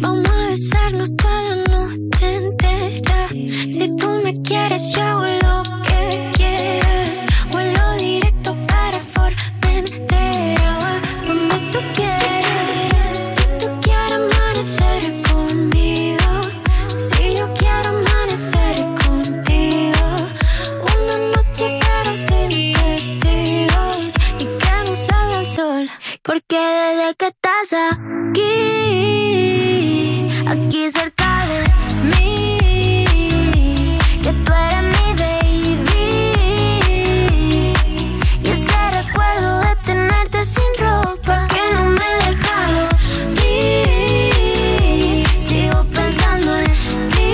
vamos a besarnos toda la noche entera, si tú me quieres yo hago lo que quieras, vuelo directo para Formentera, va donde tú quieras, si tú quieres amanecer conmigo, si yo quiero amanecer contigo, una noche pero sin testigos, y que no salga el sol, porque desde que estás aquí, aquí cerca de mí, que tú eres mi baby, y ese recuerdo de tenerte sin ropa que no me deja dormir, sigo pensando en ti,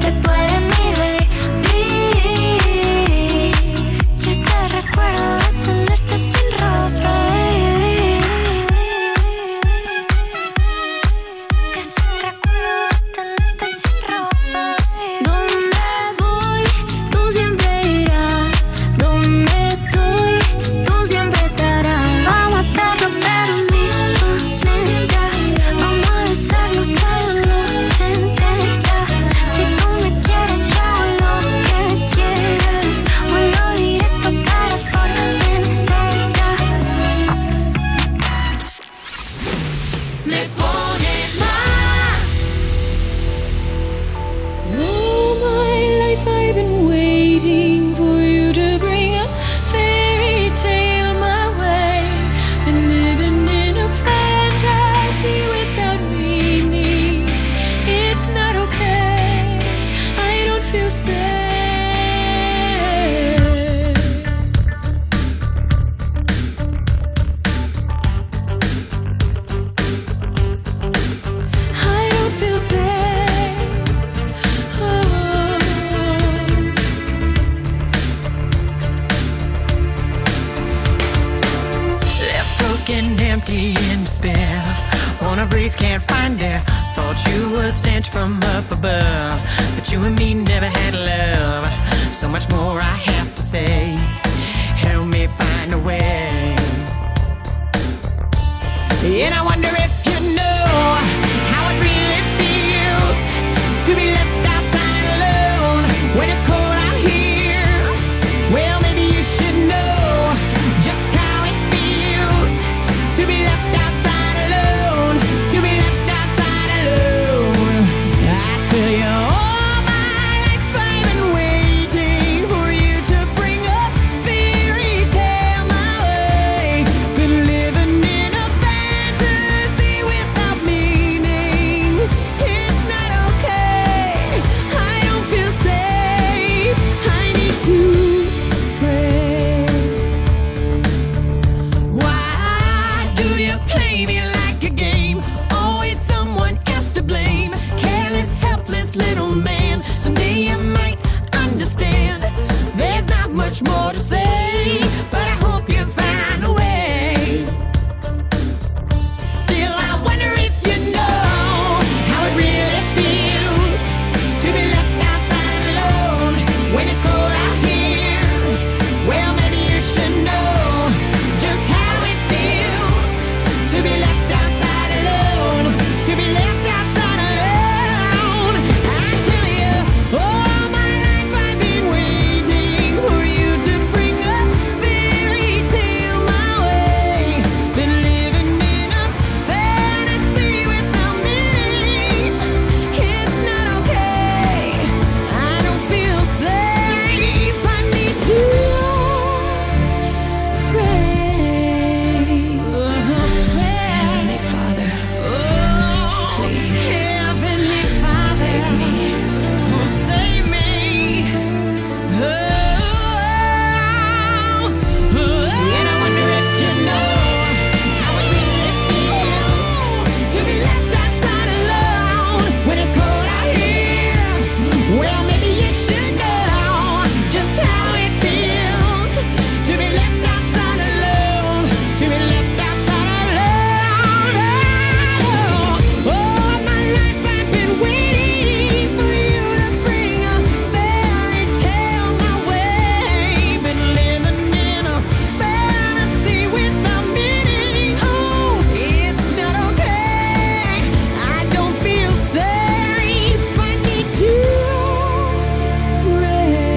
que tú eres mi baby, y ese recuerdo de tenerte sin ropa, baby, que se recuerdo de tenerte sin ropa, baby. Donde voy, tú siempre irás. Donde estoy, tú siempre estarás. Vamos a darlo de mi manera, vamos a besarnos toda la noche entera. Si tú me quieres, yo hago lo que quieras. Vuelo directo para Formentera. Me pones más. All my life I've been waiting for you to bring a fairy tale my way. Been living in a fantasy without meaning. It's not okay. I don't feel safe. I don't feel safe. Oh. Left broken, empty, in despair. Wanna breathe, can't find air. Thought you were sent from up above, but you and me never had love. So much more I have to say. Help me find a way. And I wonder if you know how it really feels to be left outside alone when it's cold out here. Well, maybe you should know just how it feels to be left outside alone, to be left outside alone. I tell you, all my life I've been waiting for you to bring a fairy tale my way. Been living in a fantasy.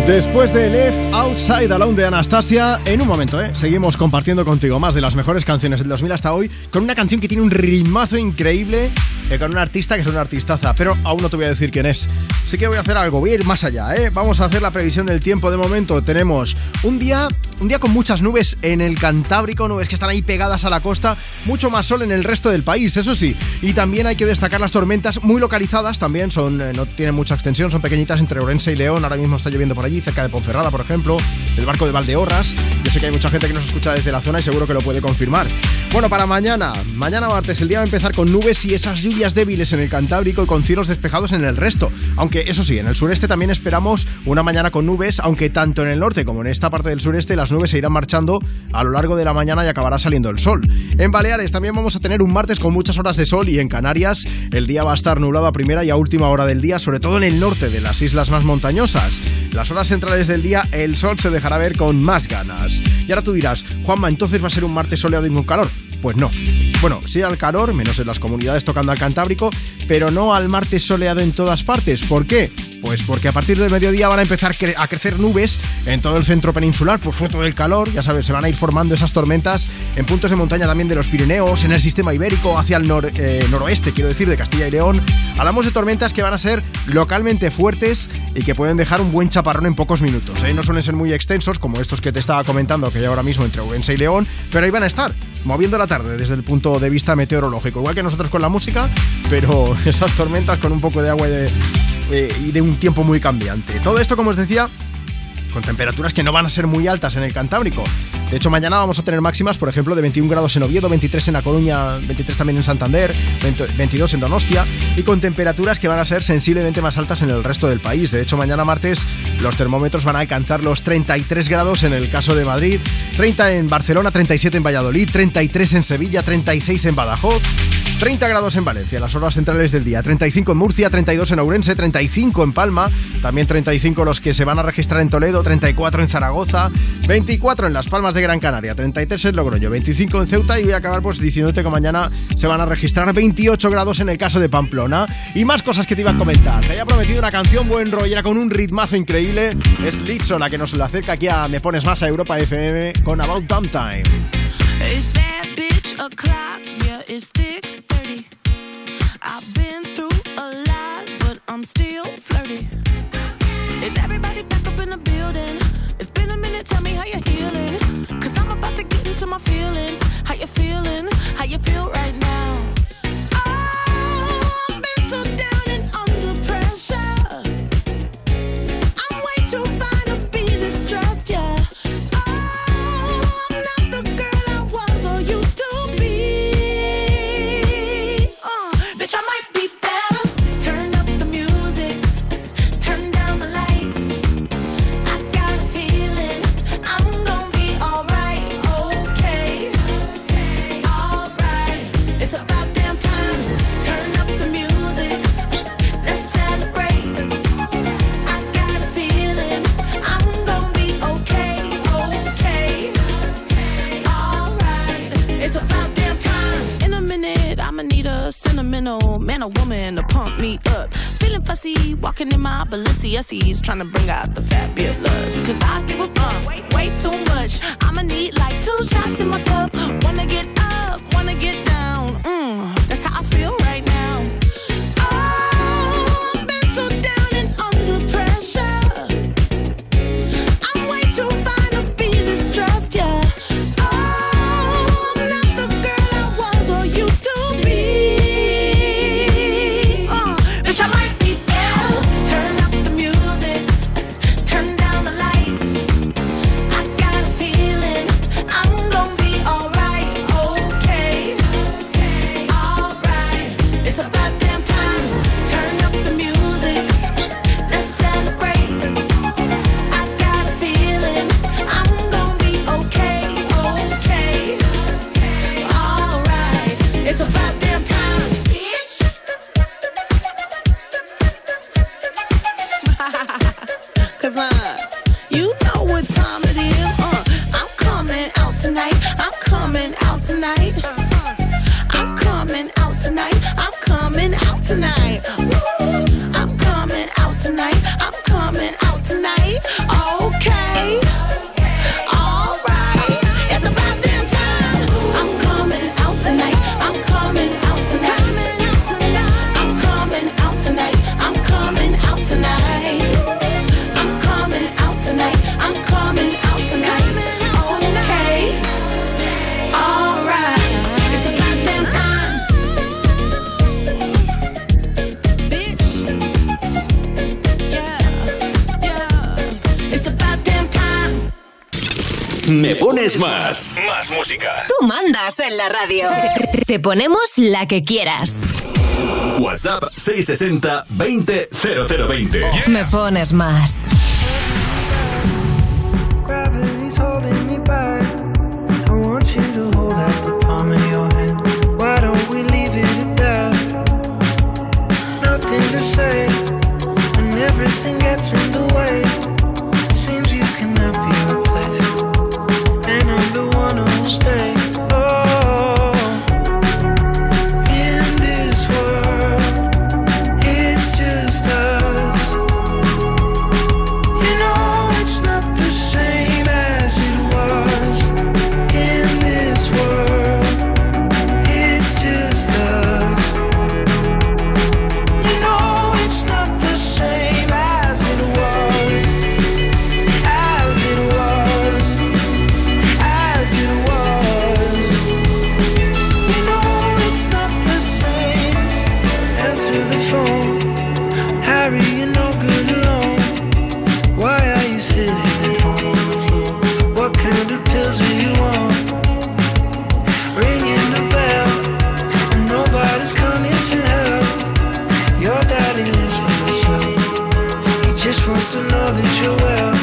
Después de Left Outside Alone de Anastasia, en un momento, ¿eh? Seguimos compartiendo contigo más de las mejores canciones del dos mil hasta hoy, con una canción que tiene un ritmazo increíble, eh, con un artista que es una artistaza, pero aún no te voy a decir quién es. Así que voy a hacer algo, voy a ir más allá, ¿eh? Vamos a hacer la previsión del tiempo. De momento tenemos un día, un día con muchas nubes en el Cantábrico, nubes que están ahí pegadas a la costa, mucho más sol en el resto del país, eso sí. Y también hay que destacar las tormentas muy localizadas, también son, eh, no tienen mucha extensión, son pequeñitas entre Orense y León, ahora mismo está lloviendo por allí, cerca de Ponferrada, por ejemplo, el barco de Valdeorras. Yo sé que hay mucha gente que nos escucha desde la zona y seguro que lo puede confirmar. Bueno, para mañana, mañana martes, el día va a empezar con nubes y esas lluvias débiles en el Cantábrico y con cielos despejados en el resto. Aunque, eso sí, en el sureste también esperamos una mañana con nubes, aunque tanto en el norte como en esta parte del sureste las nubes se irán marchando a lo largo de la mañana y acabará saliendo el sol. En Baleares también vamos a tener un martes con muchas horas de sol y en Canarias el día va a estar nublado a primera y a última hora del día, sobre todo en el norte de las islas más montañosas. Las horas centrales del día el sol se dejará ver con más ganas. Y ahora tú dirás, Juanma, ¿entonces va a ser un martes soleado y con calor? Pues no. Bueno, sí al calor, menos en las comunidades tocando al Cantábrico, pero no al martes soleado en todas partes. ¿Por qué? Pues porque a partir del mediodía van a empezar cre- a crecer nubes en todo el centro peninsular por fruto del calor, ya sabes, se van a ir formando esas tormentas en puntos de montaña también de los Pirineos, en el sistema ibérico, hacia el nor- eh, noroeste, quiero decir, de Castilla y León. Hablamos de tormentas que van a ser localmente fuertes y que pueden dejar un buen chaparrón en pocos minutos, ¿eh? No suelen ser muy extensos como estos que te estaba comentando que hay ahora mismo entre Ourense y León, pero ahí van a estar, moviendo la tarde desde el punto de vista meteorológico, igual que nosotros con la música, pero esas tormentas con un poco de agua y de... Eh, y de un tiempo muy cambiante. Todo esto, como os decía, con temperaturas que no van a ser muy altas en el Cantábrico. De hecho, mañana vamos a tener máximas, por ejemplo, de veintiuno grados en Oviedo, veintitrés en La Coruña, veintitrés también en Santander, veintidós en Donostia, y con temperaturas que van a ser sensiblemente más altas en el resto del país. De hecho, mañana martes los termómetros van a alcanzar los treinta y tres grados en el caso de Madrid, treinta en Barcelona, treinta y siete en Valladolid, treinta y tres en Sevilla, treinta y seis en Badajoz, treinta grados en Valencia, las horas centrales del día, treinta y cinco en Murcia, treinta y dos en Ourense, treinta y cinco en Palma, también treinta y cinco los que se van a registrar en Toledo, treinta y cuatro en Zaragoza, veinticuatro en Las Palmas de Gran Canaria, treinta y tres en Logroño, veinticinco en Ceuta y voy a acabar pues diciéndote que mañana se van a registrar veintiocho grados en el caso de Pamplona. Y más cosas que te iba a comentar. Te había prometido una canción buen rollera con un ritmazo increíble. Es Lixo la que nos la acerca aquí a Me Pones Más, a Europa F M, con About Damn Time. It's that bitch o'clock, yeah, it's thick thirty. I've been through a lot, but I'm still flirty. Is everybody back up in the building? It's been a minute, tell me how you're healing. Cause I'm about to get into my feelings. How you feeling? How you feel right now? Oh, I've been so down and under pressure. I'm way too fine to be this stressed, yeah. Oh, I'm not the girl I was or used to be. Uh, bitch, I might be better. Turn up the music, turn down the lights. I got a feeling I'm gonna be alright, okay, alright. It's about damn time. Turn up the music, let's celebrate. I got a feeling I'm gonna be okay, okay, alright. It's about damn time. In a minute, I'ma need a sentimental man or woman to pump me up. Feeling fussy, walking in my Balenciennes, trying to bring out the fabulous. Cause I give a bump, way, way too much. I'ma need like two shots in my cup. Wanna get up, wanna get down. Mm, that's how I feel right now. Oh, I've been so down and under pressure. I'm way too fine to be this stressed, yeah. Oh, I'm not the girl I was or used to be. Uh, bitch, I might be better. Turn up the music, turn down the lights. I got a feeling I'm gonna be alright, okay, Me Pones Más. Más música. Tú mandas en la radio. Te, te ponemos la que quieras. WhatsApp seis sesenta veinte cero cero veinte. Yeah. Me Pones Más. Gravity's holding me back. I want you to hold out the palm of your hand. Why don't we leave it at that? Nothing to say. And everything gets in the way. Seems you cannot be replaced. And I'm the one who'll stay. To know that you're well.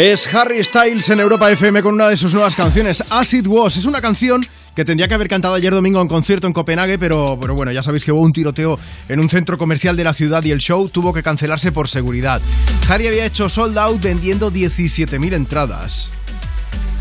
Es Harry Styles en Europa F M con una de sus nuevas canciones, As It Was. Es una canción que tendría que haber cantado ayer domingo en concierto en Copenhague, pero, pero bueno, ya sabéis que hubo un tiroteo en un centro comercial de la ciudad y el show tuvo que cancelarse por seguridad. Harry había hecho sold out vendiendo diecisiete mil entradas.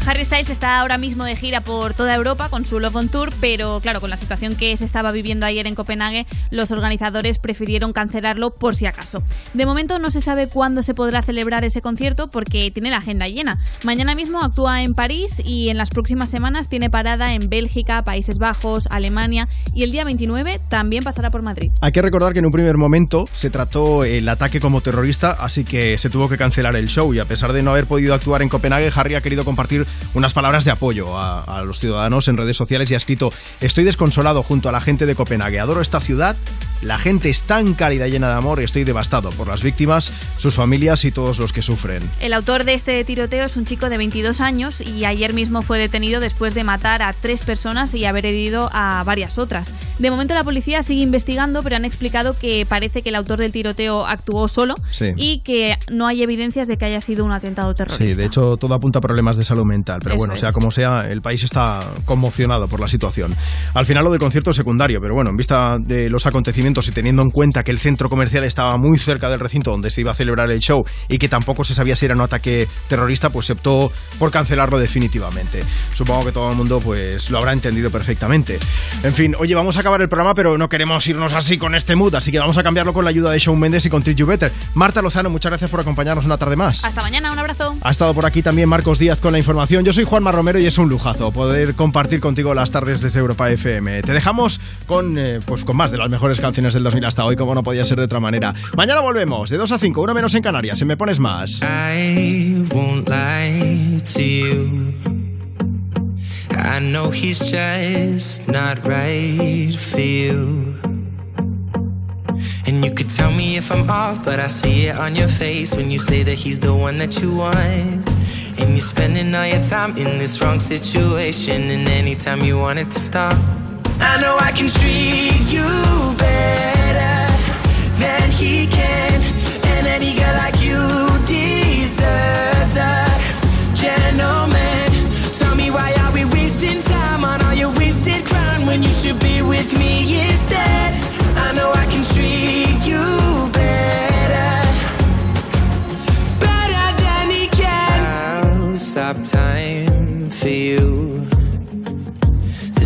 Harry Styles está ahora mismo de gira por toda Europa con su Love on Tour, pero claro, con la situación que se estaba viviendo ayer en Copenhague, los organizadores prefirieron cancelarlo por si acaso. De momento no se sabe cuándo se podrá celebrar ese concierto porque tiene la agenda llena. Mañana mismo actúa en París y en las próximas semanas tiene parada en Bélgica, Países Bajos, Alemania, y el día veintinueve también pasará por Madrid. Hay que recordar que en un primer momento se trató el ataque como terrorista, así que se tuvo que cancelar el show, y a pesar de no haber podido actuar en Copenhague, Harry ha querido compartir unas palabras de apoyo a, a los ciudadanos en redes sociales y ha escrito: estoy desconsolado junto a la gente de Copenhague, adoro esta ciudad, la gente es tan cálida y llena de amor y estoy devastado por las víctimas, sus familias y todos los que sufren. El autor de este tiroteo es un chico de veintidós años y ayer mismo fue detenido después de matar a tres personas y haber herido a varias otras. De momento la policía sigue investigando, pero han explicado que parece que el autor del tiroteo actuó solo, sí, y que no hay evidencias de que haya sido un atentado terrorista. Sí, de hecho todo apunta a problemas de salud mental, pero eso bueno, es. Sea como sea, el país está conmocionado por la situación. Al final lo del concierto es secundario, pero bueno, en vista de los acontecimientos y teniendo en cuenta que el centro comercial estaba muy cerca del recinto donde se iba a celebrar el show y que tampoco se sabía si era un ataque terrorista, pues se optó por cancelarlo definitivamente. Supongo que todo el mundo pues lo habrá entendido perfectamente. En fin, oye, vamos a acabar el programa, pero no queremos irnos así con este mood, así que vamos a cambiarlo con la ayuda de Shawn Mendes y con Treat You Better. Marta Lozano, muchas gracias por acompañarnos una tarde más. Hasta mañana, un abrazo. Ha estado por aquí también Marcos Díaz con la información. Yo soy Juanma Romero y es un lujazo poder compartir contigo las tardes desde Europa F M. Te dejamos con, eh, pues, con más de las mejores canciones del dos mil hasta hoy, como no podía ser de otra manera. Mañana volvemos, de dos a cinco, una menos en Canarias, en Me Pones Más. I won't lie to you. I know he's just not right for you. And you could tell me if I'm off, but I see it on your face when you say that he's the one that you want. And you're spending all your time in this wrong situation, and anytime you want it to stop, I know I can treat you better than he can, and any girl like you deserves a gentleman. Tell me why are we wasting time on all your wasted crime when you should be with me instead? I know I can treat you better, better than he can. I'll stop time for you the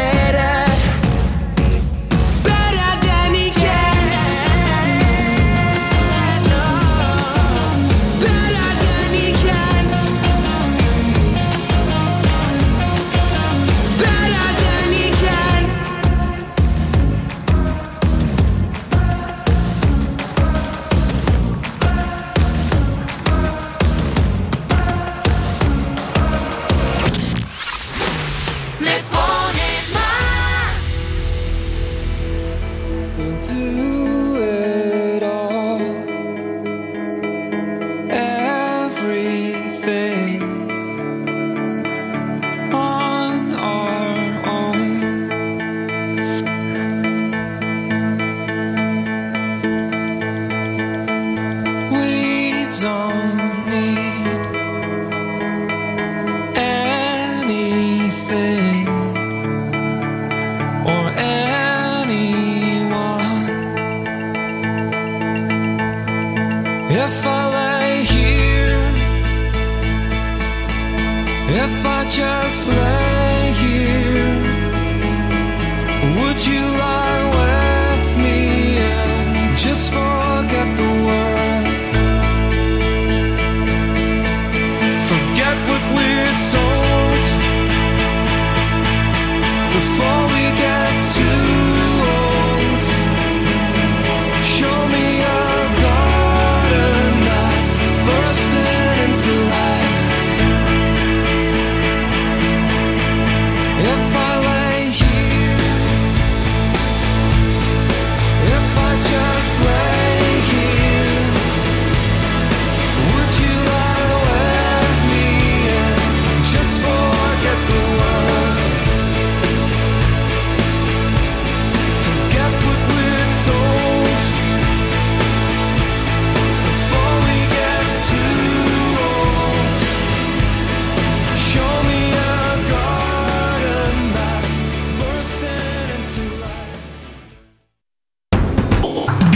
Oh.